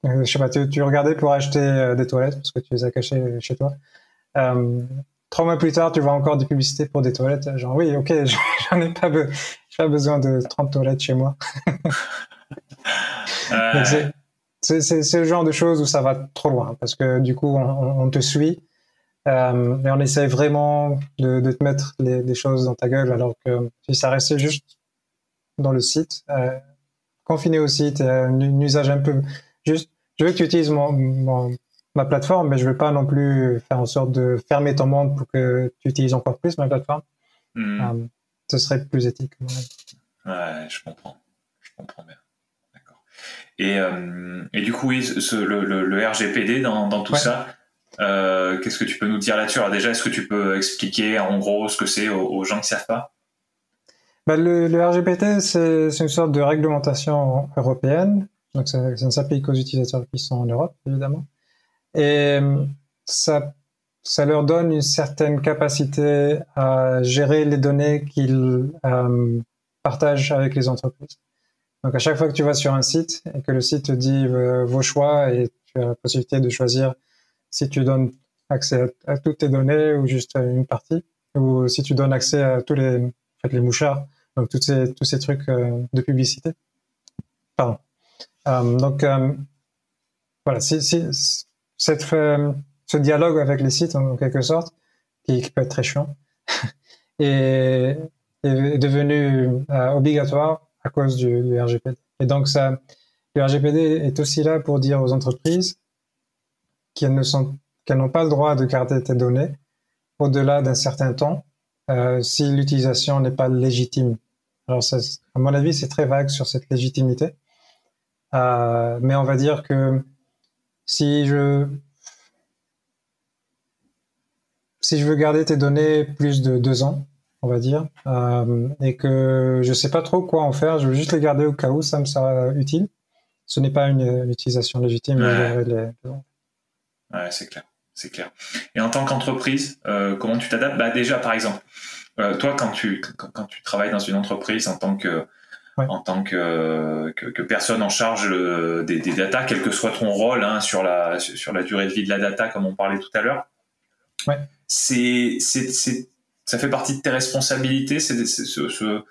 je sais pas, tu, tu regardais pour acheter euh, des toilettes parce que tu les as cachées chez toi. Euh, trois mois plus tard, tu vois encore des publicités pour des toilettes. Genre, oui, ok, j'en ai pas, be- j'ai pas besoin de trente toilettes chez moi. euh... c'est, c'est, c'est, c'est le genre de choses où ça va trop loin, parce que du coup, on, on, on te suit euh, et on essaie vraiment de, de te mettre les, des choses dans ta gueule, alors que si ça restait juste dans le site. Euh, Confiné au site, un usage un peu juste. Je veux que tu utilises mon, mon, ma plateforme, mais je veux pas non plus faire en sorte de fermer ton monde pour que tu utilises encore plus ma plateforme. Mmh. Euh, ce serait plus éthique. Ouais, ouais, je comprends. Je comprends bien. D'accord. Et, euh, et du coup, oui, ce, le, le, le R G P D dans, dans tout ouais. ça, euh, qu'est-ce que tu peux nous dire là-dessus ? Alors déjà, est-ce que tu peux expliquer en gros ce que c'est aux, aux gens qui savent pas ? Ben le, le R G P D, c'est, c'est une sorte de réglementation européenne. Donc, ça, ça ne s'applique qu'aux utilisateurs qui sont en Europe, évidemment. Et ça, ça leur donne une certaine capacité à gérer les données qu'ils euh, partagent avec les entreprises. Donc, à chaque fois que tu vas sur un site et que le site te dit euh, vos choix, et tu as la possibilité de choisir si tu donnes accès à, à toutes tes données ou juste à une partie, ou si tu donnes accès à tous les, en fait, les mouchards. Donc, tous ces, tous ces trucs euh, de publicité. Pardon. Euh, donc, euh, voilà, si, si, cette, euh, ce dialogue avec les sites, en quelque sorte, qui, qui peut être très chiant, est, est devenu euh, obligatoire à cause du, du R G P D. Et donc, ça, le R G P D est aussi là pour dire aux entreprises qu'elles, ne sont, qu'elles n'ont pas le droit de garder tes données au-delà d'un certain temps, Euh, si l'utilisation n'est pas légitime. Alors, ça, à mon avis, c'est très vague sur cette légitimité. Euh, mais on va dire que si je, si je veux garder tes données plus de deux ans, on va dire, euh, et que je ne sais pas trop quoi en faire, je veux juste les garder au cas où ça me sera utile, ce n'est pas une, une utilisation légitime. Ouais. Les... ouais, c'est clair. C'est clair. Et en tant qu'entreprise, euh, comment tu t'adaptes ? Bah déjà, par exemple, euh, toi, quand tu quand, quand tu travailles dans une entreprise en tant que ouais. en tant que, que que personne en charge des, des data, quel que soit ton rôle hein, sur la sur la durée de vie de la data, comme on parlait tout à l'heure, ouais. c'est c'est c'est ça fait partie de tes responsabilités. C'est, c'est ce, ce,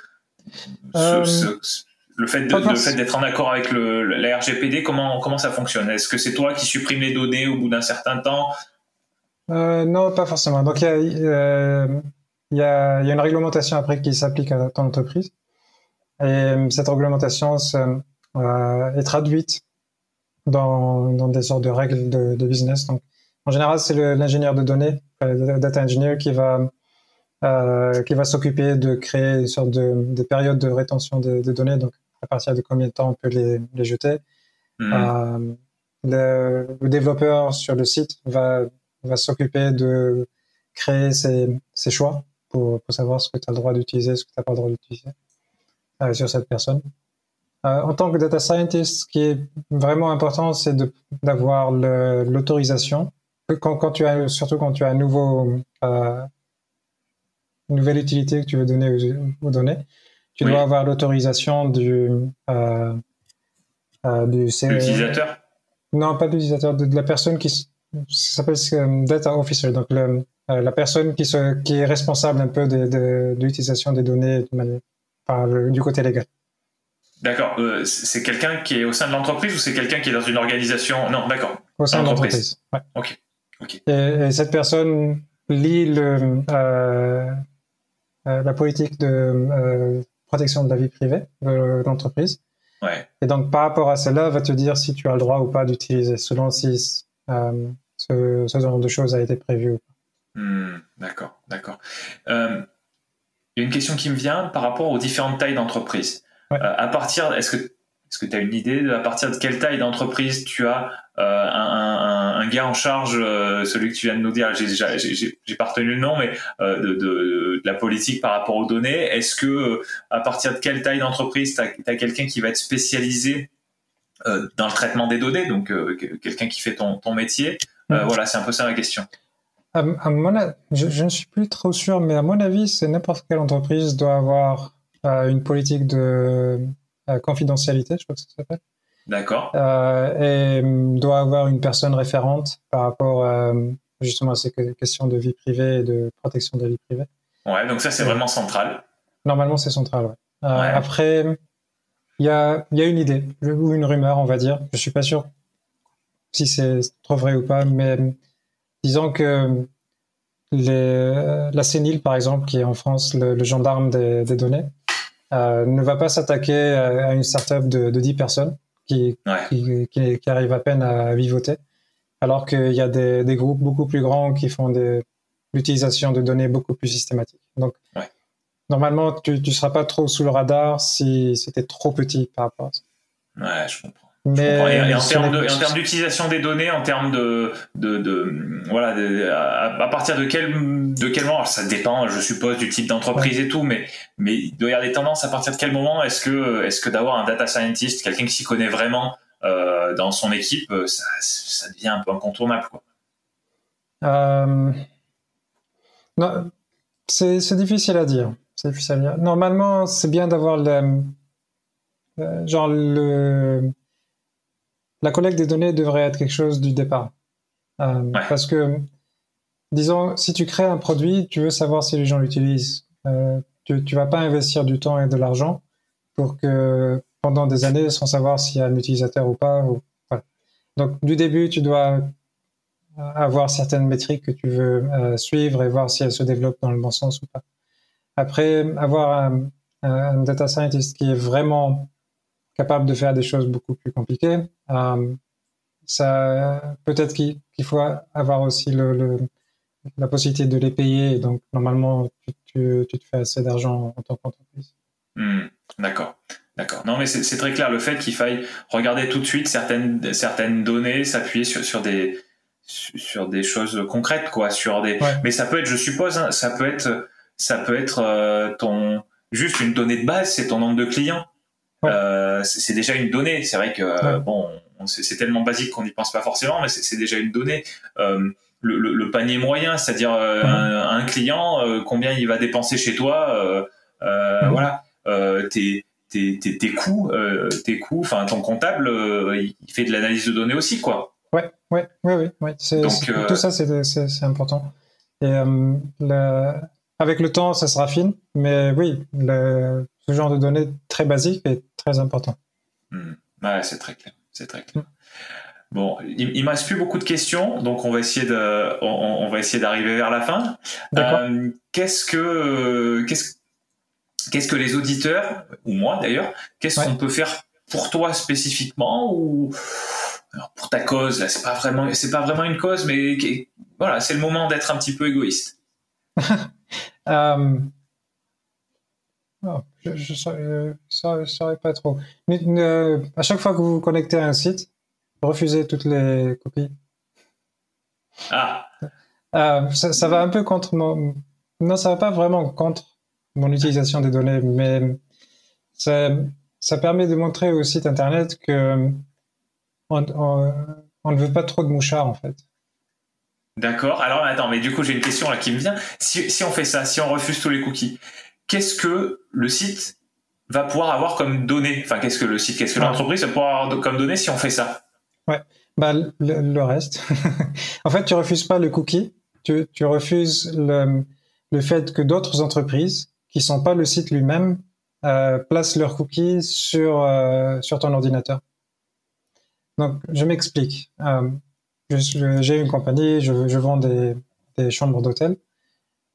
euh... ce, ce le fait de, le fait d'être en accord avec le la R G P D. Comment comment ça fonctionne ? Est-ce que c'est toi qui supprime les données au bout d'un certain temps ? Euh, non, pas forcément. Donc, il y, euh, y, y a une réglementation après qui s'applique à ton entreprise. Et cette réglementation euh, est traduite dans, dans des sortes de règles de, de business. Donc, en général, c'est le, l'ingénieur de données, le data engineer, qui va, euh, qui va s'occuper de créer une sorte de, de période de rétention des de données. Donc, à partir de combien de temps on peut les, les jeter. Mmh. Euh, le, le développeur sur le site va... va s'occuper de créer ses, ses choix pour, pour savoir ce que tu as le droit d'utiliser, ce que tu n'as pas le droit d'utiliser euh, sur cette personne. Euh, en tant que data scientist, ce qui est vraiment important, c'est de, d'avoir le, l'autorisation. Quand, quand tu as, surtout quand tu as un nouveau, euh, une nouvelle utilité que tu veux donner aux, aux données, tu oui. dois avoir l'autorisation du, euh, euh, du C E O. L'utilisateur ? Non, pas de l'utilisateur, de, de la personne qui... ça s'appelle data officer, donc le, euh, la personne qui, se, qui est responsable un peu de, de, de l'utilisation des données de manière, par le, du côté légal. D'accord, euh, c'est quelqu'un qui est au sein de l'entreprise ou c'est quelqu'un qui est dans une organisation ? Non, d'accord. Au sein de l'entreprise, ouais. Ok. okay. Et, et cette personne lit le, euh, euh, la politique de euh, protection de la vie privée de, de l'entreprise. Ouais. Et donc par rapport à celle-là, va te dire si tu as le droit ou pas d'utiliser, selon si... Euh, Ce, ce genre de choses a été prévu. Mmh, d'accord, d'accord. Euh, une question qui me vient par rapport aux différentes tailles d'entreprise. Ouais. Euh, à partir, est-ce que est-ce que tu as une idée de à partir de quelle taille d'entreprise tu as euh, un, un, un gars en charge, euh, celui que tu viens de nous dire, j'ai j'ai, j'ai, j'ai pas retenu le nom, mais euh, de, de, de la politique par rapport aux données. Est-ce que euh, à partir de quelle taille d'entreprise tu as quelqu'un qui va être spécialisé euh, dans le traitement des données, donc euh, quelqu'un qui fait ton, ton métier? Euh, voilà, c'est un peu ça la question. À, à mon avis, je, je ne suis plus trop sûr, mais à mon avis, c'est n'importe quelle entreprise doit avoir euh, une politique de euh, confidentialité, je crois que ça s'appelle. D'accord. Euh, et doit avoir une personne référente par rapport euh, justement à ces questions de vie privée et de protection de la vie privée. Ouais, donc ça, c'est et, vraiment central. Normalement, c'est central, ouais. Euh, ouais. Après, il y a, y a une idée, ou une rumeur, on va dire. Je ne suis pas sûr si c'est trop vrai ou pas, mais disons que les, la CNIL, par exemple, qui est en France le, le gendarme des, des données, euh, ne va pas s'attaquer à, à une startup de, de dix personnes qui, ouais. qui, qui, qui arrive à peine à vivoter, alors qu'il y a des, des groupes beaucoup plus grands qui font des, l'utilisation de données beaucoup plus systématique. Donc, ouais. normalement, tu ne seras pas trop sous le radar si c'était trop petit par rapport à ça. Ouais, je comprends. Mais et, et en termes de, en termes d'utilisation des données, en termes de, de, de voilà, de, à, à partir de quel, de quel moment, ça dépend, je suppose, du type d'entreprise ouais. et tout, mais, mais il doit y avoir des tendances. À partir de quel moment est-ce que, est-ce que d'avoir un data scientist, quelqu'un qui s'y connaît vraiment euh, dans son équipe, ça, ça devient un peu incontournable, quoi. Euh, non, c'est, c'est difficile à dire. C'est difficile à dire. Normalement, c'est bien d'avoir le, le genre le la collecte des données devrait être quelque chose du départ. Euh, ouais. Parce que, disons, si tu crées un produit, tu veux savoir si les gens l'utilisent. Euh, tu ne vas pas investir du temps et de l'argent pour que, pendant des années, sans savoir s'il y a un utilisateur ou pas. Ou, voilà. Donc, du début, tu dois avoir certaines métriques que tu veux euh, suivre et voir si elles se développent dans le bon sens ou pas. Après, avoir un, un data scientist qui est vraiment capable de faire des choses beaucoup plus compliquées. Euh, ça, peut-être qu'il, qu'il faut avoir aussi le, le, la possibilité de les payer. Donc, normalement, tu, tu, tu te fais assez d'argent en tant qu'entreprise. Mmh, d'accord. D'accord. Non, mais c'est, c'est très clair le fait qu'il faille regarder tout de suite certaines, certaines données, s'appuyer sur, sur des, sur des choses concrètes, quoi, sur des, ouais. Mais ça peut être, je suppose, hein, ça peut être, ça peut être, euh, ton, juste une donnée de base, c'est ton nombre de clients. Ouais. Euh, c'est, c'est déjà une donnée. C'est vrai que, ouais. bon, on, c'est, c'est tellement basique qu'on n'y pense pas forcément, mais c'est, c'est déjà une donnée. Euh, le, le, le panier moyen, c'est-à-dire, euh, ouais. un, un client, euh, combien il va dépenser chez toi, euh, euh ouais. voilà, euh, t'es, Tes, tes, tes coûts, euh, tes coûts, enfin ton comptable, euh, il fait de l'analyse de données aussi, quoi. Ouais, ouais, ouais, ouais, ouais. C'est, Donc, c'est, euh... tout ça, c'est, c'est, c'est important. Et euh, le, avec le temps, ça se raffine, mais oui, le, ce genre de données très basique est très important. Mmh. Ouais, c'est très clair, c'est très clair. Mmh. Bon, il, il me reste plus beaucoup de questions, donc on va essayer de, on, on va essayer d'arriver vers la fin. D'accord. Euh, qu'est-ce que, qu'est-ce Qu'est-ce que les auditeurs, ou moi d'ailleurs, qu'est-ce ouais. qu'on peut faire pour toi spécifiquement, ou alors pour ta cause, là, c'est pas vraiment, c'est pas vraiment une cause, mais voilà, c'est le moment d'être un petit peu égoïste. euh... non, je ne saurais pas trop. Mais, euh, à chaque fois que vous vous connectez à un site, refusez toutes les copies. Ah. Euh, ça, ça va un peu contre mon... Non, ça va pas vraiment contre mon utilisation des données, mais ça, ça permet de montrer au site internet que on, on, on ne veut pas trop de mouchards, en fait. D'accord. Alors, attends, mais du coup, j'ai une question là qui me vient. Si, si on fait ça, si on refuse tous les cookies, qu'est-ce que le site va pouvoir avoir comme données? Enfin, qu'est-ce que le site, qu'est-ce que ouais. l'entreprise va pouvoir avoir comme données si on fait ça? Ouais. Bah, le, le reste. En fait, tu refuses pas le cookie, tu, tu refuses le, le fait que d'autres entreprises qui ne sont pas le site lui-même, euh, placent leurs cookies sur, euh, sur ton ordinateur. Donc, je m'explique. Euh, je, je, j'ai une compagnie, je, je vends des, des chambres d'hôtel.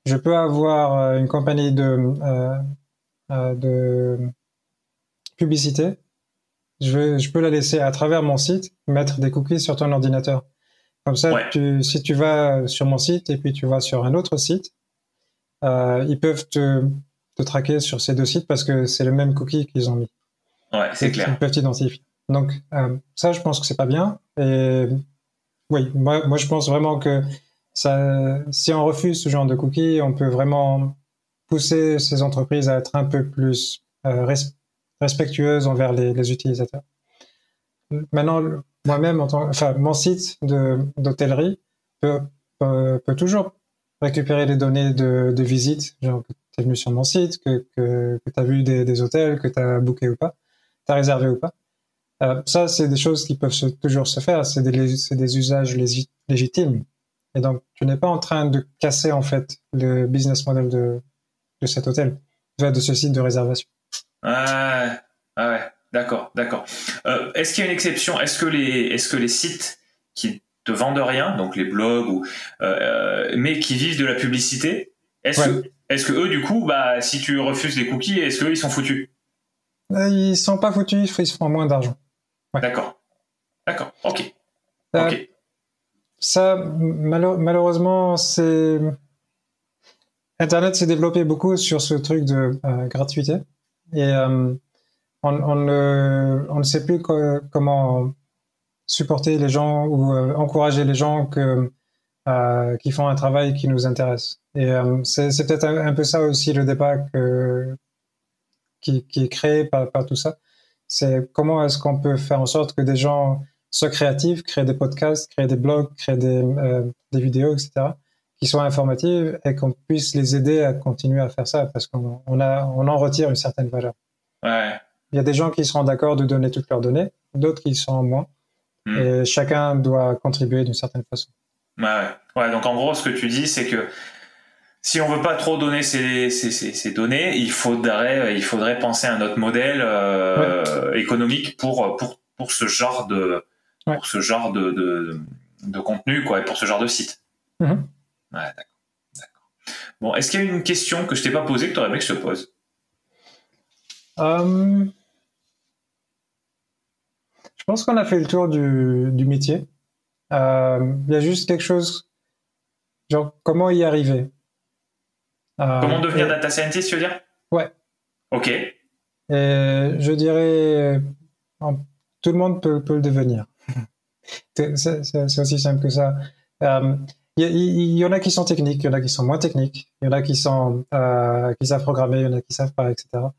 Je peux avoir une compagnie de, euh, euh, de publicité. Je, je peux la laisser, à travers mon site, mettre des cookies sur ton ordinateur. Comme ça, ouais. tu, si tu vas sur mon site et puis tu vas sur un autre site, Euh, ils peuvent te, te traquer sur ces deux sites parce que c'est le même cookie qu'ils ont mis. Ouais, c'est et clair. Ils peuvent t'identifier. Donc, euh, ça, je pense que c'est pas bien. Et oui, moi, moi, je pense vraiment que ça, si on refuse ce genre de cookies, on peut vraiment pousser ces entreprises à être un peu plus euh, res- respectueuses envers les, les utilisateurs. Maintenant, moi-même, en tant, enfin, mon site de, d'hôtellerie peut, peut, peut toujours récupérer les données de, de visite, genre que tu es venu sur mon site, que, que, que tu as vu des, des hôtels, que tu as booké ou pas, tu as réservé ou pas. Euh, ça, c'est des choses qui peuvent se, toujours se faire, c'est des, c'est des usages lég- légitimes. Et donc, tu n'es pas en train de casser, en fait, le business model de, de cet hôtel, de ce site de réservation. Ah, ah ouais, d'accord, d'accord. Euh, est-ce qu'il y a une exception? Est-ce que les, est-ce que les sites qui ne vendent rien, donc les blogs, ou, euh, mais qui vivent de la publicité, est-ce, ouais. que, est-ce que eux, du coup, bah, si tu refuses les cookies, est-ce qu'eux, ils sont foutus? Ils sont pas foutus, ils se font moins d'argent. Ouais. D'accord. D'accord. Ok. Euh, okay. Ça, malo- malheureusement, c'est... Internet s'est développé beaucoup sur ce truc de euh, gratuité. Et euh, on, on, euh, on ne sait plus que, comment... supporter les gens ou euh, encourager les gens que, euh, qui font un travail qui nous intéresse. Et euh, c'est, c'est peut-être un, un peu ça aussi le débat que, qui, qui est créé par, par tout ça. C'est comment est-ce qu'on peut faire en sorte que des gens soient créatifs, créent des podcasts, créent des blogs, créent des, euh, des vidéos, et cetera, qui soient informatives et qu'on puisse les aider à continuer à faire ça parce qu'on on a, on en retire une certaine valeur. Ouais. Il y a des gens qui seront d'accord de donner toutes leurs données, d'autres qui seront moins. Et chacun doit contribuer d'une certaine façon. Ouais, ouais. Ouais, donc en gros, ce que tu dis, c'est que si on veut pas trop donner ces, ces, ces, ces données, il faudrait, il faudrait penser à un autre modèle euh, ouais. économique pour, pour, pour ce genre de, ouais. pour ce genre de, de, de contenu, quoi, et pour ce genre de site. Mm-hmm. Ouais, d'accord, d'accord. Bon, est-ce qu'il y a une question que je t'ai pas posée que tu aurais aimé que je te pose? euh... Je pense qu'on a fait le tour du, du métier. Euh, il y a juste quelque chose, genre comment y arriver. Euh, comment devenir et... data scientist, tu veux dire? Ouais. Ok. Et je dirais, tout le monde peut, peut le devenir. C'est, c'est, c'est aussi simple que ça. Euh, Il y, y, y en a qui sont techniques, il y en a qui sont moins techniques, il y en a qui, sont, euh, qui savent programmer, il y en a qui ne savent pas, et cetera.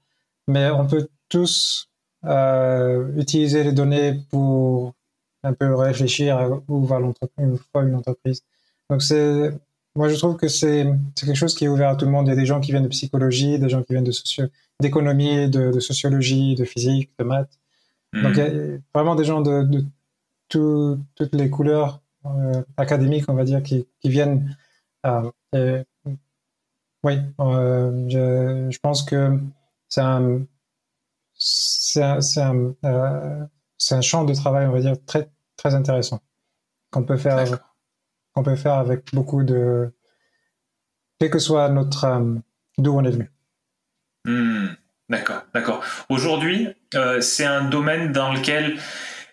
Mais on peut tous euh, utiliser les données pour un peu réfléchir à où va une fois une entreprise. Donc c'est, moi je trouve que c'est, c'est quelque chose qui est ouvert à tout le monde. Il y a des gens qui viennent de psychologie, des gens qui viennent de socio, d'économie, de, de sociologie, de physique, de maths. Mmh. Donc il y a vraiment des gens de, de tout, toutes les couleurs. Euh, académiques, on va dire, qui, qui viennent. Euh, et, oui, euh, je, je pense que c'est un, c'est un, c'est un, euh, c'est un champ de travail, on va dire, très, très intéressant qu'on peut faire, avec, qu'on peut faire avec beaucoup de, quel que soit notre, euh, d'où on est venu. Mmh, d'accord, d'accord. Aujourd'hui, euh, c'est un domaine dans lequel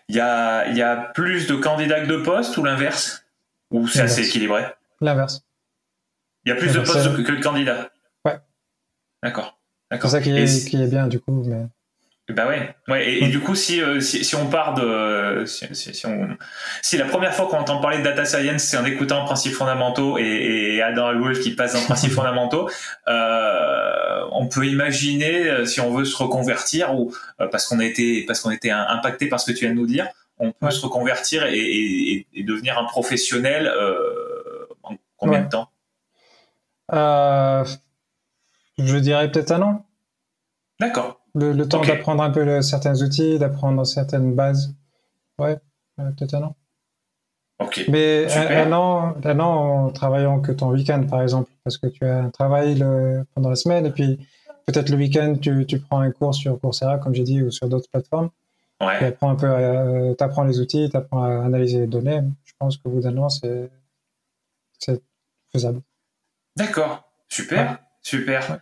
Il y, a, il y a plus de candidats que de postes ou l'inverse ? Ou c'est l'inverse. Assez équilibré ? L'inverse. Il y a plus l'inverse. de postes que, que de candidats ? Ouais. D'accord. D'accord. C'est ça qui est, si... qui est bien du coup. Mais... Bah ouais. ouais et, et du coup, si, si, si on part de. Si, si, si, on... si la première fois qu'on entend parler de data science, c'est en écoutant Principes Fondamentaux et, et Adam Aloulou qui passe dans Principes Fondamentaux, euh, on peut imaginer, si on veut se reconvertir, ou euh, parce qu'on a été, parce qu'on a été impacté par ce que tu viens de nous dire, on peut ouais. se reconvertir et, et, et devenir un professionnel euh, en combien ouais. de temps euh, je dirais peut-être un an. D'accord. Le, le temps okay. d'apprendre un peu le, certains outils, d'apprendre certaines bases. Ouais, euh, peut-être un an. Ok. Mais un, un, an, un an en travaillant que ton week-end, par exemple, parce que tu as un travail le, pendant la semaine, et puis peut-être le week-end, tu, tu prends un cours sur Coursera, comme j'ai dit, ou sur d'autres plateformes. Ouais. Tu apprends un peu, à, t'apprends les outils, tu apprends à analyser les données. Je pense qu'au bout d'un an, c'est, c'est faisable. D'accord. Super. Ouais. Super. Ouais.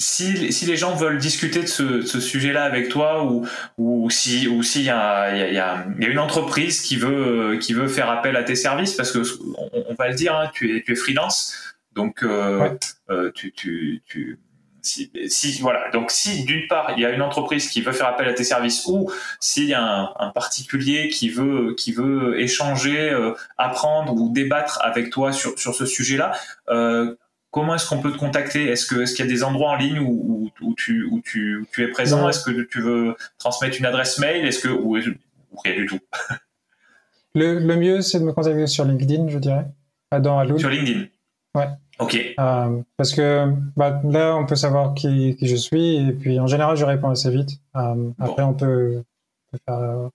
Si, si les gens veulent discuter de ce, de ce sujet-là avec toi, ou, ou si, ou s'il y a, il y a, il y a une entreprise qui veut, qui veut faire appel à tes services, parce que on, on va le dire, hein, tu es, tu es freelance, donc euh, ouais. euh, tu, tu, tu, si, si, voilà. Donc si d'une part il y a une entreprise qui veut faire appel à tes services, ou s'il y a un, un particulier qui veut, qui veut échanger, euh, apprendre ou débattre avec toi sur, sur ce sujet-là. Euh, Comment est-ce qu'on peut te contacter ? Est-ce que, est-ce qu'il y a des endroits en ligne où, où, où, tu, où, tu, où tu es présent ? Non. Est-ce que tu veux transmettre une adresse mail ? Est-ce que ou, ou rien du tout ? le, le mieux, c'est de me contacter sur LinkedIn, je dirais. Adam Aloulou. Sur LinkedIn ? Ouais. Ok. Euh, parce que bah, là, on peut savoir qui, qui je suis. Et puis, en général, je réponds assez vite. Euh, bon. Après, on peut, on peut faire euh,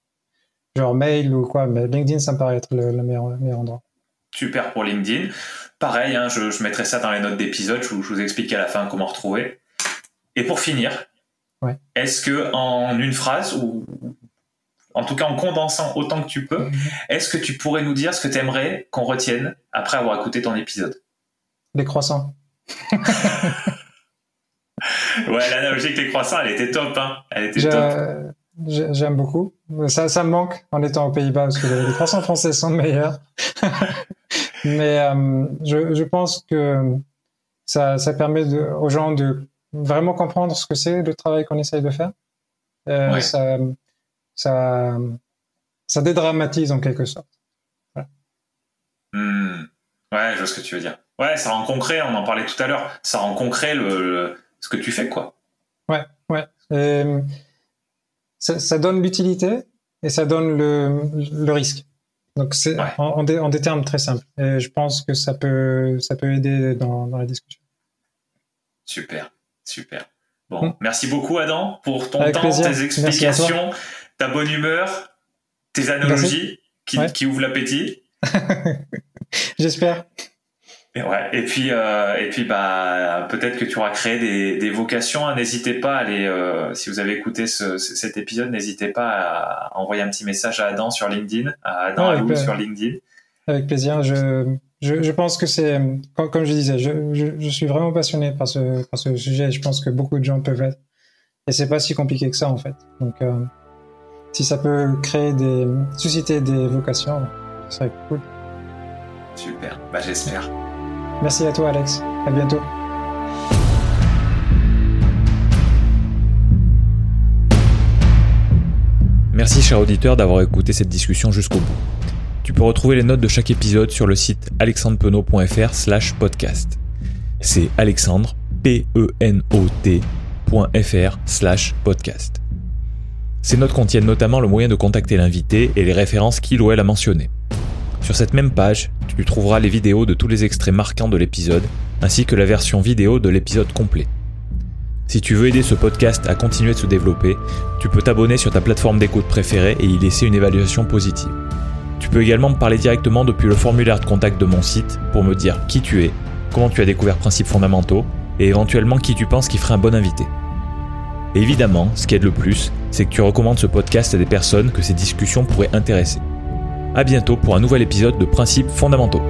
genre mail ou quoi. Mais LinkedIn, ça me paraît être le, le meilleur, meilleur endroit. Super pour LinkedIn. Pareil, hein, je, je mettrai ça dans les notes d'épisode, je, je vous explique à la fin comment retrouver. Et pour finir, ouais. est-ce que en une phrase, ou en tout cas en condensant autant que tu peux, est-ce que tu pourrais nous dire ce que tu aimerais qu'on retienne après avoir écouté ton épisode ? Les croissants. Ouais, l'analogie avec les croissants, elle était top. Hein. Elle était je, top. Je, j'aime beaucoup. Ça, ça me manque en étant aux Pays-Bas, parce que les croissants français sont meilleurs. Mais euh, je, je pense que ça, ça permet de, aux gens de vraiment comprendre ce que c'est le travail qu'on essaye de faire. Euh, ouais. ça, ça, ça dédramatise en quelque sorte. Voilà. Mmh. Ouais, je vois ce que tu veux dire. Ouais, ça rend concret, on en parlait tout à l'heure, ça rend concret le, le, ce que tu fais, quoi. Ouais, ouais. Et, ça, ça donne l'utilité et ça donne le, le risque. Donc, c'est ouais. en, en, des, en des termes très simples. Et je pense que ça peut, ça peut aider dans, dans la discussion. Super, super. Bon, mmh. merci beaucoup, Adam, pour ton Avec temps, plaisir. tes explications, ta bonne humeur, tes analogies qui, ouais. qui ouvrent l'appétit. J'espère. Et, ouais. et puis, euh, et puis bah, peut-être que tu auras créé des, des vocations. Hein. N'hésitez pas à aller, euh, si vous avez écouté ce, cet épisode, n'hésitez pas à envoyer un petit message à Adam sur LinkedIn, à Adam Aloulou ouais, sur LinkedIn. Avec plaisir. Je, je, je pense que c'est, comme, comme je disais, je, je, je suis vraiment passionné par ce, par ce sujet. Je pense que beaucoup de gens peuvent être. Et c'est pas si compliqué que ça, en fait. Donc, euh, si ça peut créer des, susciter des vocations, ce serait cool. Super. Bah, j'espère. Merci à toi, Alex. À bientôt. Merci, cher auditeur, d'avoir écouté cette discussion jusqu'au bout. Tu peux retrouver les notes de chaque épisode sur le site alexandrepenot point fr slash podcast. C'est Alexandre, P E N O T.fr slash podcast. Ces notes contiennent notamment le moyen de contacter l'invité et les références qu'il ou elle a mentionnées. Sur cette même page, tu trouveras les vidéos de tous les extraits marquants de l'épisode, ainsi que la version vidéo de l'épisode complet. Si tu veux aider ce podcast à continuer de se développer, tu peux t'abonner sur ta plateforme d'écoute préférée et y laisser une évaluation positive. Tu peux également me parler directement depuis le formulaire de contact de mon site pour me dire qui tu es, comment tu as découvert Principes Fondamentaux et éventuellement qui tu penses qui ferait un bon invité. Et évidemment, ce qui aide le plus, c'est que tu recommandes ce podcast à des personnes que ces discussions pourraient intéresser. À bientôt pour un nouvel épisode de Principes Fondamentaux.